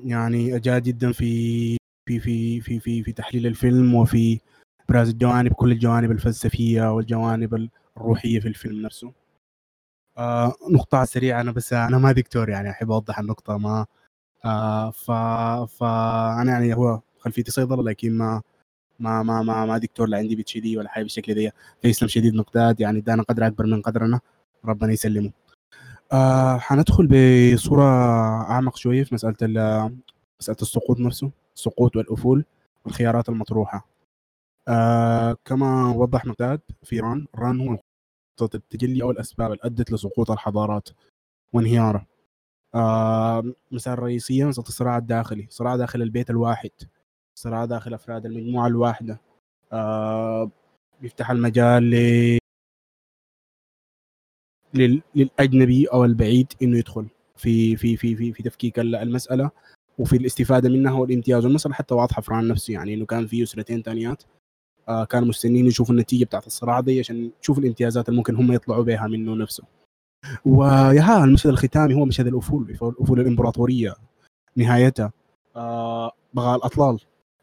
يعني أجاد جدا في في في في في, في تحليل الفيلم وفي إبراز الجوانب، كل الجوانب الفلسفية والجوانب الروحية في الفيلم نفسه. آه نقطة سريعة، أنا بس أنا ما دكتور يعني أحب أوضح النقطة. ما آه فأنا يعني هو خلفيتي صيدلة، لكن ما ما ما ما, ما دكتور، لا عندي بتشدي ولا حاجة بالشكل ده. فيسلم شديد مقداد، يعني دانا قدر أكبر من قدرنا، ربنا يسلمه. آه حندخل بصورة أعمق شوية في مسألة مسألة السقوط نفسه، السقوط والأفول والخيارات المطروحة. آه كما وضح مقداد في ران، ران هو نقطة التجلي أو الأسباب اللي أدت لسقوط الحضارات وانهياره. آه مسألة رئيسية مسألة الصراع الداخلي، صراع داخل البيت الواحد، صراع داخل أفراد المجموعة الواحدة. آه بيفتح المجال ل... لل... للأجنبي أو البعيد إنه يدخل في في في في, في تفكيك المسألة وفي الاستفادة منها والامتياز. والمسألة حتى واضحة في ران نفسه، يعني إنه كان في أسرتين تانيات آه كانوا مستنين يشوفوا النتيجة بتاعت الصراع دي عشان يشوفوا الامتيازات اللي ممكن هم يطلعوا بها منه نفسه. وياها المشهد الختامي هو مشهد الأفول، أفول الإمبراطورية نهايتها آه بغى الأطلال،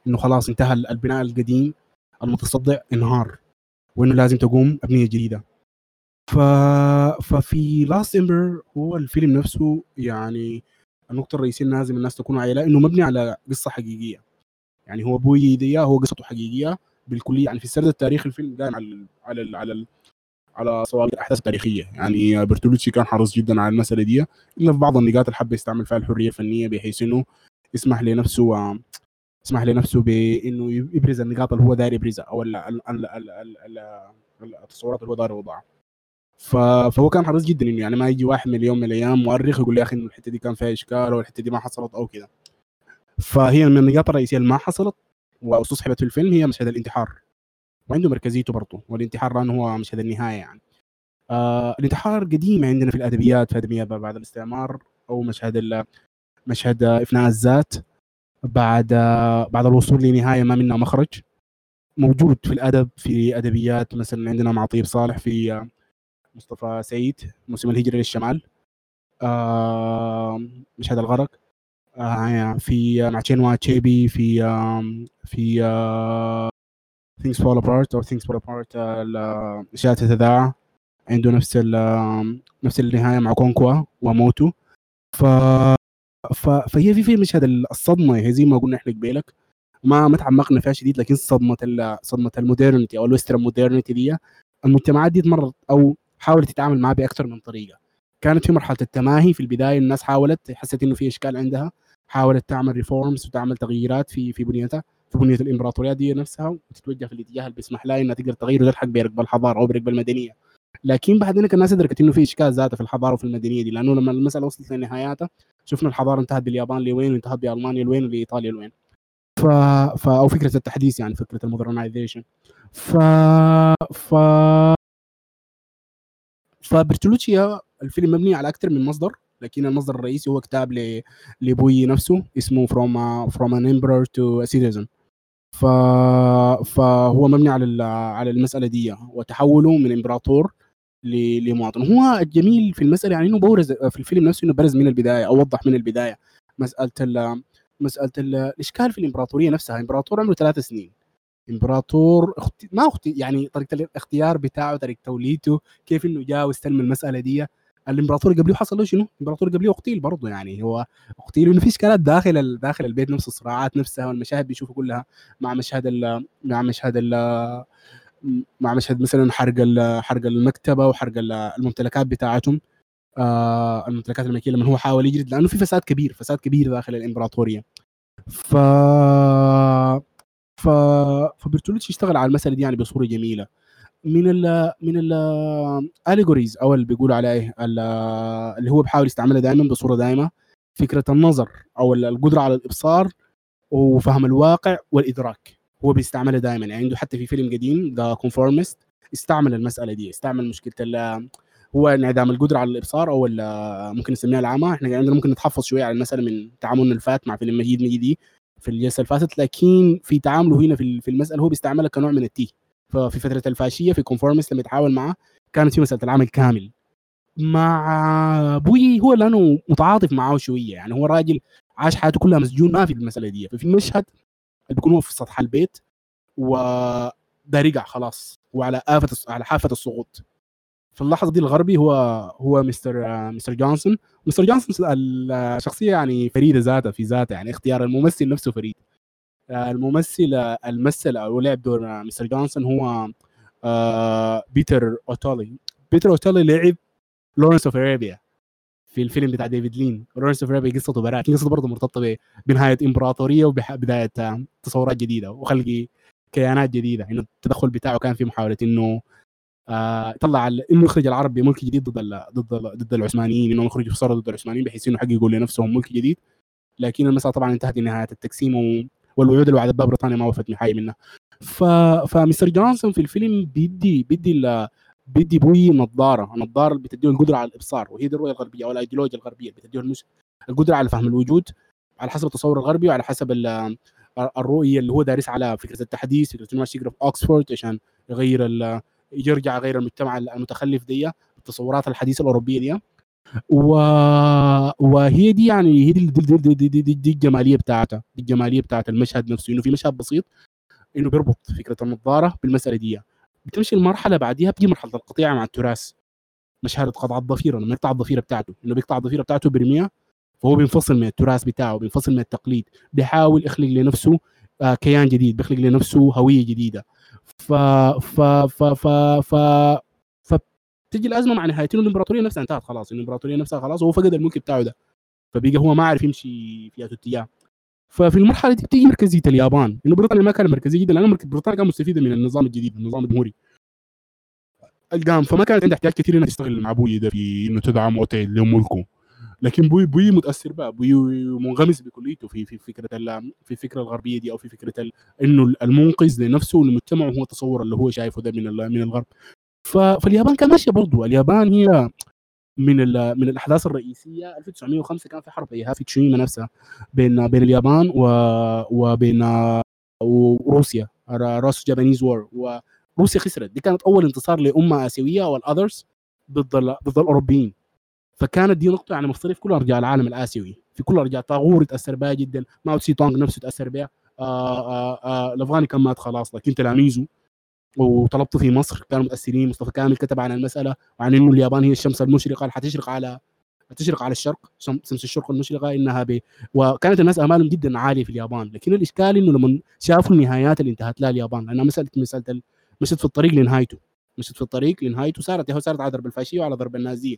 إنه خلاص انتهى البناء القديم المتصدع انهار، وإنه لازم تقوم أبنية جديدة. ف... ففي Last Emperor هو الفيلم نفسه، يعني النقطة الرئيسية لازم الناس تكون عايلة إنه مبني على قصة حقيقية. يعني هو أبوي ديا هو قصته حقيقية بالكلية، يعني في السرد التاريخي الفيلم قائم على على على على صوابغ الأحداث التاريخية. يعني برتولوتشي كان حريص جدا على المسألة دي، إلا في بعض النقاط اللي حب يستعمل فيها الحرية الفنية بحيث إنه يسمح لنفسه يسمح لنفسه بإنه يبرز النقاط اللي هو داير يبرزها أو ال ال ال ال التصورات اللي هو داير يوضعها. فهو كان حريص جدا إنه يعني ما يجي واحد من اليوم من الأيام مؤرخ يقول لي أخي إنه الحتة دي كان فيها إشكال أو الحتة دي ما حصلت أو كده. فهي من النقاط الرئيسية اللي ما حصلت واستصحبت في الفيلم هي مشهد الانتحار، وعنده مركزيته برضه. والانتحار لانه هو مشهد النهايه، يعني آه الانتحار قديم عندنا في الادبيات، في ادبيات بعد الاستعمار، او مشهد مشهد افناء الذات بعد بعد الوصول لنهايه ما منها مخرج. موجود في الأدب، في أدبيات مثلا عندنا مع طيب صالح في مصطفى سعيد موسم الهجرة للشمال، آه مش هذا الغرق، آه يعني في مع تشينوا تشيبي في آه في آه Things Fall Apart أو Things Fall Apart الأشياء تتذاع، عنده نفس نفس النهاية مع كونكوا وموتو. ف ف فهي في في مش هذا الصدمة هي زي ما قلنا إحنا قبلك ما ما تعمقنا فيها شديد، لكن صدمة ال صدمة المودرنتي أو الويسترن مودرنتي دي المجتمعات دي تمرت أو حاولت تتعامل معها بأكثر من طريقة. كانت في مرحلة التماهي في البداية الناس حاولت حست إنه في إشكال عندها، حاولت تعمل ريفورمز وتعمل تغييرات في في بنيتها في بنية الإمبراطورية دي نفسها، وتتوجه في الاتجاه اللي بيسمح لها إنها تقدر تغير وتلحق بيرقبة الحضارة أو بيرقبة المدنية. لكن بعد ذلك الناس أدركت إنه في إشكال ذاته في الحضارة وفي المدنية دي، لأنه لما المسألة وصلت لنهايتها شفنا الحضارة انتهت باليابان لوين، وانتهت بألمانيا لوين، وبإيطاليا لوين. ف... ف أو فكرة التحديث يعني فكرة المودرنايزيشن. ف ف فبرتولوتشي الفيلم مبني على أكثر من مصدر، لكن المصدر الرئيسي هو كتاب ل... لبوي نفسه اسمه From a... From an Emperor to a Citizen. ف... فهو مبني على على المسألة دي وتحوله من إمبراطور ل... لمواطن. هو الجميل في المسألة يعني إنه بورز في الفيلم نفسه إنه برز من البداية أو وضح من البداية مسألة ال... مسألة ال... الإشكال في الإمبراطورية نفسها. إمبراطور عمره ثلاث سنين، إمبراطور اخت... ما اخت... يعني طريقة الاختيار بتاعه، طريقة توليته، كيف إنه جاء واستلم المسألة دي. الإمبراطور قبله حصل له شنو؟ الإمبراطور قبله اغتيل برضه، يعني هو اغتيل إنه في إشكالات داخل داخل البيت، نفس الصراعات نفسها والمشاهد بيشوفوا كلها مع مشهد ال... مع مشهد ال... مع مشهد مثلا حرق ال... حرق المكتبة وحرق الممتلكات بتاعتهم، آه الممتلكات الملكية لما هو حاول يجري، لأنه في فساد كبير فساد كبير داخل الإمبراطورية. ف ف فبرتولوتشي اشتغل على المسألة دي يعني بصورة جميلة. من ال من الاليجوريز او اللي بيقولوا عليه اللي هو بحاول يستعملها دائما بصورة دائمة فكرة النظر او القدرة على الإبصار وفهم الواقع والإدراك، هو بيستعملها دائما. يعني عنده حتى في فيلم قديم The Conformist استعمل المسألة دي، استعمل مشكلة ال هو انعدام القدرة على الإبصار أو ممكن نسميها العمى. إحنا عندنا ممكن نتحفظ شوية على المسألة من تعاملنا الفات مع فيلم مجيد مجيدي في الجلسة الفاتت، لكن في تعامله هنا في المسألة هو بيستعملها كنوع من التيه. ففي فترة الفاشية في كونفورمست لما يتعامل معه كانت في مسألة العمى الكامل. مع بوي هو لأنه متعاطف معه شوية، يعني هو راجل عاش حياته كلها مسجون ما في المسألة دي. ففي مشهد اللي بيكون هو في سطح البيت وده رجع خلاص وعلى آفة على حافة السقوط. في اللحظة دي الغربي هو هو مستر مستر جونسون. مستر جونسون الشخصية يعني فريدة ذاتها في ذاتها، يعني اختيار الممثل نفسه فريد. الممثل الممثل أو لعب دور مستر جونسون هو بيتر أوتولي. بيتر أوتولي لعب لورنس أوف أرابيا في الفيلم بتاع ديفيد لين. لورنس أوف أرابيا قصته براءة، قصته برضه مرتبطة بنهاية إمبراطورية وبداية تصورات جديدة وخلق كيانات جديدة. إنه يعني التدخل بتاعه كان في محاولة إنه آه، طلع انه يخرج العرب بملك جديد ضد ال ضد ال ضد العثمانيين، انه يخرجوا بصوره ضد العثمانيين بحيث انه حققوا لنفسهم ملك جديد. لكن المساله طبعا انتهت بنهايه التقسيم و... والوعود اللي وعدت بها بريطانيا ما وفت نهائي منها. ف... فمستر جونسون في الفيلم بيدي بيدي ال... بيدي بوي نظاره نظاره اللي بتديه القدره على الابصار، وهي دي الرؤيه الغربيه او الايديولوجيا الغربيه، بتديه المش... القدره على فهم الوجود على حسب التصور الغربي وعلى حسب ال... الرؤيه اللي هو دارس على فكره التحديث، فكره انه ماشي يقرا في اوكسفورد عشان يغير ال... يرجع غير المجتمع المتخلف دي التصورات الحديثه الاوروبيه دي. و... وهي دي يعني هي دي دي, دي, دي, دي, دي, دي الجماليه بتاعتها دي الجماليه بتاعت المشهد نفسه، انه في مشهد بسيط انه بيربط فكره النظاره بالمساله دي. بتمشي المرحله بعديها بتجي مرحله القطيعه مع التراث، مشهد قطع الضفيره. لما يقطع الضفيره بتاعته انه بيقطع الضفيره بتاعته برميها، فهو بينفصل من التراث بتاعه، بينفصل من التقليد، بيحاول يخلق لنفسه كيان جديد، بيخلق لنفسه هويه جديده. ف ف ف ف ف فتجي الازمه مع نهايته، الامبراطوريه نفسها انتهت خلاص، الامبراطوريه نفسها خلاص، وهو فقد الملك بتاعه ده، فبيجي هو ما عارف يمشي في اي اتجاه. ففي المرحله دي بتيجي مركزيه اليابان، انه بريطانيا ما كانت مركزيه جدا، لان بريطانيا كانت مستفيده من النظام الجديد، النظام الجمهوري القام، فما كانت عندها احتياج كثير انها تشتغل مع بوي ده في انه تدعم اوتيل لملكه. لكن بوي بوي متاثر بقى، بوي منغمس بكليته في في فكره في الفكره الغربيه دي، او في فكره انه المنقذ لنفسه ولمجتمعه هو التصور اللي هو شايفه ده من من الغرب. فاليابان كان ماشيه برضه، اليابان هي من من الاحداث الرئيسيه. ألف وتسعمية وخمسة كان في حرب ايهافي تشيما نفسها بين بين اليابان وبين وروسيا، راس جابانيز وور، وروسيا خسرت. دي كانت أول انتصار لأمة آسيوية والأذرس ضد ضد الأوروبيين، فكانت دي نقطة يعني مختلف كل رجال العالم الآسيوي، في كل رجال طاغور تأثر بها جدا، ماو تسي تونغ نفسه تأثر بها، الأفغاني كان مات خلاص لكن تلاميذه وطلبته في مصر كانوا متأثرين. مصطفى كامل كتب عن المسألة وعن إنه اليابان هي الشمس المشرقة اللي حتشرق على تشرق على الشرق، شمس الشرق المشرقة إنها ب... وكانت الناس آمالهم جدا عالية في اليابان، لكن الإشكال إنه لما شافوا النهايات اللي انتهت لها اليابان، لأنها مسألة مسألة ال... مشت في الطريق لنهايته، مشت في الطريق لنهايته صارت صارت على ضرب الفاشية وعلى ضرب النازية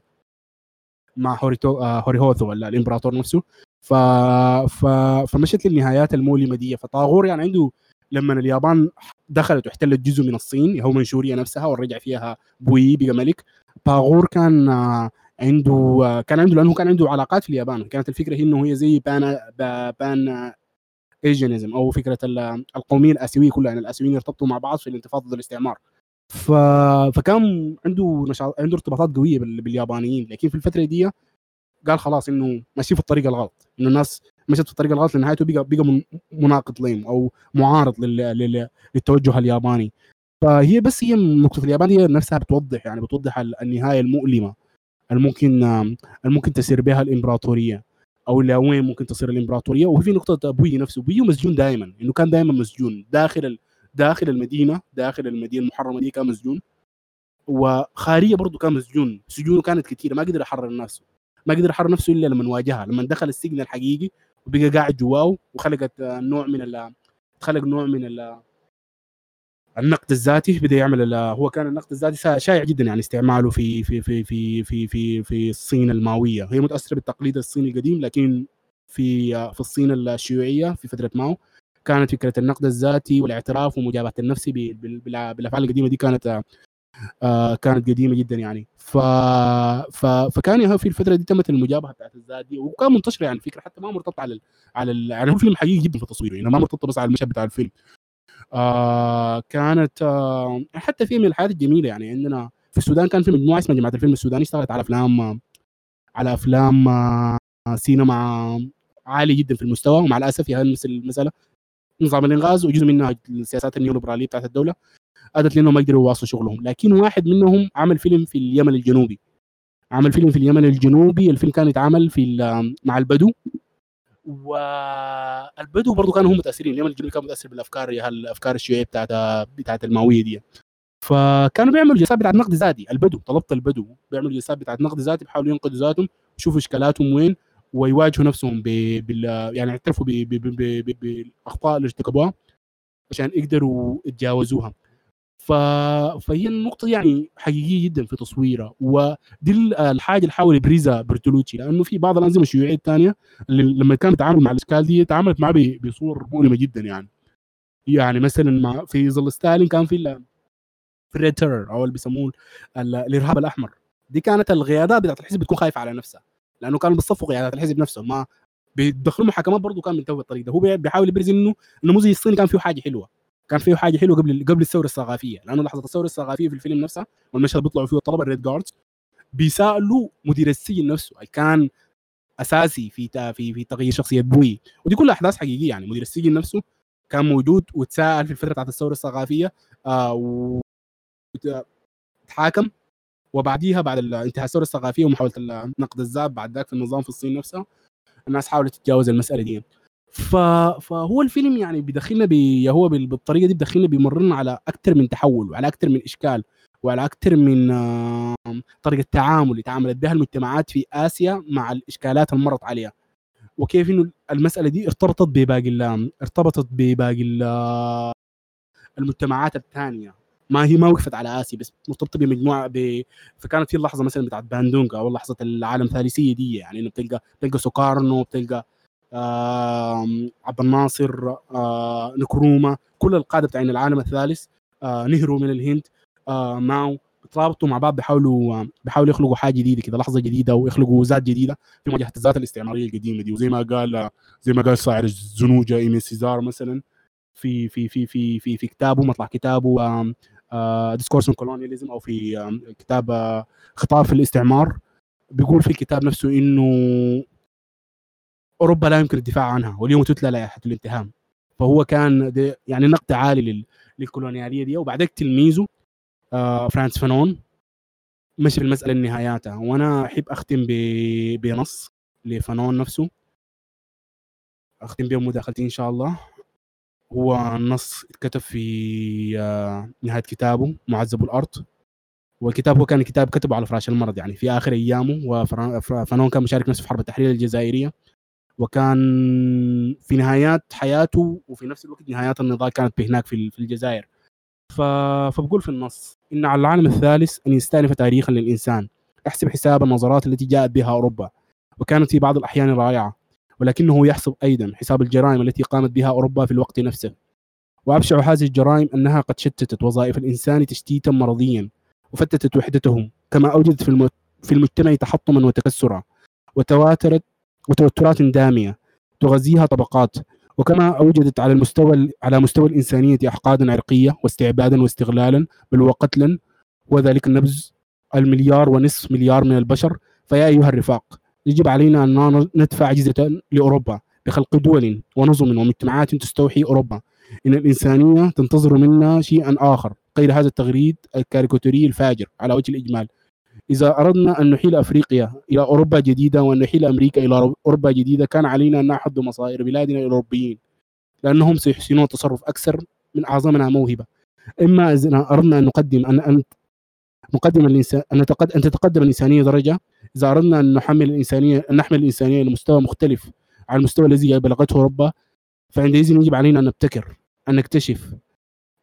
مع هوريتو... هوريهوثو ولا الإمبراطور نفسه، ف... ف... فمشت للنهايات المؤلمة دي. فطاغور يعني عنده لما اليابان دخلت واحتلت جزء من الصين هو منشوريا نفسها ورجع فيها بوي بقى ملك، طاغور كان عنده كان عنده لانه كان عنده علاقات في اليابان. كانت الفكره هي انه هي زي بان بان ايجينيزم او فكره القوميه الاسيويه كلها، يعني الاسيويين يرتبطوا مع بعض في الانتفاضه ضد الاستعمار، ف... فكان عنده نشاط عنده ارتباطات قويه باليابانيين. لكن في الفتره دي قال خلاص انه ماشي في الطريق الغلط، انه الناس مشت في الطريق الغلط لنهايته، بقى بقى مناقض لهم او معارض للتوجه الياباني. فهي بس هي نقطه اليابان هي نفسها بتوضح، يعني بتوضح النهايه المؤلمه الممكن الممكن تسير بها الامبراطوريه او لوين ممكن تصير الامبراطوريه. وفي نقطه بوي نفسه، بوي مسجون دائما، انه كان دائما مسجون داخل داخل المدينه داخل المدينه المحرمه دي، كان مسجون وخاريه برضو كان مسجون، سجونه كانت كتير، ما قدر يحرر الناس، ما قدر يحرر نفسه الا لما واجهها، لما دخل السجن الحقيقي وبقى قاعد جواه، وخلقت نوع من ال... خلق نوع من ال... النقد الذاتي. بدا يعمل هو كان النقد الذاتي شائع جدا، يعني استعماله في في في في في في, في الصين الماويه، هي متاثره بالتقليد الصيني القديم، لكن في في الصين الشيوعيه في فتره ماو كانت فكره النقد الذاتي والاعتراف ومجابهه النفس بالافعال القديمه دي كانت كانت قديمه جدا يعني. ف فكان في الفتره دي تمت المجابهه بتاعت الذات دي، وكان منتشره يعني فكره حتى ما مرتبطه على ال... على ال... يعني هو فيلم حقيقي جدا في تصويره، يعني ما مرتبطه بس على المشهد بتاع الفيلم. آه كانت آه حتى في من الحاجات الجميله، يعني عندنا في السودان كان في مجموعه اسمها جماعه الفيلم السوداني، اشتغلت على افلام على افلام سينما عالي جدا في المستوى، ومع الاسف هي نفس المساله نظام الانغاز وجزء منها السياسات النيوليبراليه بتاعت الدوله ادت لانهم ما يقدروا يواصلوا شغلهم. لكن واحد منهم عمل فيلم في اليمن الجنوبي، عمل فيلم في اليمن الجنوبي، الفيلم كان يتعمل في مع البدو، والبدو برضو كانوا هم متاثرين، اليمن الجنوبي كان متاثر بالافكار الافكار الشيوعيه بتاعت بتاعت الماويه دي، فكانوا بيعملوا جلسات بتاعت نقد ذاتي. البدو طلبت البدو بيعملوا جلسات بتاعت نقد ذاتي، بيحاولوا ينقدوا ذاتهم، يشوفوا اشكالاتهم وين، ويواجهوا نفسهم ب... بال يعني يعترفوا ب... ب... ب... ب... ب... بالاخطاء اللي ارتكبوها عشان يقدروا يتجاوزوها. ف... فهي النقطة يعني حقيقية جدا في تصويرها، ودي الحاجة اللي حاول يبرزها برتولوتشي، لأنه في بعض الأنظمة الشيوعية الثانية لما كانت تعامل مع الإشكال دي تعاملت معه بصور مؤلمة جدا، يعني يعني مثلا مع في ظل ستالين كان في الريد تيرر أو اللي بيسموه الإرهاب الأحمر، دي كانت القيادات بتاعت الحزب بتكون خايفة على نفسها، لأنه كانوا بيصفوا قيادات الحزب نفسه، ما بيدخلوا محاكمات برضه، كان بيتوه الطريق ده. هو بيحاول يبرز إنه النموذج الصيني كان فيه حاجة حلوة، كان فيه حاجه حلوه قبل قبل الثوره الثقافيه، لانه لحظه الثوره الثقافيه في الفيلم نفسها والمشهد بيطلعوا فيه الطلبه الريد جاردز بيسالوا مدير السجن نفسه اللي كان اساسي في في في تغيير شخصيه بوي، ودي كلها احداث حقيقيه، يعني مدير السجن نفسه كان موجود وتساءل في الفتره بتاعت الثوره الثقافيه، آه وتحاكم، وبعديها بعد انتهاء الثوره الثقافيه ومحاوله نقد الذات بعد ذاك في النظام في الصين نفسها الناس حاولت تتجاوز المساله دي. فهو الفيلم يعني بيدخلنا بي هو بالطريقه دي بيدخلنا بيمرنا على اكثر من تحول وعلى اكثر من اشكال وعلى اكثر من طريقه تعامل اللي تعاملت بها المجتمعات في اسيا مع الاشكالات اللي مرت عليها، وكيف انه المساله دي ارتبطت بباقي ارتبطت بباقي المجتمعات الثانيه، ما هي ما وقفت على اسيا بس، مرتبطه بمجموعه ب... فكانت في اللحظه مثلا بتاعت باندونغا او لحظه العالم الثالثيه دي، يعني انه بتلقى بتلقى سوكارنو بتلقى آه، عبد الناصر، آه، نكرومة، كل القادة بتاعين العالم الثالث، آه، نهرو من الهند، آه، ماو، ترابطوا مع بعض، بيحاولوا آه، بيحاولوا يخلقوا حاجة جديدة كده، لحظة جديدة، ويخلقوا ذات جديدة في مواجهة الذات الاستعمارية القديمة دي. وزي ما قال زي ما قال شاعر الزنوجة إيمي سيزار مثلا في في في في في, في كتابه، مطلع كتابه آه، آه، ديسكورس اون كولونياليزم، أو في آه، كتاب آه، خطاب في الاستعمار، بيقول في الكتاب نفسه إنه أوروبا لا يمكن الدفاع عنها واليوم تتلى لائحة الانتهام. فهو كان يعني نقد عالي للكولونياليه دي. وبعدك تلميذه آه فرانز فانون مشي بالمساله لنهاياتها. وانا احب اختم بنص لفانون نفسه، اختم بيوم مداخلتي ان شاء الله. هو النص اتكتب في آه نهايه كتابه معذب الارض، وكتابه كان كتاب كتبه على فراش المرض يعني في آخر أيامه. وفانون كان مشارك نفسه في حرب التحرير الجزائرية، وكان في نهايات حياته وفي نفس الوقت نهايات النضال كانت بهناك في الجزائر. فبقول في النص: إن على العالم الثالث أن يستأنف تاريخا للإنسان، احسب حساب النظرات التي جاءت بها أوروبا وكانت في بعض الأحيان رائعة، ولكنه يحسب أيضا حساب الجرائم التي قامت بها أوروبا في الوقت نفسه. وأبشع هذه الجرائم أنها قد شتتت وظائف الإنسان تشتيتا مرضيا وفتتت وحدتهم، كما أوجدت في في المجتمع تحطما وتكسرا وتواترت وتوترات دامية تغذيها طبقات، وكما أوجدت على المستوى على مستوى الإنسانية أحقادا عرقية واستعبادا واستغلالا بل وقتلا، وذلك نبذ المليار ونصف مليار من البشر. فيا أيها الرفاق، يجب علينا أن ندفع عجزة لأوروبا بخلق دول ونظم ومجتمعات تستوحي أوروبا. إن الإنسانية تنتظر منا شيئا آخر غير هذا التغريد الكاريكاتوري الفاجر على وجه الإجمال. إذا أردنا أن نحيل أفريقيا إلى أوروبا جديدة وأن نحيل أمريكا إلى أوروبا جديدة، كان علينا أن نعد مصائر بلادنا الأوروبيين، لأنهم سيحسنون التصرف أكثر من أعظمنا موهبة. إما إذا أردنا أن نقدم أن أن نقدم الإنسان أن نتقدم أن تتقدم الإنسانية درجة، إذا أردنا أن نحمل الإنسانية أن نحمل الإنسانية إلى مستوى مختلف عن المستوى الذي بلغته أوروبا، فعندئذ يجب علينا أن نبتكر، أن نكتشف.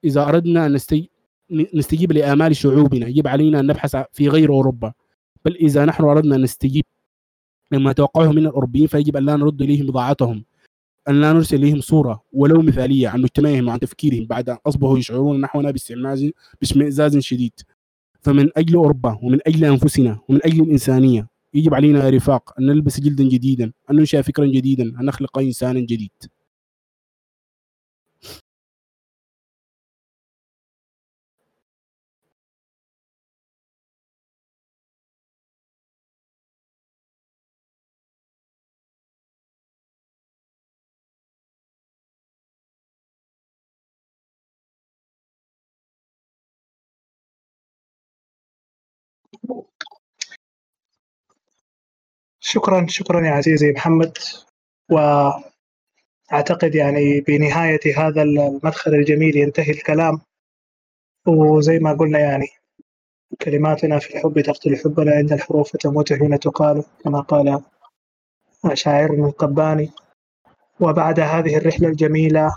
إذا أردنا أن نستي نستجيب لآمال شعوبنا، يجب علينا أن نبحث في غير أوروبا. بل إذا نحن أردنا أن نستجيب لما توقعه من الأوروبيين، فيجب أن لا نرد إليهم بضاعتهم، أن لا نرسل إليهم صورة ولو مثالية عن مجتمعهم وعن تفكيرهم بعد أن أصبحوا يشعرون نحونا باستعزاز شديد. فمن أجل أوروبا ومن أجل أنفسنا ومن أجل الإنسانية، يجب علينا يا رفاق أن نلبس جلدا جديدا، أن ننشأ فكرا جديدا، أن نخلق إنسانا جديد. شكرا شكرا يا عزيزي محمد. وأعتقد يعني بنهاية هذا المدخل الجميل ينتهي الكلام، وزي ما قلنا يعني كلماتنا في الحب تقتل الحب، لأن الحروف تموت حين تقال، كما قال شاعرنا القباني. وبعد هذه الرحلة الجميلة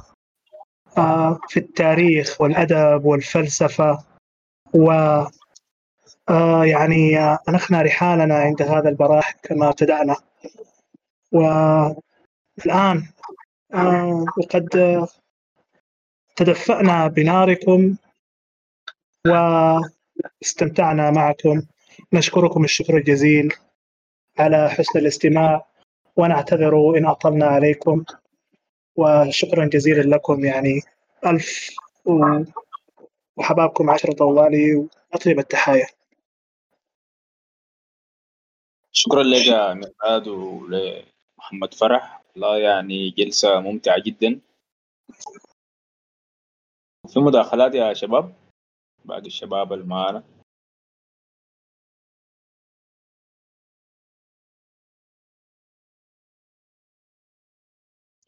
في التاريخ والأدب والفلسفة، و آه يعني أنخنا رحالنا عند هذا البراح كما ابتدأنا. والآن آه وقد آه تدفأنا بناركم واستمتعنا معكم. نشكركم الشكر الجزيل على حسن الاستماع، ونعتذر إن أطلنا عليكم، وشكرا جزيلا لكم. يعني ألف وحبابكم عشر طوالي، وأطيب التحايا. شكرا لك يا مقداد ولمحمد فرح، والله يعني جلسة ممتعة جدا. في مداخلات يا شباب، باقي الشباب المعارة؟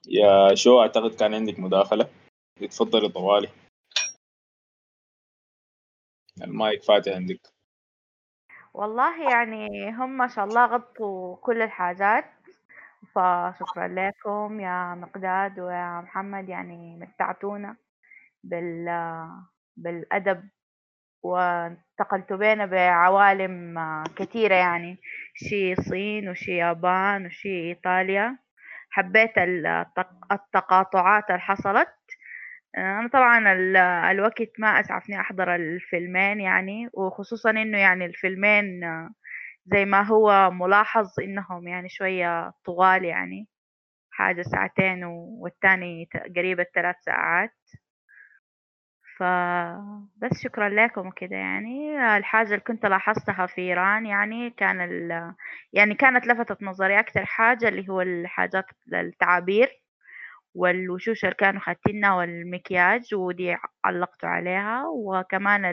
يا شو أعتقد كان عندك مداخلة، اتفضل طوالي، المايك فاتح عندك. والله يعني هم ما شاء الله غطوا كل الحاجات، فشكرا لكم يا مقداد ويا محمد، يعني متعتونا بال بالأدب وانتقلتوا بينا بعوالم كثيرة، يعني شي صين وشي يابان وشي إيطاليا. حبيت التقاطعات اللي حصلت. أنا طبعا الوقت ما أسعفني أحضر الفيلمين يعني، وخصوصا إنه يعني الفيلمين زي ما هو ملاحظ إنهم يعني شوية طوال، يعني حاجة ساعتين والتاني قريبة ثلاث ساعات. فبس شكرا لكم كده. يعني الحاجة اللي كنت لاحظتها في ران يعني كان ال... يعني كانت لفتت نظري أكثر حاجة اللي هو الحاجات التعابير والوشوش اللي كانوا حاطينها والمكياج، ودي علقته عليها. وكمان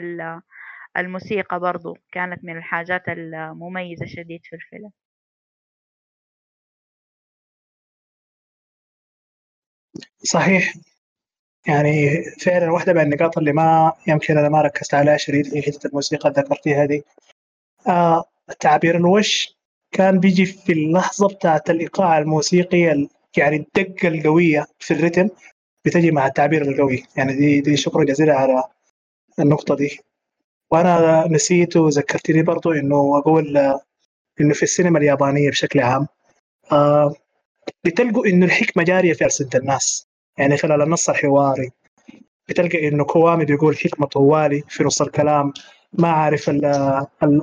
الموسيقى برضو كانت من الحاجات المميزة شديد في الفيلم. صحيح، يعني فعلا واحدة من النقاط اللي ما يمكن أنا ما ركزت عليها شديد في حتة الموسيقى ذكرتيها هذه. آه تعبير الوش كان بيجي في اللحظة بتاعة الإيقاع الموسيقي، يعني الدقة القوية في الرتم بتجي مع التعبير القوي. يعني دي, دي شكر جزيلا على النقطة دي. وأنا نسيت وذكرتني برضو إنه أقول إنه في السينما اليابانية بشكل عام آه بتلقوا إنه الحكمة جارية في ألسنة الناس. يعني خلال النص الحواري بتلقى إنه كوامي بيقول حكمة طوالي في نص الكلام، ما عارف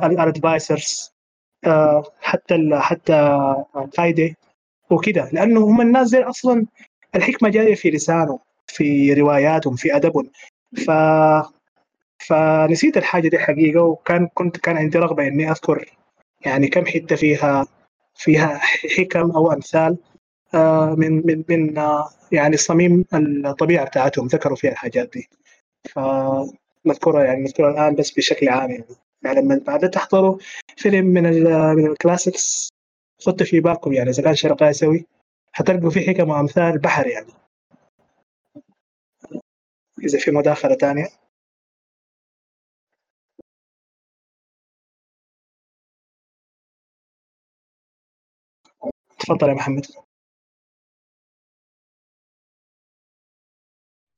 الأدفايسرز آه حتى ال حتى قايدة وكده، لأنه هم الناس زي أصلا الحكمة جارية في لسانه، في رواياتهم، في أدبهم. ف فنسيت الحاجة دي حقيقة، وكان كنت كان عندي رغبة إني أذكر يعني كم حتة فيها فيها حكم أو أمثال آه من من من آه يعني صميم الطبيعة بتاعتهم ذكروا فيها الحاجات دي. فنذكرها يعني نذكرها الآن بس بشكل عام. يعني, يعني لما بعد تحضروا فيلم من من الكلاسيكس حطوا في بالكم يعني إذا كان شرق آسيوي حتلقوا فيه حكم وأمثال بحر. يعني إذا في مداخلة تانية تفضل يا محمد.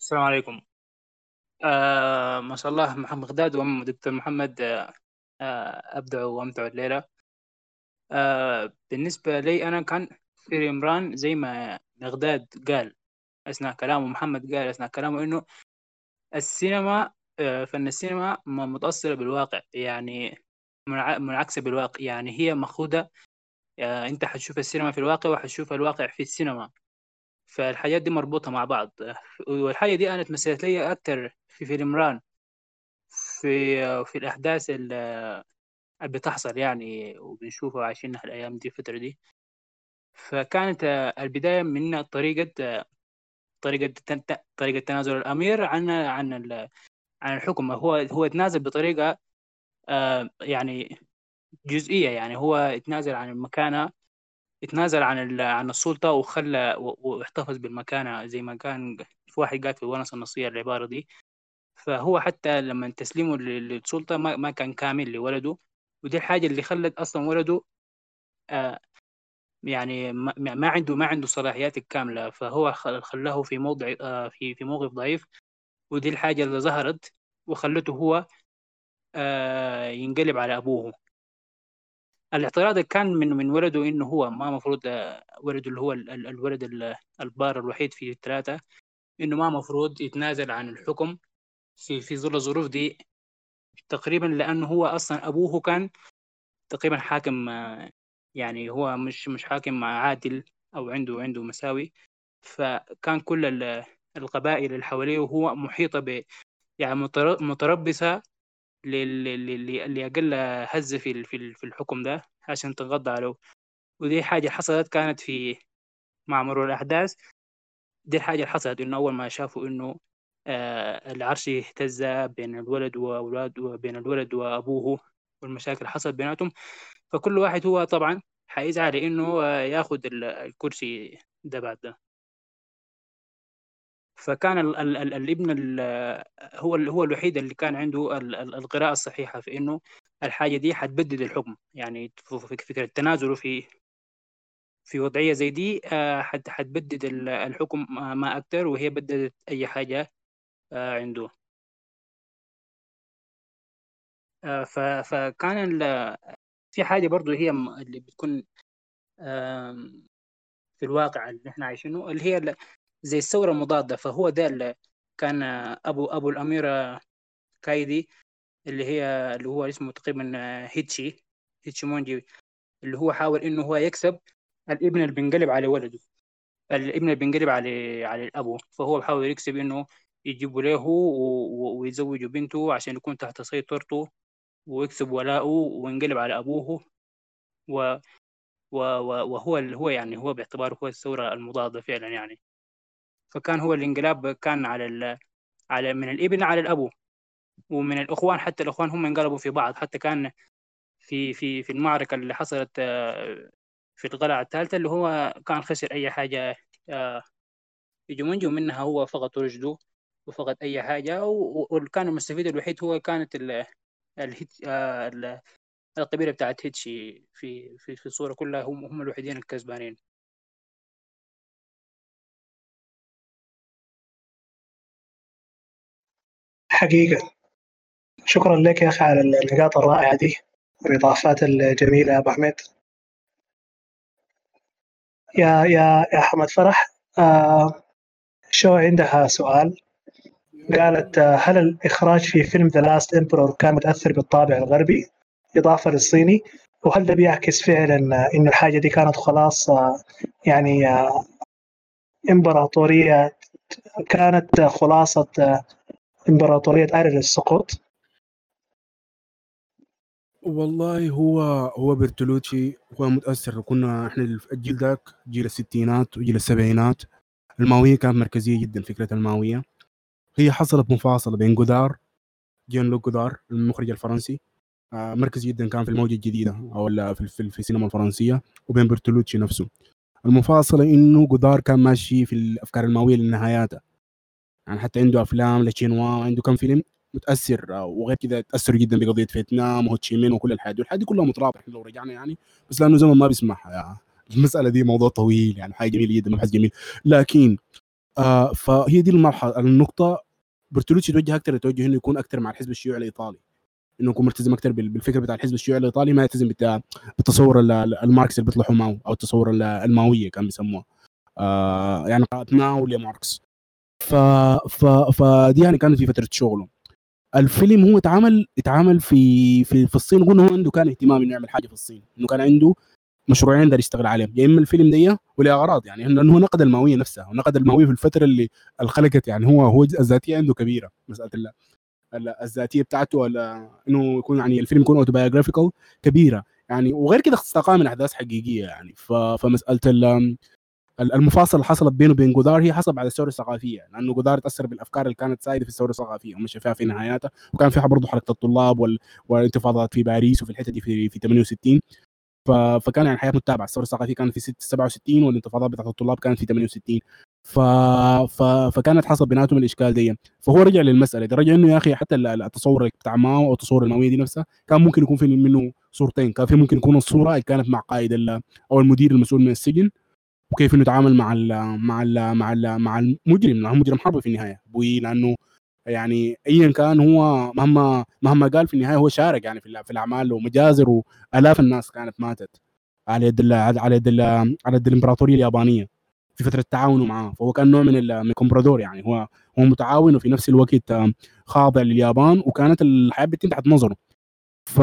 السلام عليكم. آه ما شاء الله محمد مقداد ودكتور محمد آه أبدعوا وأمتعوا الليلة. آه بالنسبة لي أنا كان في ران زي ما مقداد قال أثناء كلامه، محمد قال أثناء كلامه إنه السينما آه فن السينما متأثرة بالواقع، يعني منعكسة بالواقع. يعني هي مخوضة، آه أنت حتشوف السينما في الواقع وحتشوف الواقع في السينما، فالحاجات دي مربوطة مع بعض. والحاجة دي أنا تمثلت لي أكتر في فيلم ران، في في الأحداث اللي بتحصل يعني وبنشوفها وعايشينها الأيام دي الفترة دي. فكانت البداية من طريقة طريقة طريقة تنازل الأمير عن عن عن الحكم. هو هو تنازل بطريقة يعني جزئية، يعني هو تنازل عن المكانة، اتنازل عن عن السلطة وخلى واحتفظ بالمكانة، زي ما كان في واحد قال في الونس النصية العبارة دي. فهو حتى لما تسليمه للسلطة ما ما كان كامل لولده، ودي الحاجة اللي خلت أصلا ولده آه يعني ما, ما عنده ما عنده صلاحيات الكاملة، فهو خلاه في موضع آه في في موقف ضعيف، ودي الحاجة اللي ظهرت وخلته هو آه ينقلب على أبوه. الاعتراض كان من من ولده انه هو ما مفروض، ولده اللي هو الولد البار الوحيد في الثلاثه، انه ما مفروض يتنازل عن الحكم في في ظل الظروف دي تقريبا، لانه هو اصلا ابوه كان تقريبا حاكم، يعني هو مش مش حاكم عادل او عنده عنده مساوي. فكان كل القبائل اللي حواليه وهو محيطه ب يعني متربصه اللي أقل هزة في في الحكم ده عشان تنقض عليه. ودي حاجة حصلت كانت في مع مرور الأحداث. دي الحاجة حصلت إنه أول ما شافوا إنه آه العرش اهتز بين الولد وأولاده وبين الولد وأبوه، والمشاكل حصلت بيناتهم. فكل واحد هو طبعا حيزعل إنه آه ياخد الكرسي ده بعد ده. فكان ال ال ال الابن ال هو ال هو الوحيد اللي كان عنده ال ال القراءة الصحيحة في إنه الحاجة دي حتبدد الحكم. يعني فكرة تنازله في في وضعية زي دي حت حتبدد الحكم ما أكتر، وهي بددت أي حاجة عنده. فكان في حاجة برضو هي اللي بتكون في الواقع اللي إحنا عايشينه، اللي هي زي الثورة المضادة. فهو ده كان أبو أبو الأميرة كايدي، اللي هي اللي هو اسمه تقريبا هيتشي هيتشيمونجي، اللي هو حاول إنه هو يكسب الابن اللي بينقلب على ولده، الابن اللي بينقلب على على الأبو. فهو بحاول يكسب إنه يجيبوا له ويزوجوا بنته عشان يكون تحت سيطرته ويكسب ولاؤه وينقلب على أبوه. و وهو اللي هو يعني هو باعتباره هو الثورة المضادة فعلا يعني. فكان هو الانقلاب كان على على من الابن على الابو، ومن الاخوان حتى الاخوان هم انقلبوا في بعض. حتى كان في في في المعركه اللي حصلت في القلعه الثالثه اللي هو كان خسر اي حاجه يجمنجو منها، هو فقد رشده وفقد اي حاجه، وكان المستفيد الوحيد هو كانت ال القبيله بتاعت هيتشي في في في الصوره كلها، هم هم الوحيدين الكسبانين. حقيقة شكرا لك يا أخي على النقاط الرائعة دي والإضافات الجميلة يا أبو حميد. يا يا يا أحمد فرح، آه شو عندها سؤال، قالت هل الإخراج في فيلم The Last Emperor كان متأثر بالطابع الغربي إضافة للصيني، وهل ده بيعكس فعلا إنه الحاجة دي كانت خلاص آه يعني آه إمبراطورية، كانت خلاصة آه إمبراطورية آيرل السقوط؟ والله هو هو برتولوتشي هو متأثر، كنا إحنا الجيل ذاك جيل الستينات وجيل السبعينات، الماوية كانت مركزية جدا، فكرة الماوية هي حصلت مفاصلة بين جودار جان لو جودار المخرج الفرنسي مركزي جدا كان في الموجة الجديدة أو في في السينما الفرنسية، وبين برتولوتشي نفسه. المفاصلة إنه جودار كان ماشي في الأفكار الماوية لنهاياته، يعني حتى عنده أفلام لشينوا، عنده كم فيلم متأثر، وغير كذا تأثر جدا بقضية فيتنام وهوتشيمين وكل الحاجات دي، الحاجات دي كلها مترابطة لو رجعنا يعني، بس لأنه زمان ما بيسمحها يعني. المسألة دي موضوع طويل يعني، حاجة جميلة جدا، مبحث جميل، لكن آه فهي دي المرحلة النقطة. برتولوتشي توجه أكثر توجه إنه يكون أكثر مع الحزب الشيوعي الإيطالي، إنه يكون ملتزم أكثر بالفكر بتاع الحزب الشيوعي الإيطالي، ما يلتزم بالتصور الماركس اللي بيطلعوا معه أو التصور الماوية كان بيسموه آه يعني قراءة ماو لماركس. ف ف فدي يعني كانت في فتره شغله. الفيلم هو اتعمل اتعمل في في في الصين، قلنا هو عنده كان اهتمام انه يعمل حاجه في الصين، انه كان عنده مشروعين ده يشتغل عليهم، يا اما الفيلم دي ولا اغراض، يعني انه هو نقد الماويه نفسها ونقد الماويه في الفتره اللي الخلقت، يعني هو هو الذاتيه عنده كبيره، مساله الذاتيه بتاعته ولا انه يكون يعني الفيلم يكون اوتوبايوغرافيكال كبيره يعني، وغير كده استقام من احداث حقيقيه يعني. ف فمساله المفاصل اللي حصلت بينه وبين جودار هي حصل على الثوره الثقافيه، لانه جودار تاثر بالافكار اللي كانت سائده في الثوره الثقافيه ومشى فيها في نهاياتها، وكان فيها برضه حركه الطلاب وال... والانتفاضات في باريس وفي الحته دي في في ثمانية وستين. ف... فكان يعني حياه متابعه، الثوره الثقافيه كانت في سبعة وستين والانتفاضات بتاعه الطلاب كانت في ثمانية وستين. ف... ف... فكانت حصل بيناتهم الاشكال دي، فهو رجع للمساله دي، رجع انه يا اخي حتى التصور بتاع ماو او التصور الماويه دي نفسها كان ممكن يكون في منه صورتين، كان في ممكن يكون الصوره اللي كانت مع قائد ال... او المدير المسؤول من السجن، وكيف انه يتعامل مع ال مع ال مع ال مع المجرم، لانه مجرم حرب في النهايه بوي، لانه يعني ايا كان هو مهما مهما قال في النهايه هو شارك يعني في في الاعمال ومجازر، والاف الناس كانت ماتت على يد على يد على يد الامبراطوريه اليابانيه في فتره تعاونه معاه، فهو كان نوع من الكومبرادور يعني، هو هو متعاون وفي نفس الوقت خاضع لليابان، وكانت الحياه بتتم تحت نظره. ف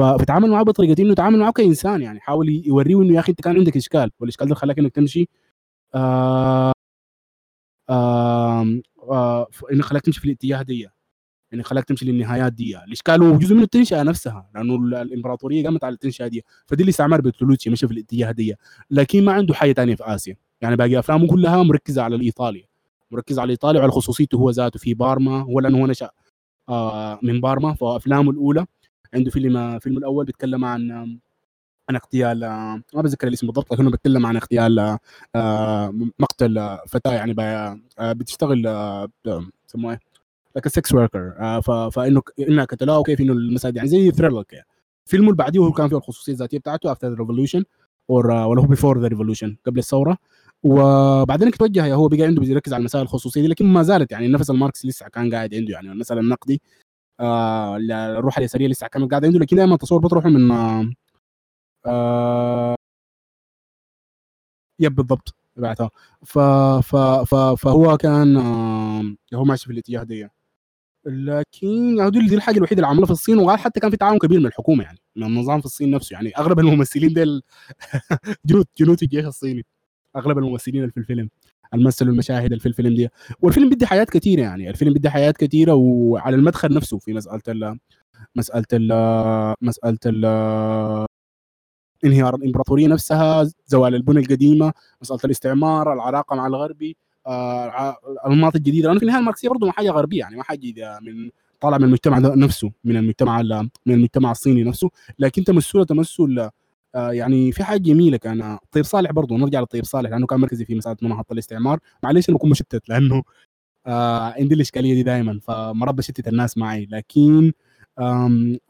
فتعامل معاه بطريقه انه تعامل معاه كانسان يعني، حاول يوريه انه يا اخي انت كان عندك اشكال، والاشكال ده خلاك انك تمشي آه آه آه انه خلاك تمشي في الاتجاه دي، يعني خلاك تمشي للنهايات دي، الاشكال هو جزء من التنشئه نفسها، لانه الامبراطوريه قامت على التنشئه دي، فدي اللي استعمار برتولوتشي مشى في الاتجاه دي، لكن ما عنده حاجه ثانيه في اسيا يعني، باقي افلامه كلها مركزه على الايطالي، مركز على الايطالي وعلى خصوصيته هو ذاته في بارما، هو لانه هو نشا آه من بارما، فافلامه الاولى عنده فيلم فيلم الاول بيتكلم عن عن اغتيال، ما بتذكر الاسم بالضبط، لكنه بيتكلم عن اغتيال مقتل فتاه يعني بتشتغل يسموها لك سكس وركر، فانه انها قتلوها وكيف انه المساعد يعني زي ثريلر كده. فيلمه اللي بعديه هو كان فيه الخصوصيه الذاتيه بتاعته افتر ريفولوشن ولا هو بيفور ذا ريفولوشن قبل الثوره، وبعدين توجه هو بقى عنده بيركز على المسائل الخصوصيه دي، لكن ما زالت يعني النفس الماركس لسه كان قاعد عنده يعني، المساله النقدي آه الروح اليساريه لسه كانت قاعده عنده، لكن دائما التصور بتروح من آه يب بالضبط بعتها. ف ف فهو كان آه هو ماشي في الاتجاه دي، لكن هذول دي الحاجه الوحيده اللي عملها في الصين، وقال حتى كان في تعاون كبير من الحكومه يعني من النظام في الصين نفسه، يعني اغلب الممثلين ديل جنود جنود الجيش الصيني، اغلب الممثلين اللي في الفيلم الممثلوا المشاهد في الفيلم دي، والفيلم بدي حياة كثيرة يعني، الفيلم بدي حياة كثيرة، وعلى المدخل نفسه في مسألة ال مسألة ال مسألة ال انهيار الإمبراطورية نفسها، زوال البنى القديمة، مسألة الاستعمار، العلاقة مع الغربي، المناطق الجديده، لانه في النهايه الماركسيه برضه ما حاجه غربيه، يعني ما حاجه من طالع من المجتمع نفسه، من المجتمع من المجتمع الصيني نفسه، لكن تمثله تمثل يعني في حاجه جميله. كان طيب صالح برضه، نرجع لطيب صالح لانه كان مركزي في مساله مناهضه الاستعمار. معلش انا بكون مشتت لانه عندي الاشكاليه دي دائما، فمربى شتت الناس معي. لكن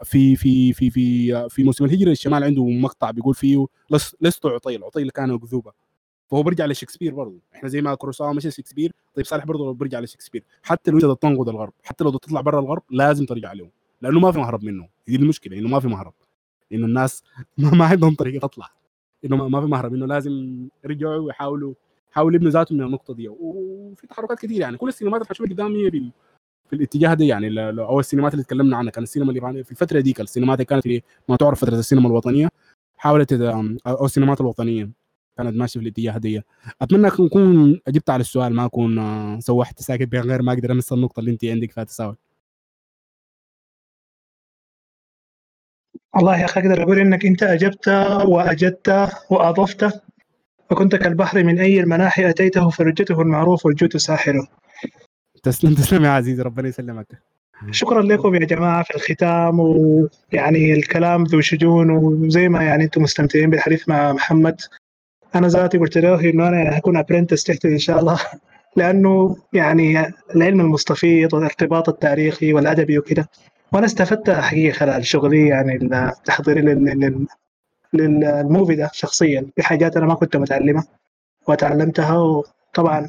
في في في في في موسم الهجره الشمال عنده مقطع بيقول فيه لست عطيل، عطيل كان كذوبه، فهو برجع لشكسبير برضه. احنا زي ما كوروساوا مشى شكسبير، طيب صالح برضه برجع لشكسبير. حتى لو انت تنقد الغرب، حتى لو تطلع برا الغرب لازم ترجع لهم، لانه ما في مهرب منه. دي المشكله، انه ما في مهرب، انه الناس ما عندهم طريقه تطلع، انه ما في مهرب، انه لازم يرجعوا ويحاولوا حاولوا يبنوا ذاتهم من النقطه دي. وفي تحركات كثير يعني، كل السينمات اللي حشوفها قدامي في الاتجاه ده يعني. اول السينمات اللي تكلمنا عنها كان السينما اليابانيه في الفتره دي، كان السينمات كانت ما تعرف فتره السينما الوطنيه، حاولت او السينمات الوطنيه كانت ماشيه في الاتجاه ده. اتمنى اكون اجبت على السؤال، ما اكون سوحت ساكت بين غير ما اقدر امس النقطه اللي انت عندك فيها تساؤل. والله يا اخي اقدر اقول انك انت اجبت واجدت واضفت، وكنت كالبحر من اي المناحي اتيته فرجته المعروف والجود ساحره. تسلم تسلم يا عزيزي، ربنا يسلمك. شكرا لكم يا جماعه في الختام، ويعني الكلام ذو شجون، وزي ما يعني انتم مستمتعين بالحديث مع محمد. انا ذاتي قلت له انه انا هكون ابرنتس تحت ان شاء الله، لانه يعني العلم المستفيض والارتباط التاريخي والادبي وكده، وانا استفدت حقيقه خلال شغلي يعني التحضيري لل للموفي ده شخصيا، في حاجات انا ما كنت متعلمها وتعلمتها، وطبعا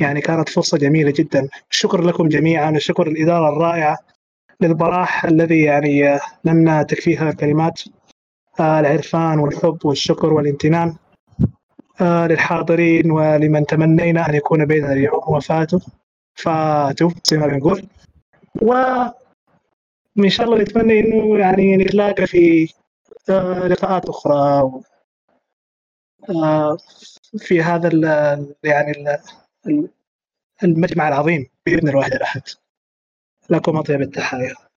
يعني كانت فرصه جميله جدا. شكرا لكم جميعا، وشكر الاداره الرائعه للبراح الذي يعني لم تكفيها كلمات، العرفان والحب والشكر والامتنان للحاضرين ولمن تمنينا ان يكون بين اليوم وفاته فاتوا زي ما بنقول. وان شاء الله نتمنى انه يعني نتلاقى في لقاءات اخرى في هذا يعني المجمع العظيم بإذن الواحد الأحد. لكم أطيب التحايا.